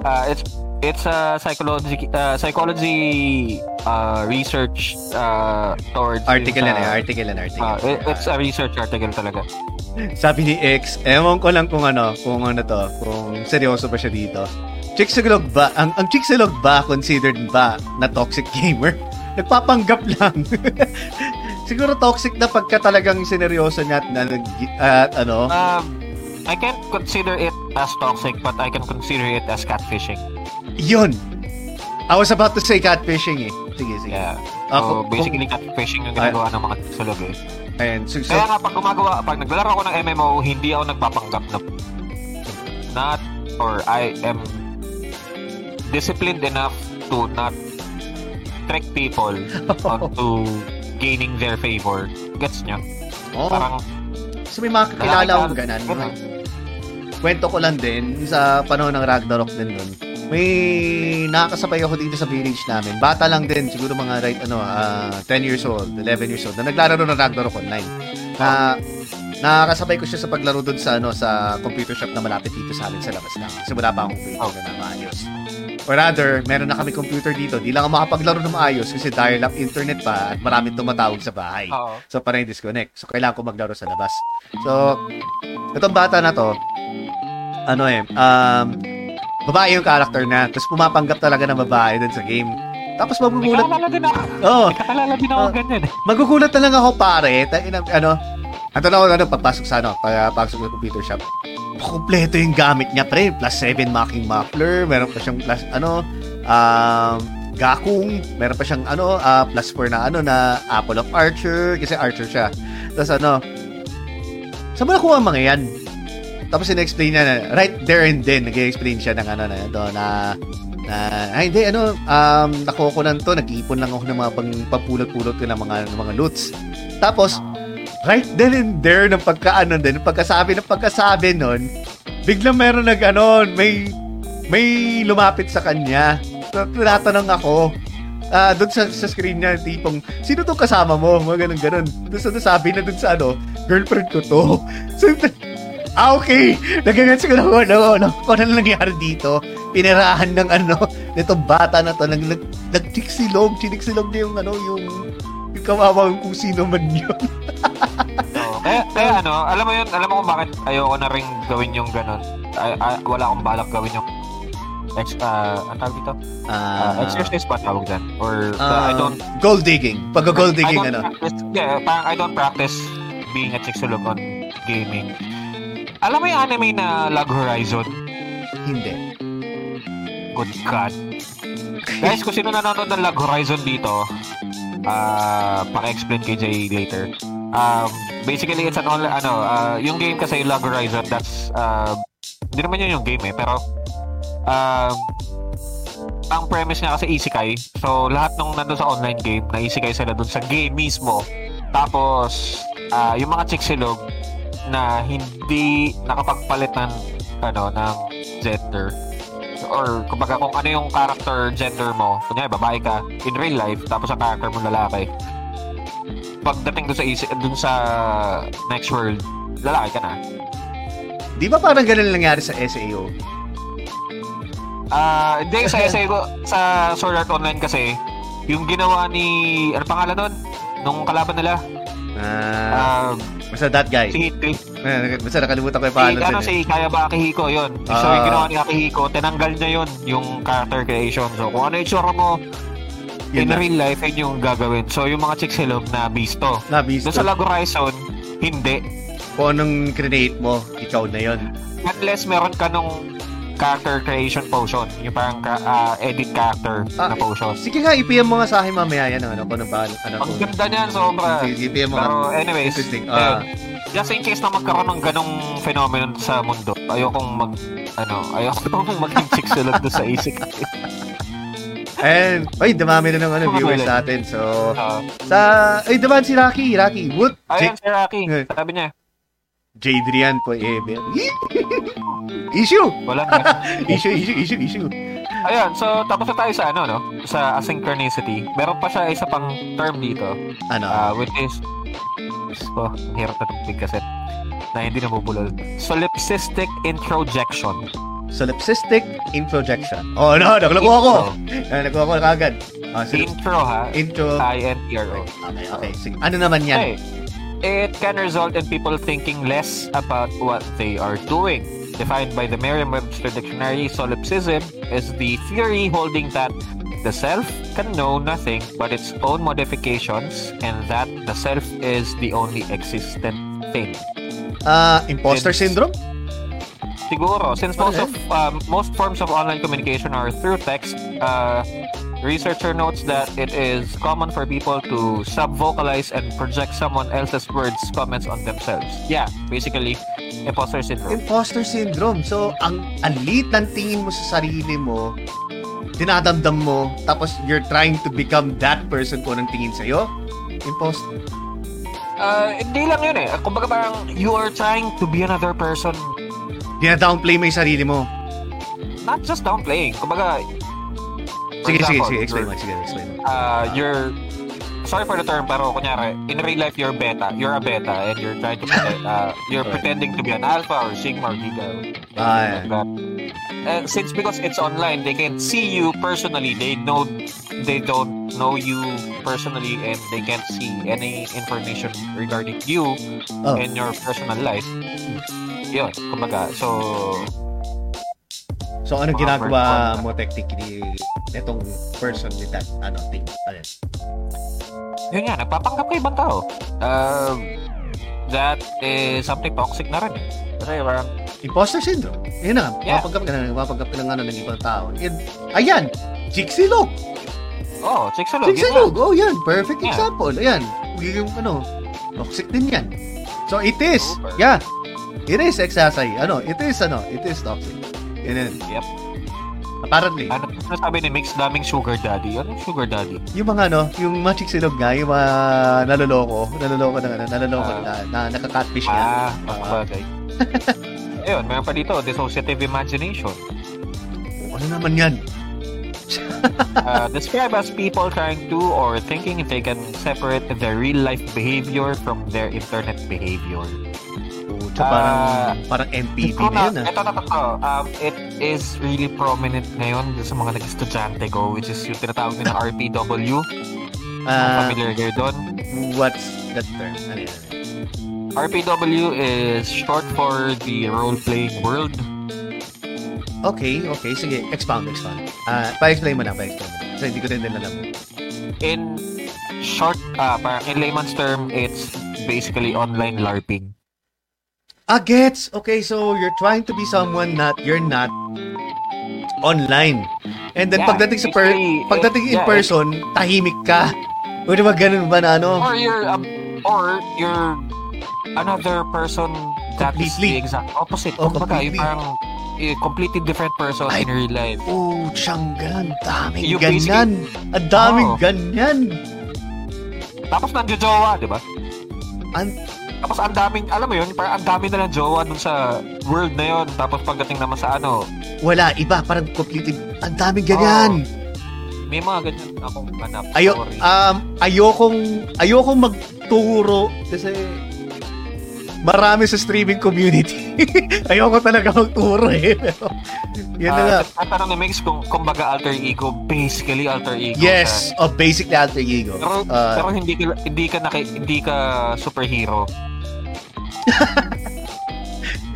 uh, it's it's a psychology, uh, psychology uh, research uh, towards... Article na eh. Article na. Article. Uh, it, it's a research article talaga. Sabi ni X, ewan ko lang kung ano, kung ano to, kung seryoso ba siya dito. Chiksilog ba, ang, ang chiksilog ba considered ba na toxic gamer? Nagpapanggap lang. Siguro toxic na pagka talagang sineryoso niya at, uh, ano. Uh, I can't consider it as toxic but I can consider it as catfishing. Yun! I was about to say catfishing eh. Sige, sige. Yeah. So, Ako, basically kung... catfishing yung ginagawa uh, ng mga chiksilog eh. Ayan, so, so, kaya nga pag gumagawa, pag naglalaro ako ng M M O, hindi ako nagpapanggap na not or I am disciplined enough to not trick people onto gaining their favor. Gets nyo? Oh. Parang, so may mga kakilala akong ganan. Uh-huh. Kwento ko lang din, sa panahon ng Ragnarok din nun, may nakakasabay ako dito sa village namin. Bata lang din, siguro mga right ano, uh, ten years old, eleven years old, na naglalaro ng Ragnarok online. Na nakakasabay ko siya sa paglaro doon sa ano sa computer shop na malapit dito sa amin sa labas na. Kasi wala pa akong computer na maayos. Or rather, meron na kami computer dito. Di lang ako makapaglaro na maayos kasi dial-up internet pa at maraming tumatawag sa bahay. Uh-oh. So parang disconnect. So kailangan ko maglaro sa labas. So itong bata na to, ano eh, um babae yung character na, tapos pumapanggap talaga ng babae din sa game. Tapos magugulat. May kakalala din ako. Oo. May kakalala din ako uh, ganyan. Magugulat na lang ako pare. Tain, ano, ito na ako, ano, pagpasok sa, ano, pagpasok sa computer shop. Kompleto yung gamit niya, pre. plus seven marking muffler. Meron pa siyang plus, ano, um, gakong. Meron pa siyang, ano, uh, plus four na, ano, na apple of archer. Kasi archer siya. Tapos, ano, saan mo nakuha mga yan? Tapos in-explain niya na, right there and then, nag-explain siya ng ano na ito, na, na, ay hindi, ano, um, nakuha ko lang ito, nag-iipon lang ako ng mga pagpapulot-pulot ko ng mga, mga loots. Tapos, right then and there, ng pagkaano din, pagkasabi ng pagkasabi nun, biglang meron nag, ano, may, may lumapit sa kanya. Tinatanong ako, ah, uh, doon sa, sa screen niya, tipong, sino itong kasama mo? Mga ganun-ganun. Doon sa nasabi na doon sa, ano, girlfriend ko to. So, ah, okay. Nagagets ko na ako, no, no. Kung ano nangyari dito, pinirahan ng ano, nitong bata na to, nag-tiksilog, siniksilog na yung ano, yung, yung kawawang kung sino man yun. Oh, kaya, kaya ano, alam mo yun, alam mo kung bakit ayoko na rin gawin yung ganun. Ay, ay, wala akong balak gawin yung, ex, uh, ano tawag dito? Uh, uh, exercise ba tawag dyan? Or, uh, uh, I don't, gold digging. Pagka-gold digging, ano. Practice, yeah, parang I don't practice being a tiksilog on gaming. Alam mo yung anime na Log Horizon? Hindi. Good God. Guys, kung sino nanonood ng Log Horizon dito, uh, paka-explain kay Jay later. Um, basically, it's an online, ano, uh, yung game kasi Log Horizon, that's, uh, hindi naman yun yung game eh, pero, um, uh, ang premise niya kasi isekai. So, lahat nung nandun sa online game, na isekai sila dun sa game mismo. Tapos, uh, yung mga chiksilog, na hindi nakapagpalit ng ano ng gender or kumbaga kung ano yung character gender mo, kunyari babae ka in real life tapos ang character mo lalaki, pagdating doon sa doon sa next world lalaki ka na. Di ba parang ganun nangyari sa S A O? Ah, uh, hindi sa S A O sa Sword Art Online kasi Yung ginawa ni ano pangalan nun? Nung kalaban nila? Ah, uh, um, basta that guy. Si Hitri. Eh, basta nakalimutan ko yung pangalan si, ano, si Kayabakihiko yun. So uh, yung ginawa ni Akihiko, tinanggal niya yun, yung character creation. So kung ano yung tsura mo in na. Real life, yun yung gagawin. So yung mga chicks hilog na bisto. Na bisto. Doon sa Lago Raison, hindi. Kung anong create mo, ikaw na yun. Unless meron ka nung character creation potion, yung parang uh, edit character ah, na potion. Sige nga, I P M mo nga sa akin mamaya yan, ano, kung ano ba, ano. Ang ganda niyan, sobra. I P M mo. Pero anyways, uh, just in case na magkaroon ng ganong phenomenon sa mundo, ayokong mag, ano, ayokong maging chicks ulit doon sa isik. And, ay, damami na ng ano, viewers natin, so, uh, sa, ay, daman si Rocky, Rocky, what? Ayun, si Rocky, sabi niya. Jadrian po, eh, issue! Wala na. issue, issue, issue, issue. Ayun, so tapos na tayo sa ano, no? Sa asynchronicity. Meron pa siya isa pang term dito. Ano? Uh, which is, oh, hirap na tupig kasi na hindi nabubulol. Solipsistic introjection. Solipsistic introjection. Oh, no, nakuha ko. Nakuha ko agad. Oh, solip- intro, ha? Intro. I N T R O. Okay, okay. Sige. Ano naman yan? Hey, it can result in people thinking less about what they are doing. Defined by the Merriam-Webster Dictionary, solipsism is the theory holding that the self can know nothing but its own modifications and that the self is the only existent thing. Uh, imposter it's, syndrome? Siguro. Since most, of, um, most forms of online communication are through text, uh, researcher notes that it is common for people to sub-vocalize and project someone else's words, comments on themselves. Yeah, basically, imposter syndrome. Imposter syndrome. So, ang alit ng tingin mo sa sarili mo, dinadamdam mo, tapos you're trying to become that person kung anong tingin sa'yo? Imposter. Uh, hindi lang yun eh. Kumbaga parang, you are trying to be another person. Dina-downplay mo yung sarili mo. Not just downplaying. Kumbaga, For sige, example, sige, explain, sige, explain. Uh, you're, sorry for the term, pero kunyari, in real life, you're beta. You're a beta, and you're trying to pretend, uh, you're right. pretending to be an alpha or sigma or beta. Ah, yeah. And since, because it's online, they can't see you personally. They know, they don't know you personally, and they can't see any information regarding you oh. in your personal life. Yun, kumbaga, so... So, ano ginagawa mo technically netong person with that ano, thing? Alin? Yun nga, nagpapanggap ka ibang tao. Uh, that is something toxic na rin. Kasi parang... Imposter syndrome. Yun na nga, mapapanggap ka na, mapapanggap ka na nga ng ibang tao. And, ayan, Jigsilog. Oh, Jigsilog. Jigsilog, oh yan, perfect yeah. example. Ayan, yung ano, toxic din yan. So, it is, Super. yeah, it is exercise. Ano, it is, ano, it is toxic. Ganun. Yep. Apparently. Ano na sabi ni Mix, daming sugar daddy. Ano yung sugar daddy? Yung mga ano, yung mga chiksilog nga, yung mga naloloko, naloloko na, naloloko uh, na, na, nakakatfish uh, nga. Ah, uh, bagay. Ayun, mayroon pa dito, dissociative imagination. Ano naman yan? uh, describe as people trying to or thinking if they can separate their real-life behavior from their internet behavior. So, parang, uh, parang M P T na, na yun, ah. Ito na, ito, ito. Um, it is really prominent ngayon sa mga nag-estudyante ko, which is yung tinatawag na R P W. Uh, familiar kayo doon? What's that term? Ano yun? R P W is short for the role-playing world. Okay, okay. Sige, expound, expound. Uh, pa-explain mo na, pa-explain mo na. Kasi hindi ko rin din alam. In short, uh, parang in layman's term, it's basically online LARPing. Ah, gets! Okay, so you're trying to be someone not, you're not online. And then yeah, pagdating sa per, pagdating in yeah, person, tahimik ka. O diba ganun ba na ano? Or you're, um, or you're another person that completely. Is the exact opposite. Oh, completely. Parang completely different person Ay, in real life. Oh, tiyanggan. Daming you ganyan. Ang daming oh. ganyan. Tapos nandiyo-jowa, diba? Ang... Tapos ang daming, alam mo yun, parang ang dami na lang jowa dun sa world na yun. Tapos pagdating naman sa ano. Wala, iba, parang completely, ang daming ganyan. Oh, may mga ganyan akong hanap. Ayo, um, ayokong, ayokong magturo kasi marami sa streaming community. Ayoko talaga magturo eh. Yan na lang. At ano ni Mix, kumbaga alter ego, basically alter ego. Yes, oh, basically alter ego. Pero, uh, pero hindi ka, hindi ka, naki, hindi ka superhero.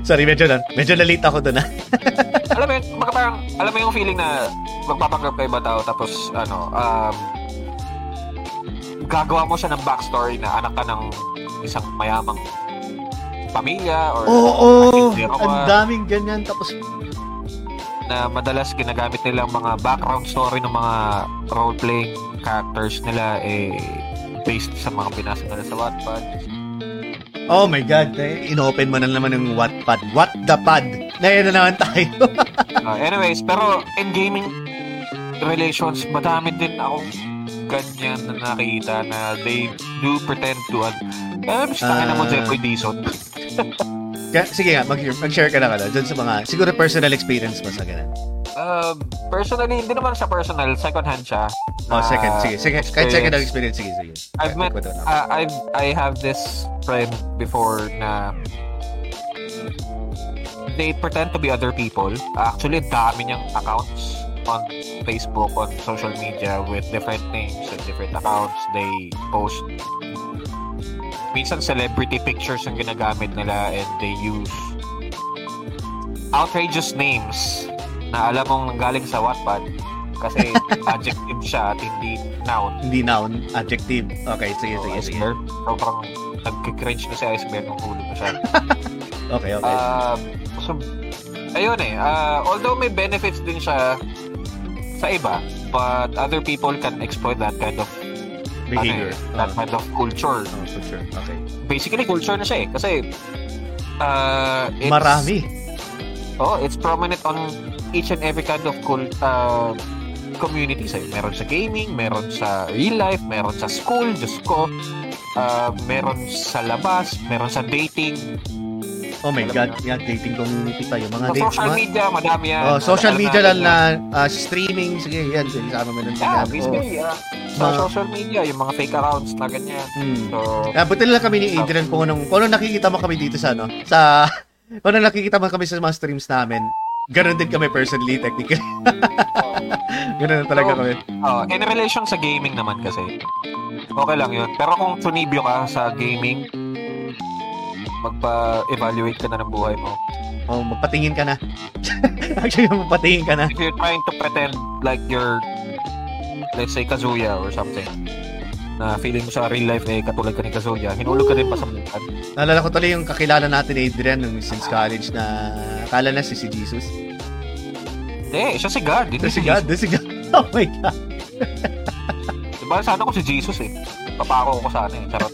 Sorry, medyo na, medyo nalita ako doon ah. Alam mo, parang, alam mo yung feeling na magpapanggap ka iba tao tapos ano, um, gagawa mo siya ng backstory na anak ka ng isang mayamang pamilya or oo, oh, oh, ang daming ganyan tapos na madalas ginagamit nila ang mga background story ng mga role-playing characters nila eh based sa mga binasa nila sa Wattpad. Oh my God, eh, in-open mo na naman ng Wattpad. What the pad? Naiyan na naman tayo. uh, anyways, pero in gaming relations, madami din ako ganyan na nakita na they do pretend to ad- eh, basta uh, na mo, Jeffrey Dizon. Sige nga, mag- mag-share ka na ka na dun sa mga, siguro personal experience mo sa ganun. Uh, personally, hindi naman sa personal, second hand siya. Oh, second, uh, sige, sige. Kahit second hand experience, sige, sige. I've met, uh, I've, I have this friend before na they pretend to be other people. Actually, dami niyang accounts on Facebook, on social media with different names and different accounts. They post minsan celebrity pictures ang ginagamit nila and they use outrageous names na alam mong nanggaling sa Wattpad kasi adjective siya at hindi noun. Hindi noun, adjective. Okay, sige, so, sige, sige. Sobrang nag-cringe na si Iceberg nung hulo ko siya. Okay, okay. Uh, so, ayun eh. Uh, although may benefits din siya sa iba, but other people can exploit that kind of behavior. Ano, that uh, kind of culture. Uh, culture, okay. Basically, culture na siya eh. Kasi, uh, it's... Marami. Oh, it's prominent on each and every kind of cool uh, community sa'yo. Meron sa gaming, meron sa real life, meron sa school, Diyos ko, uh, meron sa labas, meron sa dating. Oh my alam God, yan, dating community pa yung mga so, dates. Social ma- media, madami yan. Oh, social alam media lang na, uh, streaming, sige, yan, isama mo lang. Yeah, basically, oh. yeah. So, ma- social media, yung mga fake accounts na ganyan. Hmm. So, yeah, buti lang kami ni Adrian po nung, kung nakikita mo kami dito sa, ano, sa, kung nakikita mo kami sa mga streams namin, ganun din kami personally, technically. Ganun talaga so, kami. Uh, in relation sa gaming naman kasi, okay lang yun. Pero kung tunibyo ka sa gaming, magpa-evaluate ka na ng buhay mo. Oh, magpatingin ka na. Actually, magpatingin ka na. If you're trying to pretend like you're, let's say, Kazuya or something, na feeling mo sa real life eh, katulad ka ni Kazuya, hinulog ka din pa sa bulan. Naalala ko tuloy yung kakilala natin ni Adrian nung since college na akala na si si Jesus. Hindi, siya si God. Siya si God, si God. Oh my God. Diba, sana ko si Jesus eh. Papako ko sana eh. Charot.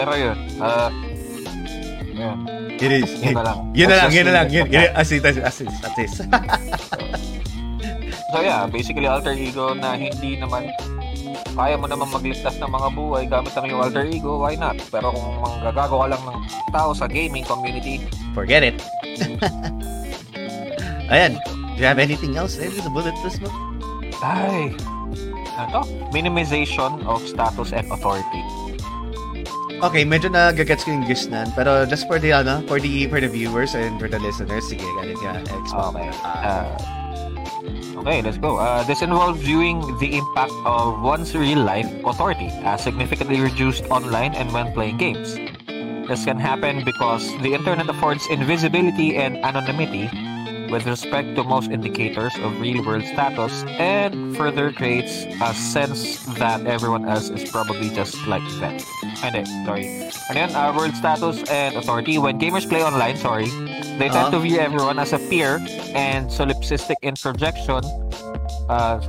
Pero yun, ah, uh, yun. It is. Yun na lang. Yun na lang, yun na lang. Yun, assist, assist, assist. So yeah, basically alter ego na hindi naman kaya mo naman magligtas ng mga buhay gamit ang iyong alter ego, why not? Pero kung manggagago ka lang ng tao sa gaming community, forget it. Ayan, do you have anything else in the bullet list mo? Ay, ano to? Minimization of status and authority. Okay, medyo nag-gets ko yung gist na, pero just for the, ano, for the, for the viewers and for the listeners, sige, ganit ka, explain. Okay, uh, Okay, let's go. Uh, this involves viewing the impact of one's real-life authority as significantly reduced online and when playing games. This can happen because the internet affords invisibility and anonymity with respect to most indicators of real-world status and further creates a sense that everyone else is probably just like them. And then, sorry. And then, uh, world status and authority. When gamers play online, sorry, they tend uh-huh. to view everyone as a peer and solipsistic introjection. Uh,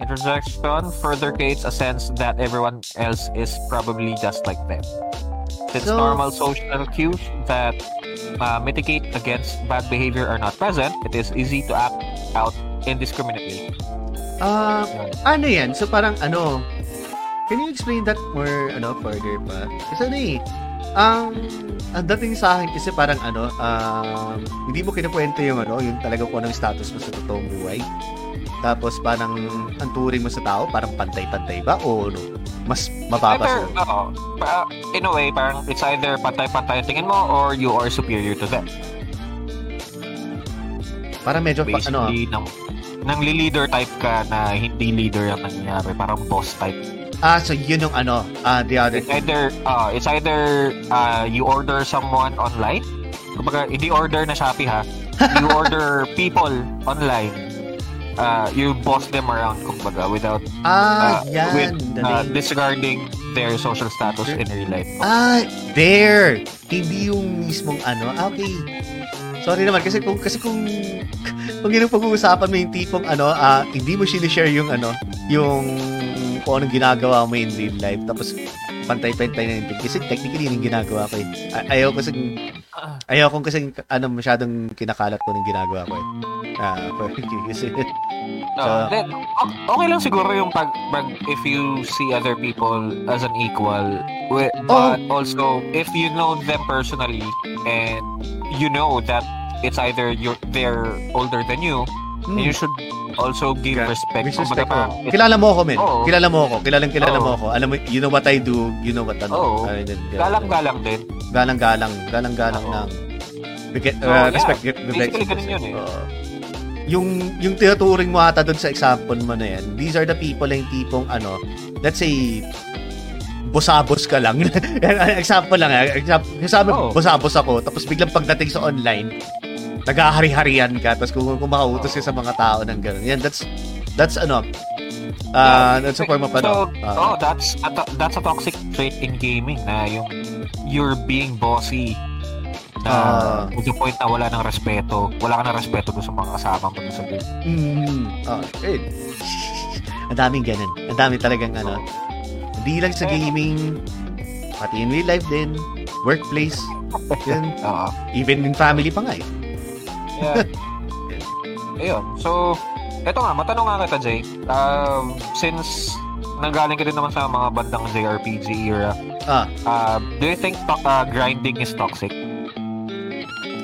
introjection further creates a sense that everyone else is probably just like them. Since so... normal social cues that uh, mitigate against bad behavior are not present, it is easy to act out indiscriminately. Uh, ano yan? So parang ano? Can you explain that more? Ano further pa? Kasi ano eh? Ang um, ang dating sa akin kasi parang ano, um, hindi mo kinukwento yung ano, yung talaga po ng status mo sa totoong buhay. Tapos parang ang turing mo sa tao, parang pantay-pantay ba o ano? Mas mababa sila? Oo. Uh, in a way, parang it's either pantay-pantay tingin mo or you are superior to them. Parang medyo pa, ano ah. Nang, nang leader type ka na hindi leader ang nangyayari. Parang boss type. Ah, so yun yung ano, uh, the other... It's either, uh, it's either uh, you order someone online. Kumbaga, hindi order na Shopee ha. You order people online. Uh, you boss them around kumbaga without ah, uh, yan, with, uh, disregarding their social status in real life. Ah, there! Hindi yung mismong ano. Okay. Sorry naman kasi kung kasi kung kung yun pag-uusapan mo yung tipong ano, uh, hindi mo sinishare yung ano, yung kung anong ginagawa mo in real life. Tapos pantay-pantay na yung kasi technically yun yung ginagawa ko eh. Ay- ayaw kasi ayaw kong kasi ano, masyadong kinakalat ko ng ginagawa ko eh. Ah, perfect kasi. Uh, so, okay lang siguro yung pag, pag if you see other people as an equal, but oh, also if you know them personally and you know that it's either you're they're older than you, hmm. and you should also give okay. respect. Respect pa, kilala mo ako, men. Oh. Kilala mo ako. Kilalang kilala oh. mo ako. Alam mo, you know what I do, you know what I know. Oh. I mean, galang-galang din. Galang-galang, galang-galang oh. ng because, uh, so, respect, yeah. respect. Basically, ganun yun eh. Uh, yung yung tinuturing mo ata doon sa example mo na yan, these are the people na yung tipong ano, let's say bosabos ka lang. Example lang eh. Example, oh. bosabos ako tapos biglang pagdating sa online nagahari-harian ka tapos kung, kung makautos ka sa mga tao ng gano'n yan, that's that's ano uh, that's a form of ano so, uh, oh, that's a, that's a toxic trait in gaming na yung you're being bossy na uh, to the point na wala ng respeto, wala ka ng respeto doon sa mga kasama mo doon sa game. Mm, oh, eh. Ang daming ganun. Ang dami talagang ano. Hindi lang sa gaming, pati in real life din, workplace, yun. Uh, even in family pa nga eh. Yeah. Ayun. So, eto nga, matanong nga kita, Jay. Um, since nanggaling ka din naman sa mga bandang J R P G era, uh, uh, do you think to- uh, grinding is toxic?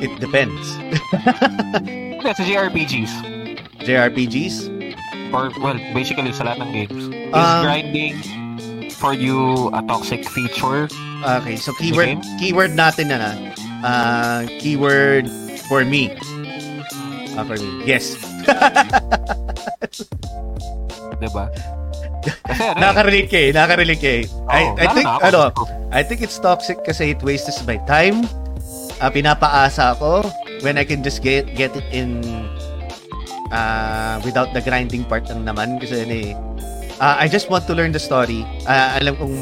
It depends. Yeah, sa J R P Gs. J R P Gs? Or, well, basically sa lahat ng games. Is um, grinding for you a toxic feature? Okay, so keyword keyword natin na na. Uh, keyword for me. Uh, for me. Yes. Diba? Nakarelate ka eh. Nakarelate ka eh. I, I think, ano, I think it's toxic kasi it wastes my time. Uh, pinapaasa ako when I can just get get it in uh, without the grinding part lang naman kasi ano eh, uh, I just want to learn the story. Uh, alam kong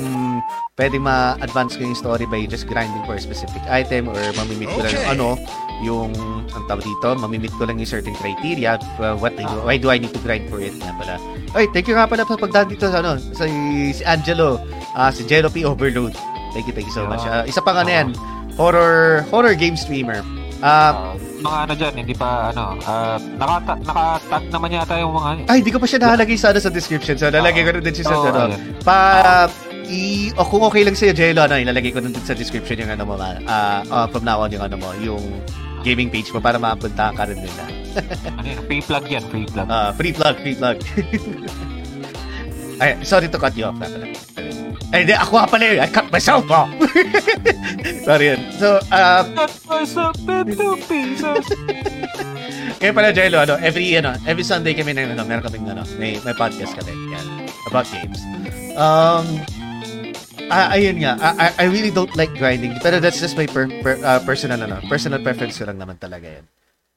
pwede ma-advance ko yung story by just grinding for a specific item or mamimit ko okay. lang ano yung ang tawag dito, mamimit ko lang yung certain criteria uh, what do, why do I need to grind for it na pala. Oy, thank you nga pala sa pagdaan dito sa ano sa, si Angelo, uh, si Jello P Overload. Thank you, thank you so much. Uh, isa pa nga yan. Horror horror game streamer. Uh, uh, mga ano dyan, hindi pa ano, uh, nakata- nakatag naman yata yung mga... Ay, hindi ko pa siya nakalagay sana sa description. So, nalagay uh, ko na din siya oh, sa... Ano, pa, uh, i- oh, kung okay lang sa'yo, Jello, ano, ilalagay ko na din sa description yung ano mo, uh, uh, from now on yung ano mo, yung gaming page mo para mapunta ka rin nila. Ano yun, free plug yan, free plug. Uh, free plug, free plug. Ay, sorry to cut you off na pala. Eh, di, ako nga pala yun. I cut myself off. Sorry yun. So, uh... cut myself into pieces. Kaya pala, Jello, ano, every, ano, every Sunday kami na, ano, meron kaming, ano, may, may podcast kami. Yan. About games. Um, uh, ayun nga. I, I really don't like grinding. Pero that's just my per, per, uh, personal, ano, personal preference ko lang naman talaga yun.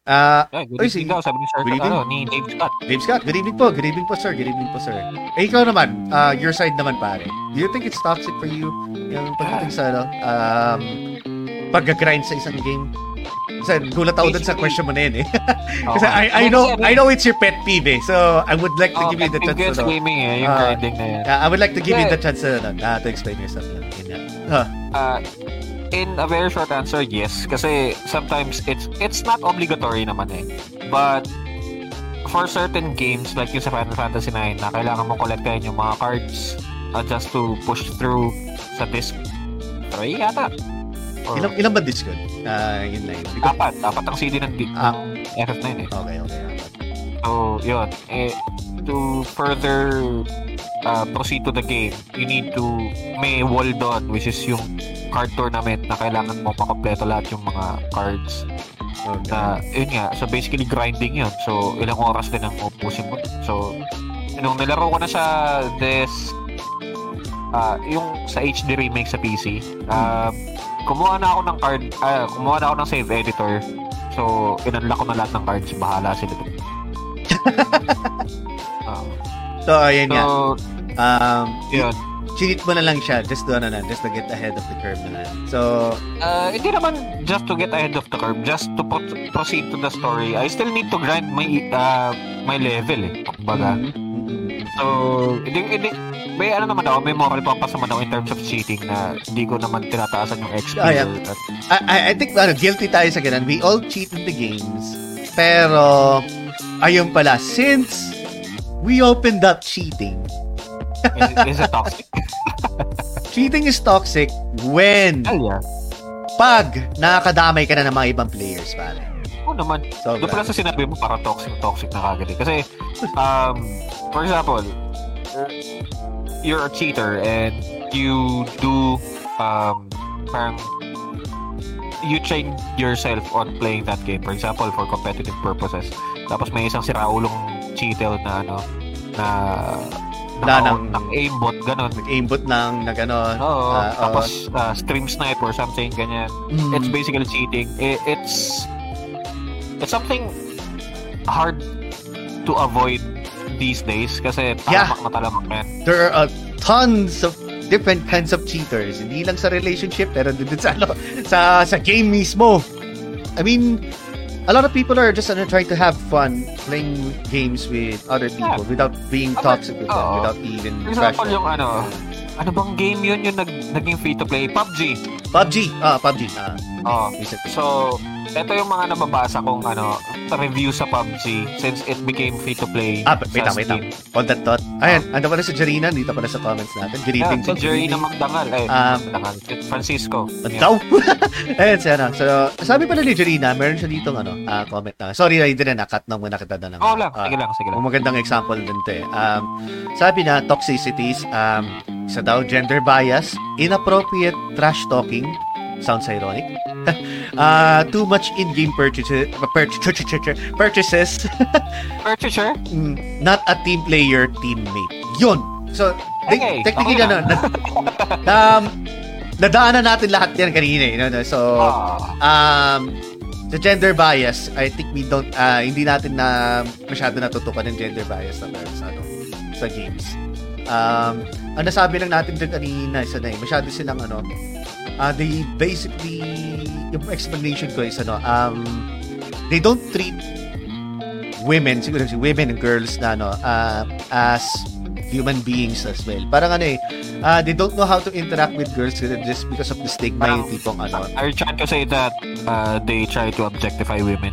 Uh, yeah, good evening daw, sabi ni Sir ano, ni Dave Scott. Dave Scott, good evening po, good evening po sir, good evening po sir. Eh, ikaw naman, uh, your side naman pare. Do you think it's toxic for you yung pagdating sa ano, um, pag-grind sa isang game? Kasi gulat ako dun sa question mo na yun eh. Kasi oh, I, I know I know it's your pet peeve eh. So I would like to oh, give you the chance to gaming, eh, yung uh, grinding na yan. Uh, I would like to give yeah. you the chance uh, uh, to explain yourself lang. Huh. Uh, In a very short answer, yes. Kasi sometimes it's it's not obligatory naman eh. But for certain games like yung sa Final Fantasy nine na kailangan mong kolektahin yung mga cards uh, just to push through sa disc three yata. Or, ilang, ilang ba disc yun? Uh, yun na yun. Because, apat. Apat ang C D ng disc. Uh, F F nine eh. Okay, okay. Apat. So, yun. Eh, to further uh, proceed to the game, you need to, may wall doon, which is yung card tournament na kailangan mo makompleto lahat yung mga cards. Okay. Na, yun nga. So, basically, grinding yun. So, ilang oras din ang upusin mo. So, nung nilaro ko na sa this, uh, yung sa H D remake sa P C, uh, kumuha na ako ng card, uh, kumuha na ako ng save editor. So, in-unlock ko na lahat ng cards. Bahala sila. uh, so, ayan so, nga. Um, yun. Cheat mo na lang siya just to, ano na, just to get ahead of the curve na. So, uh, hindi naman just to get ahead of the curve, just to pro- proceed to the story. I still need to grind my uh, my level eh, kumbaga. Mm-hmm. So, hindi, hindi, may ano naman ako, may moral pampas naman ako in terms of cheating na hindi ko naman tinataasan yung X P. Oh, yeah. At, I, I think ano, guilty tayo sa ganun. We all cheat in the games. Pero, ayun pala, since we opened up cheating, is, is it toxic? Cheating is toxic when oh, yeah. pag nakakadamay ka na ng mga ibang players, pare. Oo naman. So, doon pala sa sinabi mo, para toxic-toxic na kagad. Kasi, um, for example, you're a cheater and you do, um, parang, you train yourself on playing that game. For example, for competitive purposes. Tapos may isang siraulong cheater na, ano, na, ng ng aimbot ganun, aimbot lang na ganun. Oo, uh, tapos uh, stream snipe or something ganyan. Mm. It's basically cheating. It, it's it's something hard to avoid these days kasi talamak yeah. na talamak man. There are uh, tons of different kinds of cheaters. Hindi lang sa relationship pero din sa ano, sa sa game mismo. I mean, a lot of people are just uh, trying to have fun playing games with other people yeah. without being toxic with them, without even pressure. Yung ano, ano bang game yun yung nag, naging free-to-play? P U B G! P U B G! Ah, P U B G. Ah. Oh. So, ito yung mga nababasa kong ano, review sa P U B G since it became free-to-play. Ah, wait lang, wait lang. On that thought. Ayan, oh. Ando pala si Jerina, dito pala sa comments natin. Yeah, si Jerina Magdangal. Eh, um, Magdangal. Francisco. Magdaw! Ayan, siya na. So, sabi pala ni Jerina, meron siya dito ng ano, uh, comment na. Sorry, hindi na, nakat na muna kita na lang. Oo lang, uh, sige lang, sige lang. Magandang example dun to eh. Um, sabi na, toxicities, um, sa daw, gender bias, inappropriate trash talking, sounds ironic, uh, too much in-game purchases, purchases, purchaser, not a team player, teammate. Yun. So, okay, te- technically, okay na. Na, na, um, nadaanan natin lahat yan kanina. You know? So, um, the gender bias, I think we don't, uh, hindi natin na masyado natutukan ng gender bias na meron sa, ano, sa games. Um, ang nasabi lang natin din kanina, isa na eh, masyado silang ano, uh, they basically, yung explanation ko is ano, um, they don't treat women, siguro women and girls na ano, uh, as human beings as well. Parang ano eh, uh, they don't know how to interact with girls just because of the stigma yung tipong ano. Are you trying to say that uh, they try to objectify women?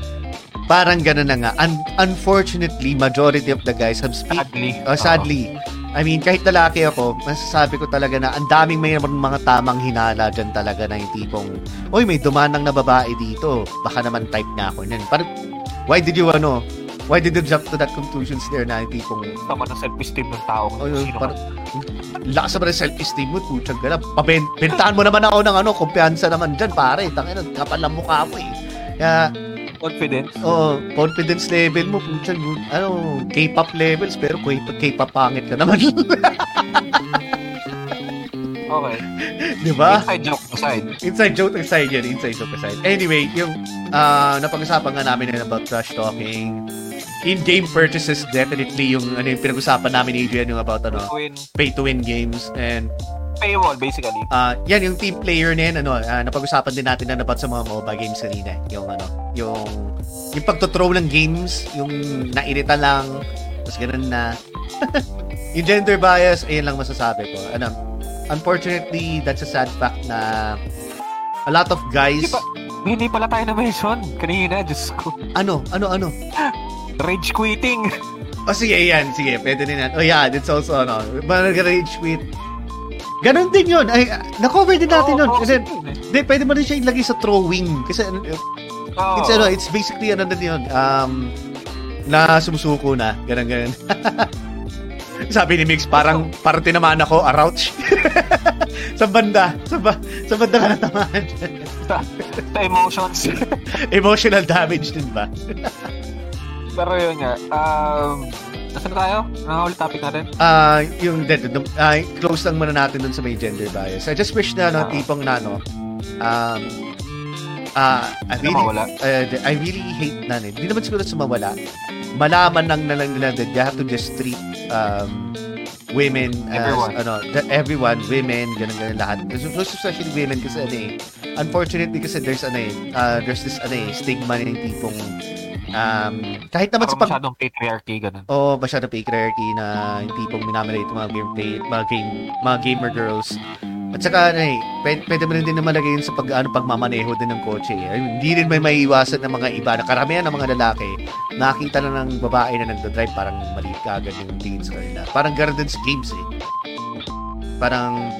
Parang ganun na nga. Un- unfortunately, majority of the guys have speak. Sadly. Oh, sadly. Uh-huh. I mean, kahit lalaki ako, masasabi ko talaga na ang daming may mga tamang hinala dyan talaga na yung tipong, oy, may dumanang na babae dito. Baka naman type na ako nun. Parang, why did you, ano, why did you jump to that conclusions there na yung tipong, tama ng self-esteem ng tao. Oh, yun, parang, lakas naman ng self-esteem mo, putyang gala. Pabentahan mo naman ako ng, ano, kumpiyansa naman dyan, pare. Tangin, kapal ang mukha mo, eh. Kaya, confidence? Oo, confidence level mo, putyang, ano, K-pop levels, pero K-pop pangit ka naman. Okay. Diba? Inside joke aside. Inside joke aside yan, inside joke aside. Anyway, yung, uh, napag-usapan nga namin na about trash talking, in-game purchases, definitely yung, ano yung pinag-usapan namin ni Adrian, yung about, ano, pay-to-win games, and, paywall basically. Ah, uh, yan yung team player na yan, ano, uh, napag-usapan din natin na about sa mga mobile games kanina, yung ano, yung yung pagto-throw ng games, yung nairita lang, tapos ganun na. Yung gender bias, ayun lang masasabi ko. Ano, unfortunately, that's a sad fact na a lot of guys. Hindi, pa, hindi pala tayo na-mention kanina, Diyos ko. Ano, ano, ano? Rage quitting. O oh, sige, yan, sige, pwede din yan. Oh yeah, it's also ano, rage quit. Ganon din yun. Ay, na-cover din natin oh, yun. Kasi, di, pwede mo rin siya ilagay sa throwing. Kasi, oh. it's, ano, it's basically, ano din yun, um, na sumusuko na, ganun ganun. Sabi ni Mix, parang parang tinamaan ako, arouch. Sa banda, sa, ba, sa banda ka natamaan. sa, sa emotions. Emotional damage din ba? Pero yun nga, um, nasan tayo? Nakahuli topic natin? Uh, yung, uh, close lang muna natin dun sa may gender bias. I just wish na, no, tipong na, no, um, uh, I, really, uh, I really hate na, hindi naman siguro sumawala. Malaman lang nalang nila that you have to just treat um, women as, everyone. ano, the, everyone, women, ganun ganun lahat. Most especially women kasi, ano eh, unfortunately kasi there's, ano eh, uh, there's this, ano eh, stigma na yung tipong, um, kahit naman parang sa pag... masyadong patriarchy, ganun. Oo, oh, masyadong patriarchy na yung tipong minamalate mga game, mga game, mga gamer girls. At saka, ano eh, p- pwede mo rin din naman lagayin sa pag, ano, pagmamaneho din ng kotse. Hindi rin may maiiwasan ng mga iba. Karamihan ng mga lalaki, nakita na ng babae na nagdadrive, parang maliit ka agad yung tingin sa kanila. Parang gardens games eh. Parang,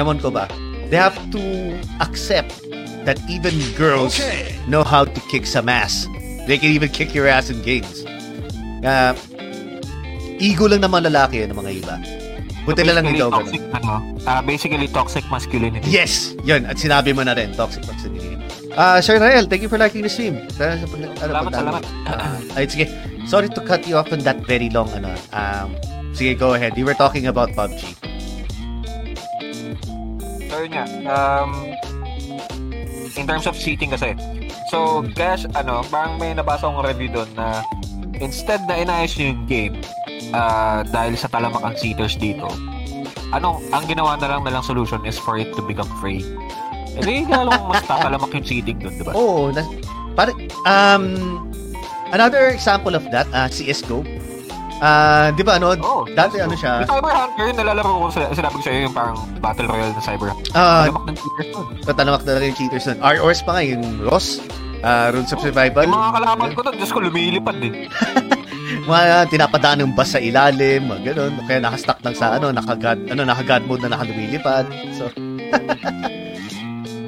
ewan ko ba, they have to accept that even girls okay. know how to kick some ass. They can even kick your ass in games. Uh, ego lang naman lalaki yun ng mga iba. Buti so lang ito. Toxic, ano, uh, basically, toxic masculinity. Yes! Yun. At sinabi mo na rin, toxic masculinity. Uh, Sir Rael, thank you for liking the stream. Salamat, ano, salamat. Uh, ay, sige. Sorry to cut you off on that very long. Ano. Um, sige, go ahead. You were talking about P U B G. So, yun nga. Um, in terms of cheating kasi. So, guys, ano, parang may nabasa akong review doon na instead na inayos yung game, Uh, dahil sa talamak ang cheaters dito, ano, ang ginawa na lang nalang solution is for it to become free. Hindi na lang mas tatalamak yung cheating doon, diba? Oo, na- par- um, another example of that, uh, C S G O. Uh, diba, ano, oh, dati C S G O. Ano siya? Yung Cyber Hunter, yung nalalaro ko, sinabi ko sa'yo yung parang Battle Royale na Cyber Hunter. Uh, talamak ng cheaters doon. Talamak na lang yung cheaters doon. R O S pa nga, yung Ross, uh, Runes of oh, Survival. Yung mga kalaman ko doon, Diyos ko, lumilipad din. Mga tinapadaan ng bus sa ilalim, mga ganun. Kaya nakastack lang sa ano, naka-god, ano, naka-god mode na nakalumilipad. So,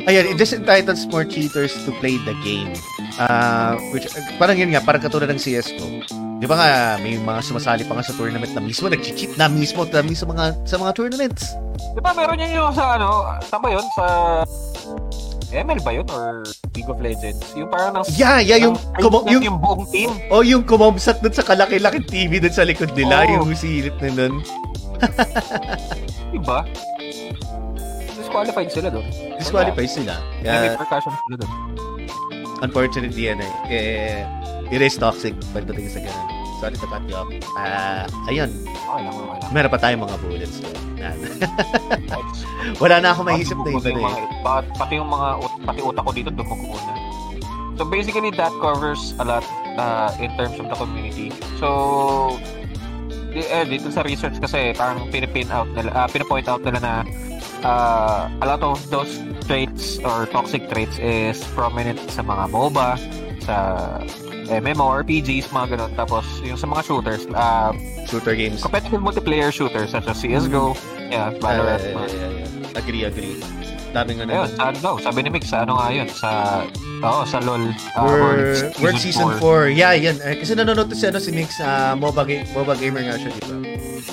ayan, it just entitles more cheaters to play the game. Uh, which, parang yun nga, parang katulad ng C S G O. Di ba nga, may mga sumasali pa nga sa tournament na mismo, nag-cheat na mismo, na mismo sa mga, sa mga tournaments. Di ba, meron yan yung sa ano, tama yun, sa... M L ba yun? Or League of Legends? Yung parang nang... Yeah, yeah, yung... Kumom, yung, yung buong team. Oh, yung kumomsat dun sa kalaki-laking T V dun sa likod nila. Oh. Yung silip na nun. Diba? Disqualified sila dun. Disqualified sila. Yeah. May percussion sila dun. Unfortunately, yan eh. eh it is toxic pagdating sa ganun. Sorry to cut you off. Ah, uh, ayun. Oh, wala, wala. Meron pa tayong mga bullets. Wala na ako maiisip na iba na eh. Pati yung mga, pati utak ko dito, dumugo na. So basically, that covers a lot uh, in terms of the community. So, eh, dito sa research kasi, parang pinipin out nila, uh, pinapoint out nila na uh, a lot of those traits or toxic traits is prominent sa mga MOBA, sa... M M O R P Gs, mga ganun. Tapos, yung sa mga shooters, uh, shooter games. Competitive multiplayer shooters, such as C S G O, yeah, Valorant. Uh, yeah, yeah, yeah. Agree, agree. Daming ano. Ayun, sa ano, sabi ni Mix, sa ano nga yun, sa, oh, sa L O L. Uh, World, World Season four. Yeah, yan. Kasi nanonood si, ano, si Mix, uh, MOBA, ga- MOBA gamer nga siya, diba?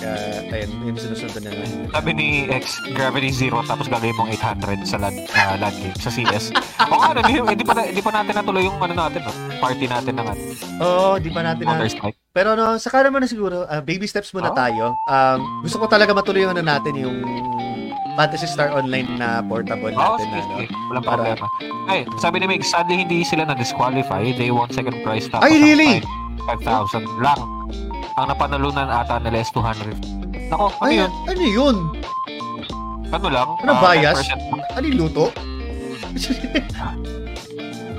Uh, ayun, yung sinusundan na yun. Sabi ni X, Gravity Zero, tapos gagawin mong eight hundred sa LAN, uh, LAN game, sa C S. Oo nga, hindi pa, pa natin natuloy yung ano natin, no? Party natin na nga. Oo, oh, di pa natin na. Pero no, saka naman na siguro, uh, baby steps muna oh? tayo. Um, gusto ko talaga matuloy yung ano natin, yung Fantasy Star Online na portable natin. Oh, okay. Wala pa para... problema. Ay, sabi ni Meg, sadly hindi sila na-disqualify. They won second prize. Tapos ay, really? five thousand lang. Ang napanalunan ata nila is two hundred. Nako, ano ay, yun? Ano yun? Ano lang? Ano uh, bias? Ano yung luto?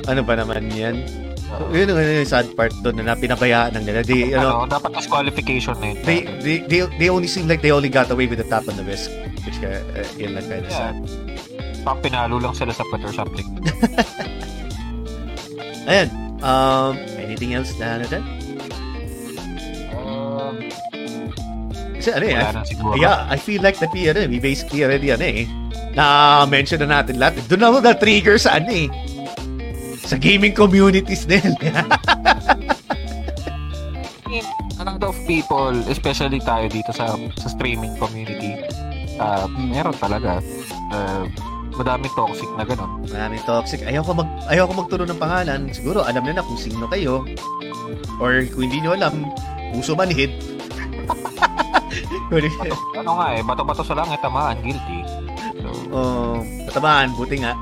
Ano ba naman yan? So, yun yung sad part doon na pinabayaan ng nila. They, ano, ano, dapat disqualification na yun. They, they, they, they only seem like they only got away with the tap on the wrist. Which uh, yun lang kind of yeah. sad. Pang pinalo lang sila sa putter or something. Ayan. Um, anything else na ano dyan? Um, kasi ano eh. I, yeah, I feel like the P, ano, we basically already ano eh. Na-mention na natin lahat. Doon na mo na-trigger sa ano eh. Sa gaming communities din. in a lot of people, especially tayo dito sa sa streaming community, uh, meron talaga. Uh, madami toxic na ganun. Madami toxic. Ayoko mag ayoko magturo ng pangalan. Siguro alam na na kung sino kayo. Or kung hindi niyo alam, puso manhid. Bato, ano nga eh, bato-bato sa langit, tamaan, guilty. So, oh, tamaan, buti nga.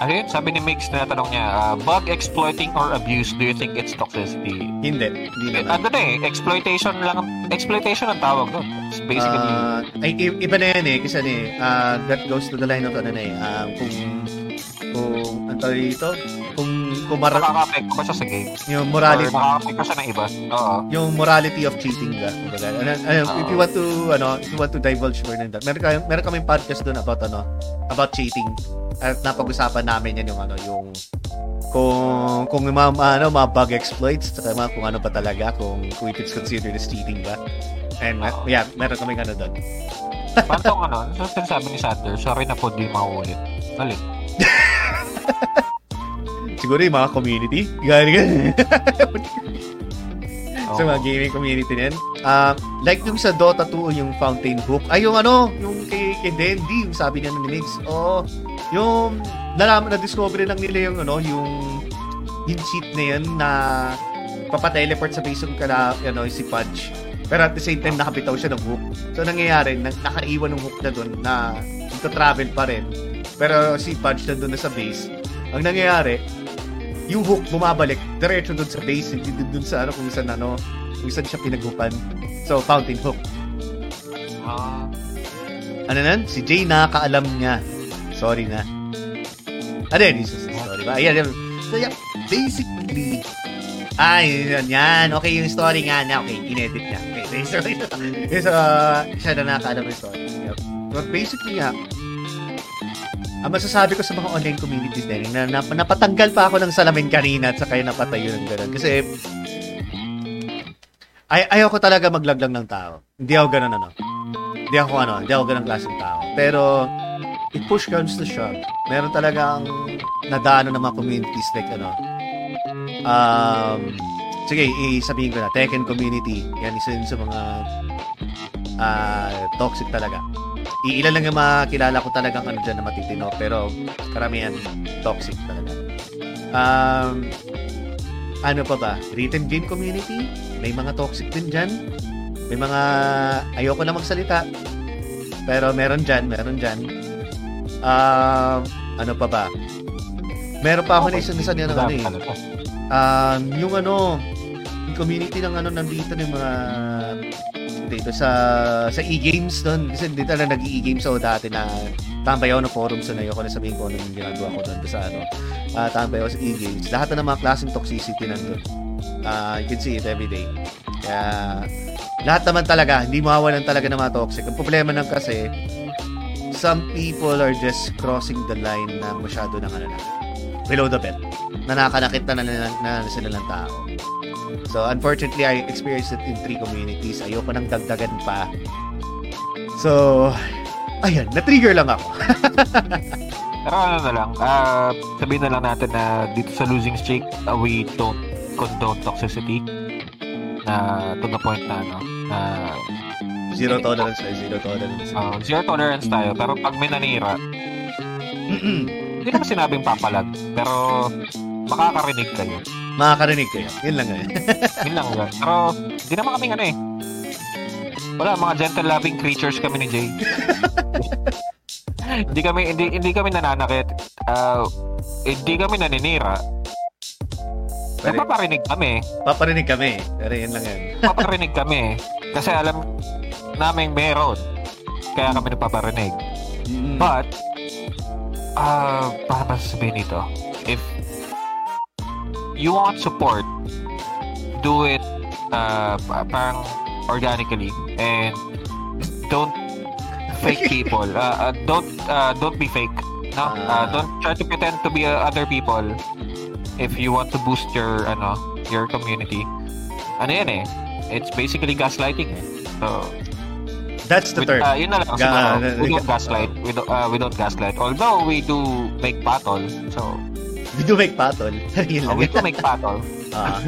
Ayun, sabi ni Migs na tanong niya, uh, bug exploiting or abuse, do you think it's toxicity? Hindi, hindi naman. Ano na eh, exploitation lang, exploitation ang tawag doon. It's basically... Uh, ay, iba na yan eh, kasi eh, uh, that goes to the line of ano na eh, uh, kung... kung ang tawag dito, kung kung mar- nakaka-affect ko siya sa game, yung morality, nakaka-affect ko siya ng iba. Oo, yung morality of cheating ka, ano, ano, if you want to ano if you want to divulge more than that, meron kami meron kaming podcast doon about ano about cheating at napag-usapan namin yan, yung ano yung kung kung mga ano mga bug exploits at mga kung ano pa talaga kung kung it's considered as cheating ba, and uh-oh. Yeah, meron kaming ano doon. Pantong ano so sabi ni Zander, sorry na po, di maulit ulit. Siguro yung mga community galing so mga gaming community din, uh, like yung sa Dota two, yung Fountain Hook, ay yung ano yung kay, kay Dendy, sabi niya ni Migs, oh yung nalaman na discover lang nila yung ano yung yung cheat na yan na papateleport sa base ka na ano, si Patch, pero at the same time nakapitaw siya ng hook, so nangyayari nakaiwan ng hook na doon na nagtatravel pa rin. Pero si Patch nandun na sa base. Ang nangyayari, yung hook bumabalik diretso doon sa base, hindi doon sa ano kung saan ano, kung saan siya pinagupan. So, Fountain Hook. Uh, ano nan? Si Jay nakakaalam niya. Sorry na. Ano yun? Sorry ba? Ayan, ayan. So, yeah, basically, ay, yun, yan. Okay, yung story nga na. Okay, inedit na. Okay, sorry na. So, uh, siya na nakakaalam yung story. Yep. But basically nga, ang masasabi ko sa mga online communities din na nap- napatanggal pa ako ng salamin kanina at saka napatay yun ng gano'n. Kasi ay ayaw ko talaga maglaglang ng tao. Hindi ako gano'n ano. Hindi ako ano, hindi ako gano'ng klaseng tao. Pero it push comes to shove. Meron talagang nadaanan ng mga communities like ano. Um, sige, isabihin ko na. Tekken community. Yan, isa yun sa mga uh, toxic talaga. Iilan lang yung makilala ko talagang ano dyan na matitino, pero karamihan toxic talaga. Um, ano pa ba? Written game community? May mga toxic din dyan. May mga ayoko na magsalita. Pero meron dyan, meron dyan. Um, ano pa ba? Meron pa ako na isang isa niya ng ano eh. Um, yung ano, yung community ng ano nandito ng mga... dito sa sa e-games doon kasi dito na nag-e-games ako dati na tambay ako ng forums so na ayoko na sabihin ko ano yung ginagawa ko doon sa ano uh, tambay ako sa e-games, lahat na ng mga klaseng toxicity nandun, uh, you can see it everyday, kaya lahat naman talaga hindi mawawalan talaga ng mga toxic. Ang problema nang kasi some people are just crossing the line na masyado ng ano na below the belt na nakanakit na na, na sila ng tao. So, unfortunately, I experienced it in three communities. Ayoko nang dagdagan pa. So, ayun, na-trigger lang ako. Pero ano na lang, uh, sabihin na lang natin na dito sa Losing Streak, uh, we don't condone toxicity. Uh, to the point na, ano, na... Zero tolerance tayo, zero tolerance. Uh, zero tolerance tayo, pero pag may nanira, hindi naman sinabing papalag, pero makakarinig kayo. Makakarinig kayo. Yun lang yun. Yun lang yun. Pero, hindi naman kaming ano eh. Wala, mga gentle loving creatures kami ni Jay. Hindi kami, hindi, hindi kami nananakit. Uh, hindi kami naninira. Pare- paparinig kami. Paparinig kami. Pero yun lang yun. Paparinig kami. Kasi alam namin meron. Kaya kami napaparinig. Mm. But, uh, paano masasabihin ito? If you want support, do it uh, parang organically and don't fake people. Uh, uh, don't uh, don't be fake. No, uh, don't try to pretend to be uh, other people. If you want to boost your ano your community, ano yan eh? It's basically gaslighting. Eh. So that's the term. Uh, yun na lang. Ga- so, no, we don't gaslight. We don't uh, we don't gaslight. Although we do make battle. So. We do make patol. We do make patol. Uh,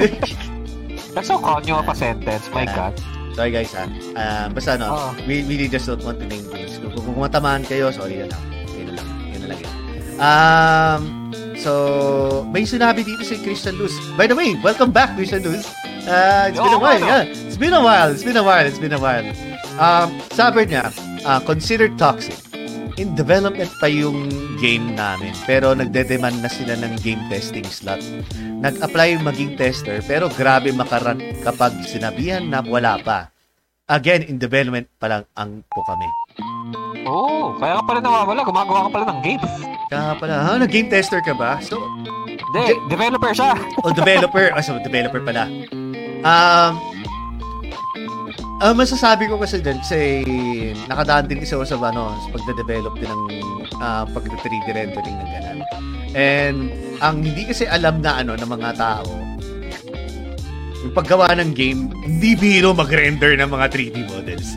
That's so kanyang pa sentence, my God. Sorry guys ha. Um, basta no, oh. we really just don't want to name games. Kung, kung matamaan kayo, sorry na lang. Yun lang. Yun lang yun. Um, so, may sinabi dito si Christian Luz. By the way, welcome back, Christian Luz. Uh, it's no, been a while. No. Yeah. It's been a while. It's been a while. It's been a while. Um, sabi niya, uh, considered toxic. In development pa yung game namin, pero nagde-demand na sila ng game testing slot. Nag-apply yung maging tester, pero grabe makaran kapag sinabihan na wala pa. Again, in development pa lang ang po kami. Oh, kaya ka pala nawawala. Gumagawa ka pala ng game. Kaya pala, ha? Nag-game tester ka ba? So, De- ge- developer siya. Oh, developer. Oh, so developer pala. Um, Uh, masasabi ko kasi dyan, kasi nakadaan din kasi ako sa, ano, sa pagda-develop din ng uh, pagda-three D rendering ng ganun. And ang hindi kasi alam na ano ng mga tao, yung paggawa ng game, hindi biro mag-render ng mga three D models.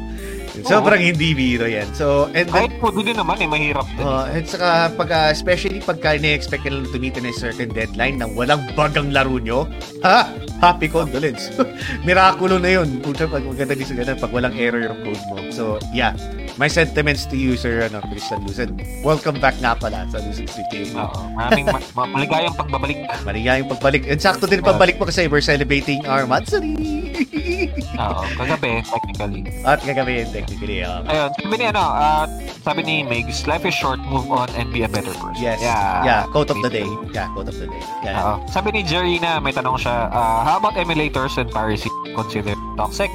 Sobrang oh. hindi biro yan. So, and kahit po din naman, eh, mahirap din. Uh, at saka, pag, uh, especially pagka na-expect na tumita na certain deadline nang walang bagang laro nyo, ha? Happy condolence. Miraculo na yun. Puta, pag maganda din sa ganun, pag walang error yung code mo. So, yeah. My sentiments to you, Sir ano, Christian Lucen. Welcome back nga pala sa Lucen Street Gaming. Oo. Maraming ma- maligayang pagbabalik. Maligayang pagbalik. And sakto din pagbalik mo kasi we're celebrating our Matsuri. Oo. Kagabi, technically. At kagabi, technically. Um. Ayun. Sabi ni, ano, uh, sabi ni Migs, life is short, move on, and be a better person. Yes. Yeah. yeah quote of the day. Yeah, quote of the day. Yeah. Oo. Sabi ni Jerry na, may tanong siya, uh, how about emulators and piracy considered toxic?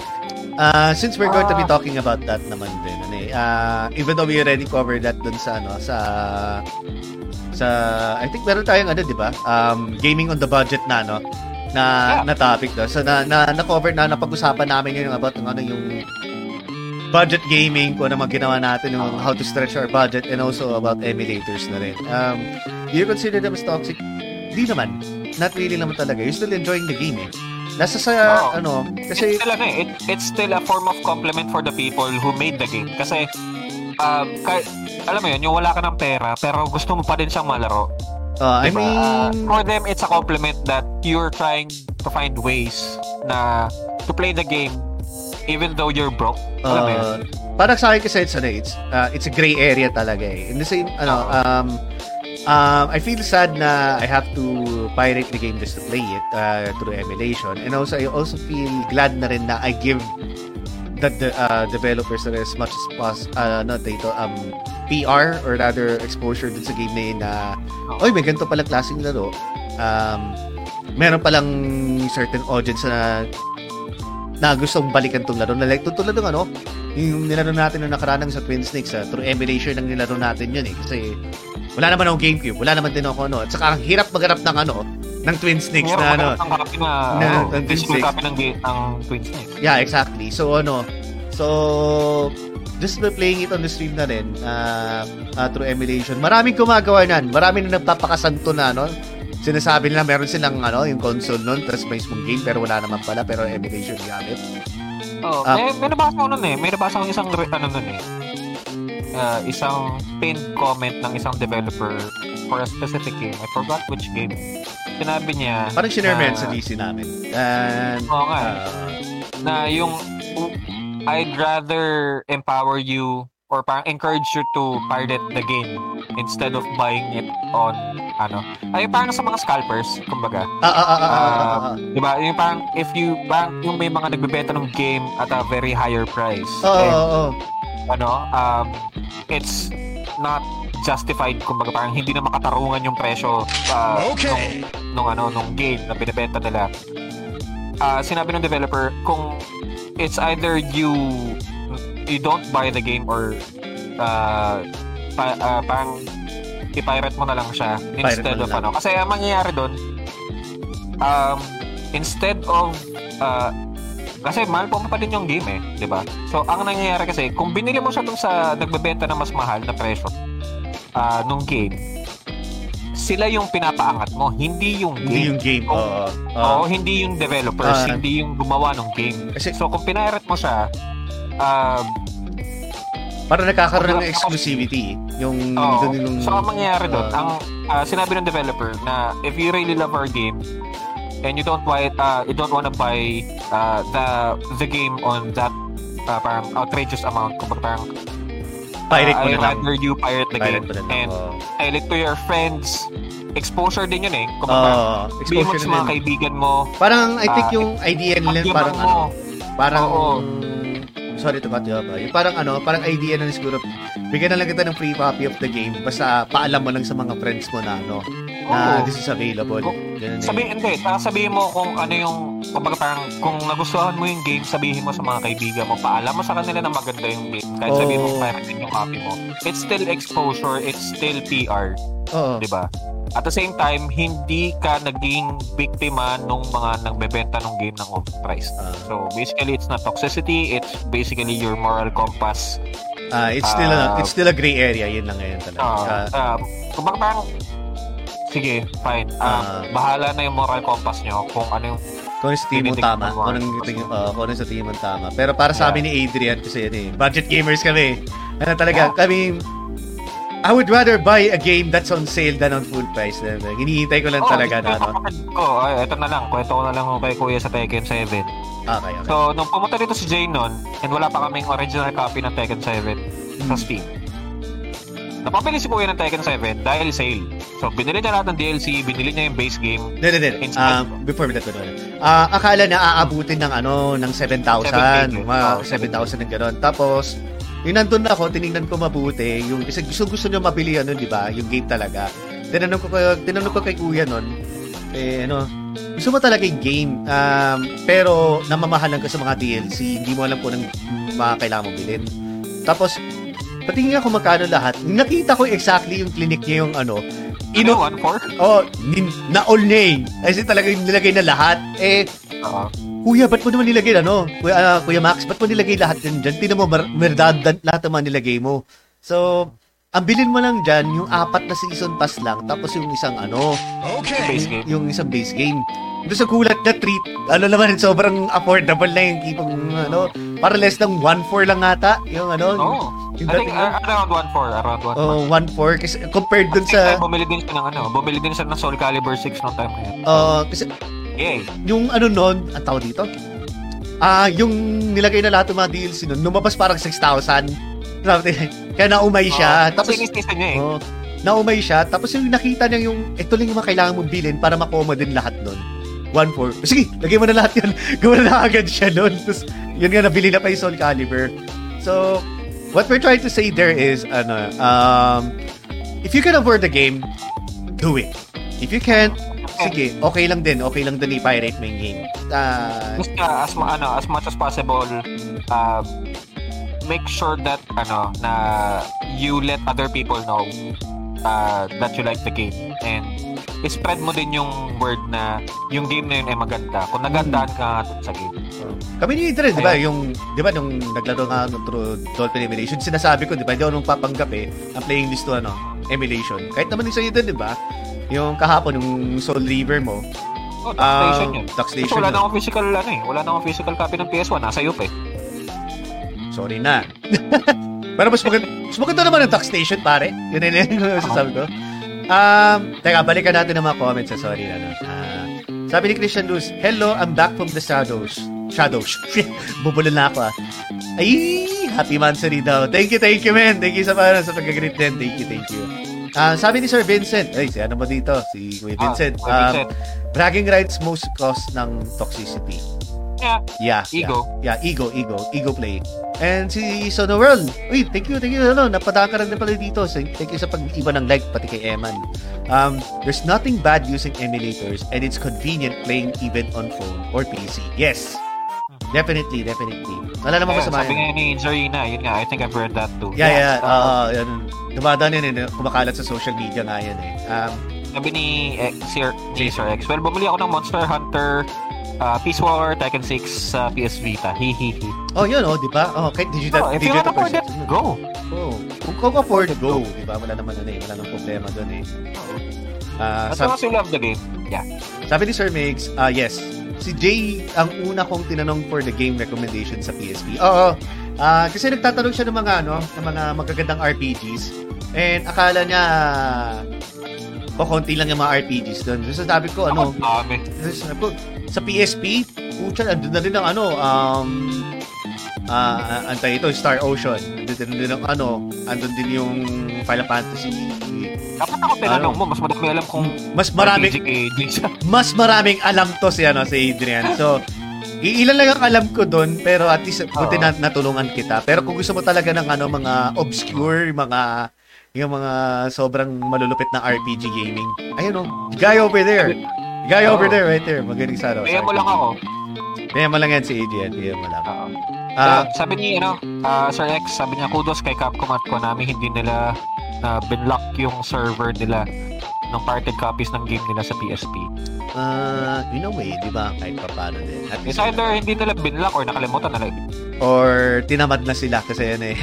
Uh, since we're going to be talking about that naman din, ano eh, uh, even though we already covered that dun sa, ano, sa, sa, I think meron tayong, ano, di ba? Um, gaming on the budget na, ano, na, yeah. na topic doon. So, na, na, na-cover na, napag-usapan namin yun about, ano, yung budget gaming, kung ano mga ginawa natin, yung how to stretch our budget, and also about emulators na rin. Um, do you consider them as toxic? Di naman. Not really naman talaga. You're still enjoying the game, eh. Nasa sa, oh. ano, kasi... It's still, ano, it, it's still a form of compliment for the people who made the game. Kasi, um, kay, alam mo yun, yung wala ka ng pera, pero gusto mo pa din siyang malaro. Uh, I mean... Uh, for them, it's a compliment that you're trying to find ways na to play the game even though you're broke. Alam mo yun? Parang sa akin kasi, it's, ano, it's, uh, it's a gray area talaga eh. In the same, ano, um... Um, I feel sad na I have to pirate the game just to play it uh, through emulation. And also, I also feel glad na rin na I give the, the uh, developers as much as possible, uh, no, dito, um, P R or rather exposure dun sa game na yun na, oy, may ganito palang klaseng laro. Um, meron palang certain audience na na gustong balikan tong laro. Like, tutulad ng ano, yung nilaro natin nung nakaranang sa Twin Snakes, ha, through emulation ang nilaro natin yun eh. Kasi, wala naman akong GameCube, wala naman din ako ano. At saka, ang hirap magharap ng ano, ng Twin Snakes yeah, na ano. Ang harap na, na oh, ng Twin Snakes. Ng ga- ang Twin Snakes. Yeah, exactly. So, ano, so, just by playing it on the stream na rin, uh, uh, through emulation, maraming gumagawa nan, maraming na nagpapakasanto na, ano, sinasabi nila meron silang ano yung console nun tapos may isang game pero wala naman pala pero emulation gamit. Oh, um, may may nabasa ko nun eh. May nabasa ko isang ano nun eh. Uh, isang pinned comment ng isang developer for a specific game. I forgot which game. Sinabi niya parang sinare-men sa D C namin. And oo nga. Uh, na yung I'd rather empower you or parang encourage you to pirate the game instead of buying it on ano ay parang sa mga scalpers kumbaga ah ah ah ah di ba yung parang if you parang yung may mga nagbebenta ng game at a very higher price oh, and, oh, oh. ano um it's not justified kumbaga parang hindi na makatarungan yung presyo uh, okay. nung, nung ano nung game na binebenta nila uh, sinabi ng developer kung it's either you you don't buy the game or uh, pa, uh, parang i-pirate mo na lang siya instead of ano. Kasi ang mangyayari doon um, instead of uh, kasi mahal po pa din yung game eh, di ba? So ang nangyayari kasi kung binili mo siya dun sa nagbebenta na mas mahal na presyo uh, nung game sila yung pinapaangat mo, hindi yung game. Hindi yung game. Oo, uh, uh, oh, hindi yung developers, uh, hindi yung gumawa ng game. Kasi, so kung pinirate mo siya Um, para nakakaroon ng exclusivity yung oh, doon yung so ang mangyayari doon uh, ang uh, sinabi ng developer na if you really love our game and you don't buy it, uh, you don't want to buy uh, the the game on that uh, parang outrageous amount. Kung parang pirate uh, mo I na lang. Rather you pirate the pirate game and tell it to your friends. Exposure din yun eh. Kung parang uh, exposure mo sa mga kaibigan mo. Parang I think yung uh, idea nila parang mo. Ano. Parang oo. Sorry to cut you off. Parang ano, parang idea na siguro, bigyan na lang kita ng free copy of the game. Basta paalam mo lang sa mga friends mo na ano, oo, na this is available. Ganun sabihin, eh. Hindi, parang sabihin mo kung ano yung, kumbaga parang kung nagustuhan mo yung game, sabihin mo sa mga kaibigan mo, paalam mo sa kanila na maganda yung game. Kahit oh, sabihin mo pirate din yung copy mo. It's still exposure, it's still P R. Oo. Diba? At the same time, hindi ka naging biktima nung mga nagbebenta ng game ng overpriced. Uh, so basically, it's not toxicity, it's basically your moral compass. Uh, it's uh, still a, it's still a gray area, yun lang ngayon talaga. Uh, uh, kung baka parang, sige, fine. Um, uh, bahala na yung moral compass nyo kung ano yung... Kung sa team mong tama. Kung, uh, kung sa team mong tama. Pero para sa yeah. amin ni Adrian, kasi yun eh, budget gamers kami. Ano talaga, yeah. kami... I would rather buy a game that's on sale than on full price. Hinihintay ko lang oh, talaga na, no? Oo, oh, ito na lang. Kwento ko na lang kay Kuya sa Tekken seven. Okay, okay. So, nung pumunta dito si Jay nun, and wala pa kaming original copy ng Tekken seven hmm. sa Steam. Napapili si Kuya ng Tekken seven dahil sale. So, binili niya lahat ng D L C, binili niya yung base game. Dito, dito. Uh, before we get to that, uh, akala na aabutin ng ano, ng seven thousand. Wow, seven thousand ng gano'n. Tapos, yung nandun ako, tinignan ko mabuti yung kasi gusto-gusto nyo mabili ano, di ba? Yung game talaga. Tinanong ko, tinanong ko kay Kuya nun, eh ano, gusto mo talaga yung game, um, pero namamahalan ka sa mga D L C, hindi mo alam kung anong mga kailangan mo bilhin. Tapos, patingin ako magkano lahat, nakita ko exactly yung clinic niya yung ano, ino, oh, nin, na-all niya eh. Kasi talaga nilagay na lahat. Eh, uh-huh. Kuya, ba't mo naman nilagay, ano? Kuya, uh, Kuya Max, ba't mo nilagay lahat yun dyan? Tinan mo, mer- merdadan lahat naman nilagay mo. So, ang bilhin mo lang dyan, yung apat na season pass lang, tapos yung isang, ano, okay. base game. Yung isang base game. Doon sa kulat na treat, ano naman, sobrang affordable na yung tipong, ano, para less ng one four lang ata, yung, ano, oh, yung dating, I think, around one four, around one four. Oh, one four, kasi compared doon sa... Ay, bumili din siya ng, ano, bumili din siya ng Soul Calibur six noong time na yun. Oo, kasi... Yeah. Yung ano nun, ang tawag dito? Ah, uh, yung nilagay na lahat ng mga D L C nun, lumabas parang six thousand. Kaya naumay siya. Uh, tapos, niya, eh. uh, naumay siya. Tapos yung nakita niya yung, ito lang yung mga kailangan mong bilhin para makoma din lahat nun. one four. Sige, lagay mo na lahat yun. Gawin na agad siya nun. Tapos, yun nga, nabili na pa yung Soul Calibur. So, what we're trying to say there is, ano, um, if you can afford the game, do it. If you can't, sige, okay lang din. Okay lang din i-pirate mo yung game. Uh, Basta, as, ano, as much as possible, uh, make sure that ano na you let other people know uh, that you like the game. And spread mo din yung word na yung game na yun ay maganda. Kung nagandaan ka sa game. Kami ni Adrian, di ba? Yung, di ba, nung naglaro nga nung through Dolphin Emulation, sinasabi ko, di ba, di ako nung papanggap eh, ang playing list to, ano, Emulation. Kahit naman yung sa'yo din, di ba? Yung kahapon, yung Soul River mo. Oh, taxation um, yun. Taxation yun. Wala na akong physical, ano eh. Wala na akong physical copy ng P S one. Nasa U P eh. Sorry na. Pero mas maganda, mas maganda naman ang taxation, pare. Yun na yun, yun, sasabi ko. Um, teka, balikan natin ang mga comments. Sorry na. No? Uh, sabi ni Christian Luz, hello, I'm back from the shadows. Shadows. Bubulol na ako ah. Ay, happy Mansari daw. Thank you, thank you, man. Thank you sa parang sa pag-greet din. Thank you, thank you. Uh, sabi ni Sir Vincent, ay, si ano ba dito? Si Kuya Vincent. Ah, um, Vincent. Bragging rights most cause ng toxicity. Yeah. Yeah. Ego. Yeah, yeah. Ego, ego. Ego play. And si Sono World. Uy, thank you, thank you. Ano, napatakaran na pala dito. Thank you sa pag-iba ng like, pati kay Eman. Um, there's nothing bad using emulators and it's convenient playing even on phone or P C. Yes. Definitely, definitely. Wala naman yeah, ko sa sabi nga ni Jorina, yun nga, I think I've heard that too. Yeah, yeah, oo, uh, uh, yun. Dumadaan yun, eh, kumakalat sa social media nga yun eh. Um, sabi ni eh, Sir X, well, bumili ako ng Monster Hunter, uh, Peace War, Tekken six, uh, P S Vita, hihihi. Oh, yun oh, di ba? Oh, kahit digital, oh, if digital you can afford it, go! Oh, kung ka afford it, go, di ba? Wala naman yun eh, wala nang problema dun eh. Uh, As long as you love the game, yeah. Sabi ni Sir Migs, uh, yes, si Jay, ang una kong tinanong for the game recommendation sa P S P. Oo, uh, kasi nagtatanong siya ng mga, ano, ng mga magagandang R P Gs. And akala niya, O, konti lang yung mga R P Gs doon. So, sabi ko, ano, oh, sa P S P, pucha, andun na rin ang, ano, um, uh, antay ito, Star Ocean. Andun din ang, ano, andun din yung Final Fantasy. Dapat ako tinanong mo, mas madami alam kung mas maraming, mas maraming alam to si, ano, si Adrian. So, ilan lang ang alam ko doon, pero at least buti na natulungan kita. Pero kung gusto mo talaga ng ano, mga obscure, mga yung mga sobrang malulupit na R P G gaming, ayun o, guy over there. Guy oh. over there, right there. Magaling sa araw. Kaya mo lang ako. Kaya mo lang yan si Adrian. Kaya mo lang. Uh, uh, sabi niya, ano, uh, Sir X, sabi niya, kudos kay Capcom at Konami. Hindi nila uh, binlock yung server nila ng parted copies ng game nila sa P S P. Uh, in a way, di ba? Kahit pa paano din. It's either hindi nila binlock or nakalimutan nila. Or tinamad na sila kasi yan eh.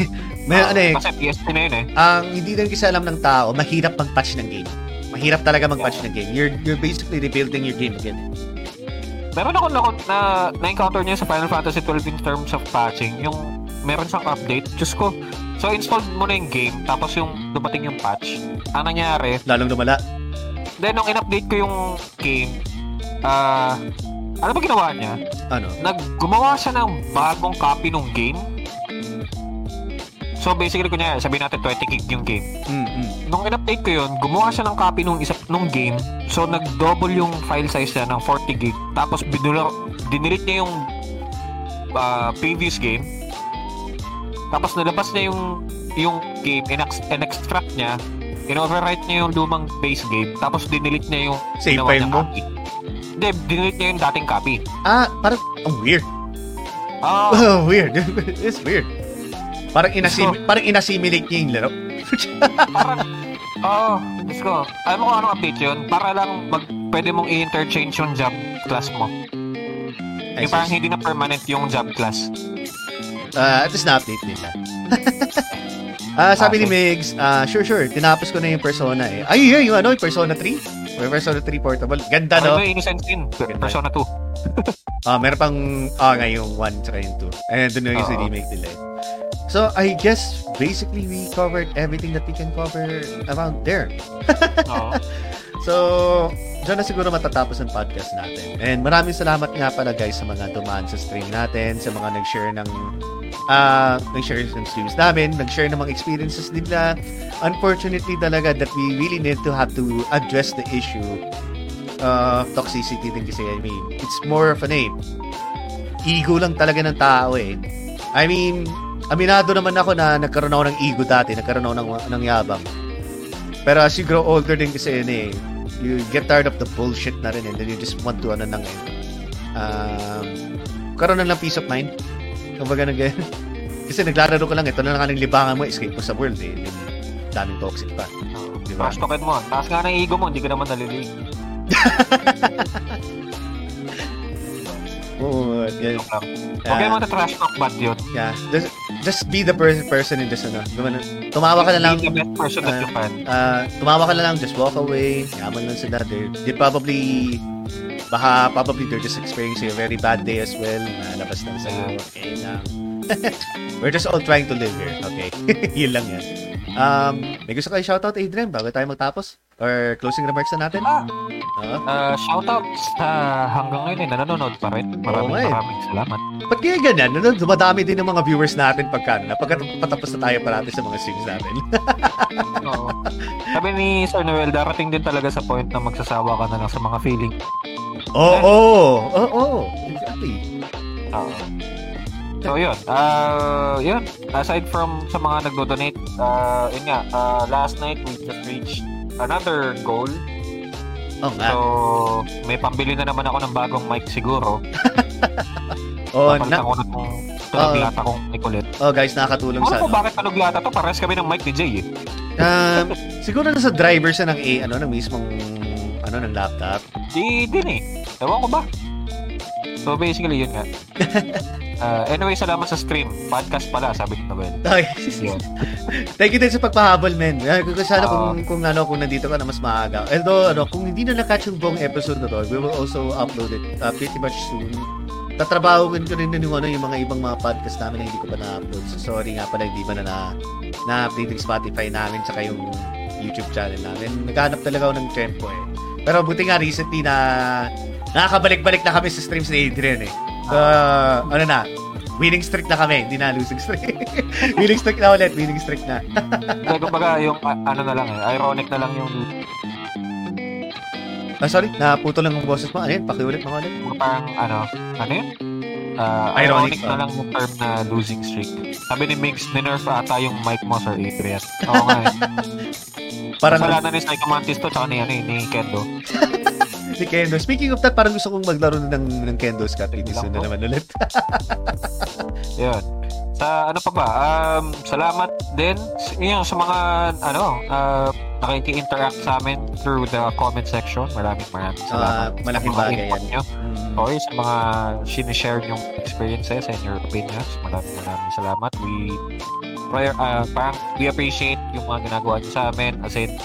May, uh, ano eh. Kasi P S P na yun eh. Ang hindi din kasi alam ng tao, mahirap mag-patch ng game. Mahirap talaga mag-patch yeah. ng game. You're, you're basically rebuilding your game again. Meron ako na, na na-encounter niya sa Final Fantasy twelve in terms of patching. Yung meron siyang update. Diyos ko. So, installed mo na yung game, tapos yung dumating yung patch. Ano nangyari? Lalong lumala. Then, nung in-update ko yung game, ah, uh, ano ba ginawa niya? Ano? Naggumawa siya ng bagong copy ng game. So, basically, kunyari, sabihin natin twenty gig yung game. Mm-hmm. Nung in-update ko yun, gumawa siya ng copy nung, isa, nung game. So, nag-double yung file size niya ng forty gig. Tapos, binula, dinelete niya yung uh, previous game. Tapos nilabas niya yung yung game, in-extract niya, in-overwrite niya yung lumang base game, tapos dinelete niya yung save file mo? Hindi, dinelete niya yung dating copy. Ah, parang, ang oh, weird. Oh. oh, weird. It's weird. Parang, inasim- so, parang inasimilate niya yung laro. Parang, oh, let's go. Alam mo kung anong update yun? Para lang, mag, pwede mong i-interchange yung job class mo. Yung parang hindi na permanent yung job class. Uh, at least na-update nila. uh, sabi ni Migs, uh, sure, sure, tinapos ko na yung Persona eh. Ay, yun, yung ano, yung Persona three? Yung Persona three Portable. Ganda, no? Ano yung Innocent Sin? Persona two. uh, meron pang, ah, uh, nga yung one, tsaka yung two. And doon yung isa remake nila eh. So, I guess, basically, we covered everything that we can cover around there. Oo. So, dyan na siguro matatapos ang podcast natin. And maraming salamat nga pala guys sa mga dumaan sa stream natin, sa mga nag-share ng uh, nag-share ng streams namin, nag-share ng mga experiences nila. Unfortunately talaga that we really need to have to address the issue of uh, toxicity din kasi. I mean, it's more of an aim. Ego lang talaga ng tao eh. I mean, aminado naman ako na nagkaroon ako ng ego dati, nagkaroon ako ng, ng yabang. Pero as you grow older din kasi yun eh, you get tired of the bullshit na rin and then you just want to ano nang eh um, karoon na lang peace of mind kumbaga nag kasi naglalaro ko lang ito na lang ang libangan mo, escape mo sa world eh, daming toxic pa diba? Taas token mo, taas nga ng ego mo, hindi ka naman nalilig. Oo, guys. Okay, mo na trash talk bad yun. Yeah, just, just be the per- person in this ano. Tumawa ka na lang. Be the best person uh, that you can. Uh, tumawa ka na lang, just walk away. Yaman lang sila. They're, they're probably, baka probably they're just experiencing a very bad day as well. Nalabas lang sa'yo. Okay lang. We're just all trying to live here. Okay. Yun lang yan. Um, may gusto kayo shoutout, Adrian, bago tayo magtapos? Or closing remarks na natin? Ah, uh-huh. uh, shoutouts uh, hanggang ngayon eh, nanonood pa rin. Maraming okay. maraming salamat. Ba't kaya ganyan? Dumadami din ang mga viewers natin pagka na pagkatapos na tayo parati sa mga streams natin. Oo. Sabi ni Sir Noel, darating din talaga sa point na magsasawa ka na lang sa mga feeling. Oo! Oo! Oo! Exactly. Oo. So yun, uh, yun, aside from sa mga nagdo-donate, uh, yun nga, uh, last night we just reached another goal. Oh, so, may pambili na naman ako ng bagong mic siguro. Oh, na. Ako nung tunog-lata kong Nicolette. Oh guys, nakakatulong sa ano. Bakit tunog-lata to? Parehas kami ng mic ni Jay eh. Um, siguro nasa driver siya ng, eh, ano, ng mismong ano, ng laptop. Di din eh. Ewan ko ba? So basically yun nga. Uh, anyway, salamat sa stream. Podcast pala, sabi ni Noel. Okay. Yeah. Thank you din sa pagpahabol, men. Sana uh, kung, kung, ano, kung nandito ka na mas maaga. Although, ano, kung hindi na nakatch yung buong episode na to, we will also upload it uh, pretty much soon. Tatrabaho ko rin yung, ano, yung mga ibang mga podcast namin na hindi ko pa na-upload. So, sorry nga pala, hindi ba na na-update na, na, yung Spotify namin tsaka yung YouTube channel namin. Naghanap talaga ako ng tempo eh. Pero buti nga recently na nakakabalik-balik na kami sa streams ni Adrian eh. So, uh, ano na, winning streak na kami, hindi na losing streak. winning streak na ulit, winning streak na. Kaya kumbaga yung ano na lang eh, ironic na lang yung... Ah, sorry, naputol lang yung boses mo. Ano yun? Pakiulit mo ulit. Parang ano, ano yun? Uh, ironic, ironic na lang yung term na losing streak. Sabi ni Migs, ninerf ata yung mic mo, Sir Adrian. Oo nga eh. Parang... Masalanan ni Psychomantis to, tsaka ni, ano, ni Kendo. Si Kendo. Speaking of that, parang gusto kong maglaro ng, ng Kendo, Scott. Itis na naman ulit. Yun. Sa ano pa ba? Um, salamat din yung sa mga ano, uh, nakiki-interact sa amin through the comment section. Maraming maraming salamat. Uh, malaking bagay yan. Nyo. Mm. Okay, sa mga sinishare yung experiences and your opinions. Maraming maraming salamat. We prior, uh, parang we appreciate yung mga ginagawa nyo sa amin. As in,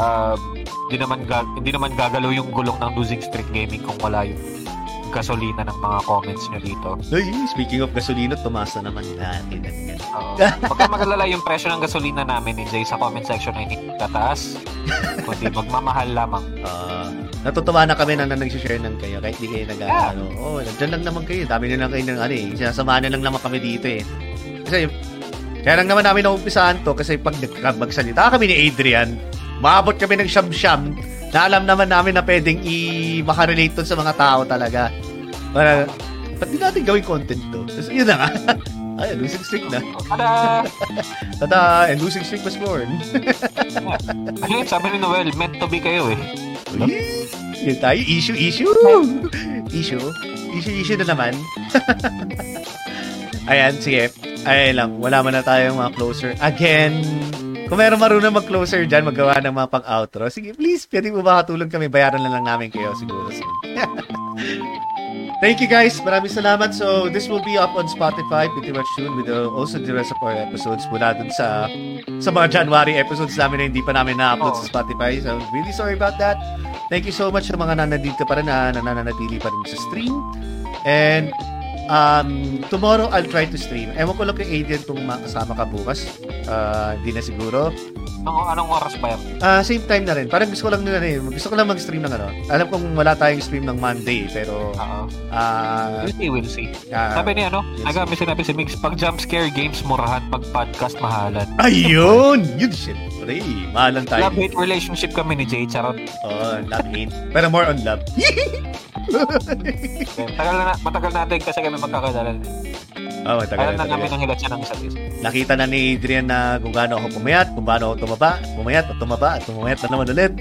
uh, hindi naman, ga- hindi naman gagalaw yung gulong ng Losing Street Gaming kung wala yung gasolina ng mga comments nyo dito. Hey, speaking of gasolina, tumaas na naman natin. Uh, Pagka magalala yung presyo ng gasolina namin ni Jay sa comment section ay hindi tataas, kundi magmamahal lamang. Uh, natutuwa na kami na nag-share ng kayo kahit di kayo nag-aano. Yeah. Ano, oh, nandiyan lang naman kayo. Dami na lang kayo ng ano eh. Sinasamahan na lang naman kami dito eh. Kasi, kaya lang naman namin naumpisaan to kasi pag nagkabagsalita kami ni Adrian, maabot kami ng siyam-siyam na alam naman namin na pwedeng i-makarelate dun sa mga tao talaga. Para, ba't di natin gawin content to? So, yun na nga. Ay, losing streak na. Tada! Tada! And losing streak was born. Ayun, sabi ni Noel, meant to be kayo eh. Yun tayo, issue, issue! Issue? Issue, issue na naman. Ayan, sige. Ay lang, wala man na tayong mga closer. Again, kung meron marunong mag-closer dyan, magawa ng mga pang-outro. Sige, please, pwede mo ba katulong kami? Bayaran na lang namin kayo, siguro. Thank you, guys. Maraming salamat. So, this will be up on Spotify pretty much soon with uh, also the rest of our episodes mula dun sa, sa mga January episodes namin na hindi pa namin na-upload oh. sa Spotify. So, really sorry about that. Thank you so much sa mga nanandito pa rin na nananatili pa rin sa stream. And... Um, tomorrow, I'll try to stream. Ewan ko lang kay Adrian kung makasama ka bukas. Hindi uh, na siguro. Anong, anong oras ba yan? Uh, same time na rin. Parang gusto ko lang na rin. Gusto ko lang mag-stream ng ano. Alam kong wala tayong stream ng Monday, pero... Uh-huh. Uh, we'll see, we'll see. Uh, Sabi niya, no? Nagami sinabi si Mix, pag jumpscare games, murahan. Pag podcast, mahalan. Ayun! Yun, shit. Pre, mahalan tayo. Love-hate relationship kami ni Jay, charot. Oh, love-hate. Pero more on love. Matagal na, matagal natin kasi kami magkakadala. Oh, matagal na namin ang hilat siya ng isa't isa. Nakita na ni Adrian na kung gaano ako pumayat, kung gaano ako tumaba, pumayat at tumaba at pumayat na naman ulit.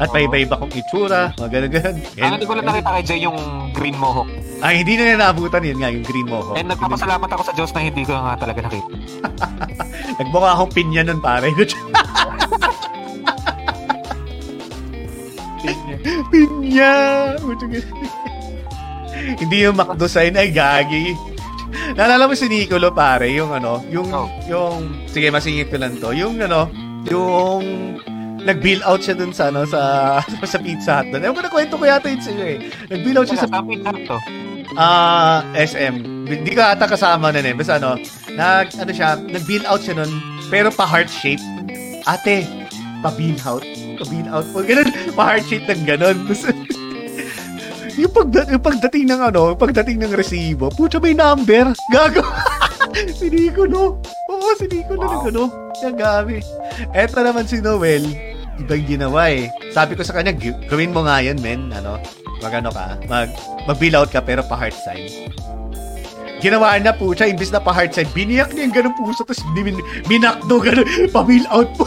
At may iba-iba kong itsura, mga ganun-ganun. Ano, hindi ko lang nakita kay Jay yung green mohawk. Ay, hindi na naabutan yun nga, yung green mohawk. And nagpapasalamat ako sa Diyos na hindi ko nga talaga nakita. Nagmukha akong pinya nun, pare. Pinya! Hindi yung McDo sign ay gagi. Naalala mo si Nicolo, pare, yung ano, yung, oh. yung, sige, masingit ko lang to, yung ano, yung, nag-bill out siya dun sa, ano, sa, sa Pizza Hut dun. Ewan ko na kwento ko yata yun sa'yo eh. Nag-bill out siya sa, sa Pizza Hut to. Ah, uh, S M. Hindi ko ata kasama nun eh. Basta ano, nag, ano siya, nag-bill out siya nun, pero pa-heart shape. Ate, pa-bill out. Bean out po. Ganun, pa-heart shape ng ganun. yung, pagda- yung pagdating ng ano, pagdating ng resibo, puto may number. Gago. Sinikulo. Oo, sinikulo wow. ng ano. Ang gabi. Eto naman si Noel. Ibang ginawa eh. Sabi ko sa kanya, gawin mo nga yan, men. Ano, mag ano ka. Mag, mag-bill out ka pero pa-heart sign. Ginawaan na po siya. Imbis na pa-heart sign, biniyak niya yung ganun puso. Tapos min- minakdo ganun. Pa-bill out po.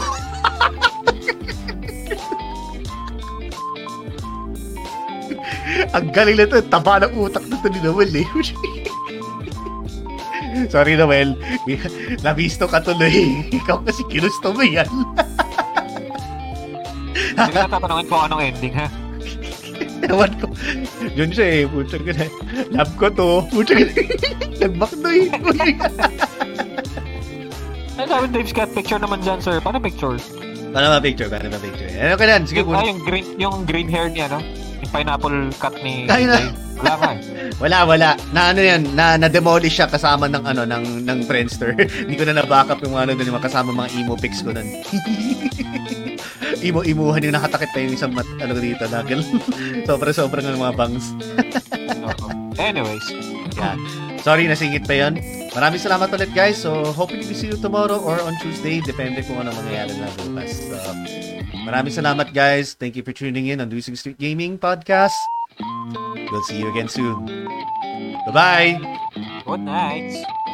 Ang galing na ito. Taba ng utak na ito ni Noel eh. Sorry, Noel. Nabisto ka tuloy. Ikaw kasi kinusto mo yan. Hindi ka natatanungin kung anong ending, ha? Ewan ko. Yun siya eh. Puto ka na. Love ko to. Puto ka na. Nagback na eh. Ano sabi, Dave Scott? Picture naman dyan, sir. Paano picture? Paano ba picture? Paano ba picture? Ano ka yan? Sige, puto. Yung green hair niya, no? Pineapple cut ni Jay. Wala ka. Wala, wala. Na ano yan, na na-demolish siya kasama ng ano ng ng Friendster. Hindi ko na na-backup yung ano doon, yung kasama mga emo pics ko noon. Imo-imuhan yung nakatakip pa yung isang mat, ano dito, nagel. Sobra-sobra ng mga bangs. Anyways, yeah. Sorry, nasingit pa yun. Maraming salamat ulit, guys. So, hopefully we see you tomorrow or on Tuesday. Depende kung ano mangyayari na bukas. So, maraming salamat, guys. Thank you for tuning in on Losing Street Gaming Podcast. We'll see you again soon. Bye-bye! Good night!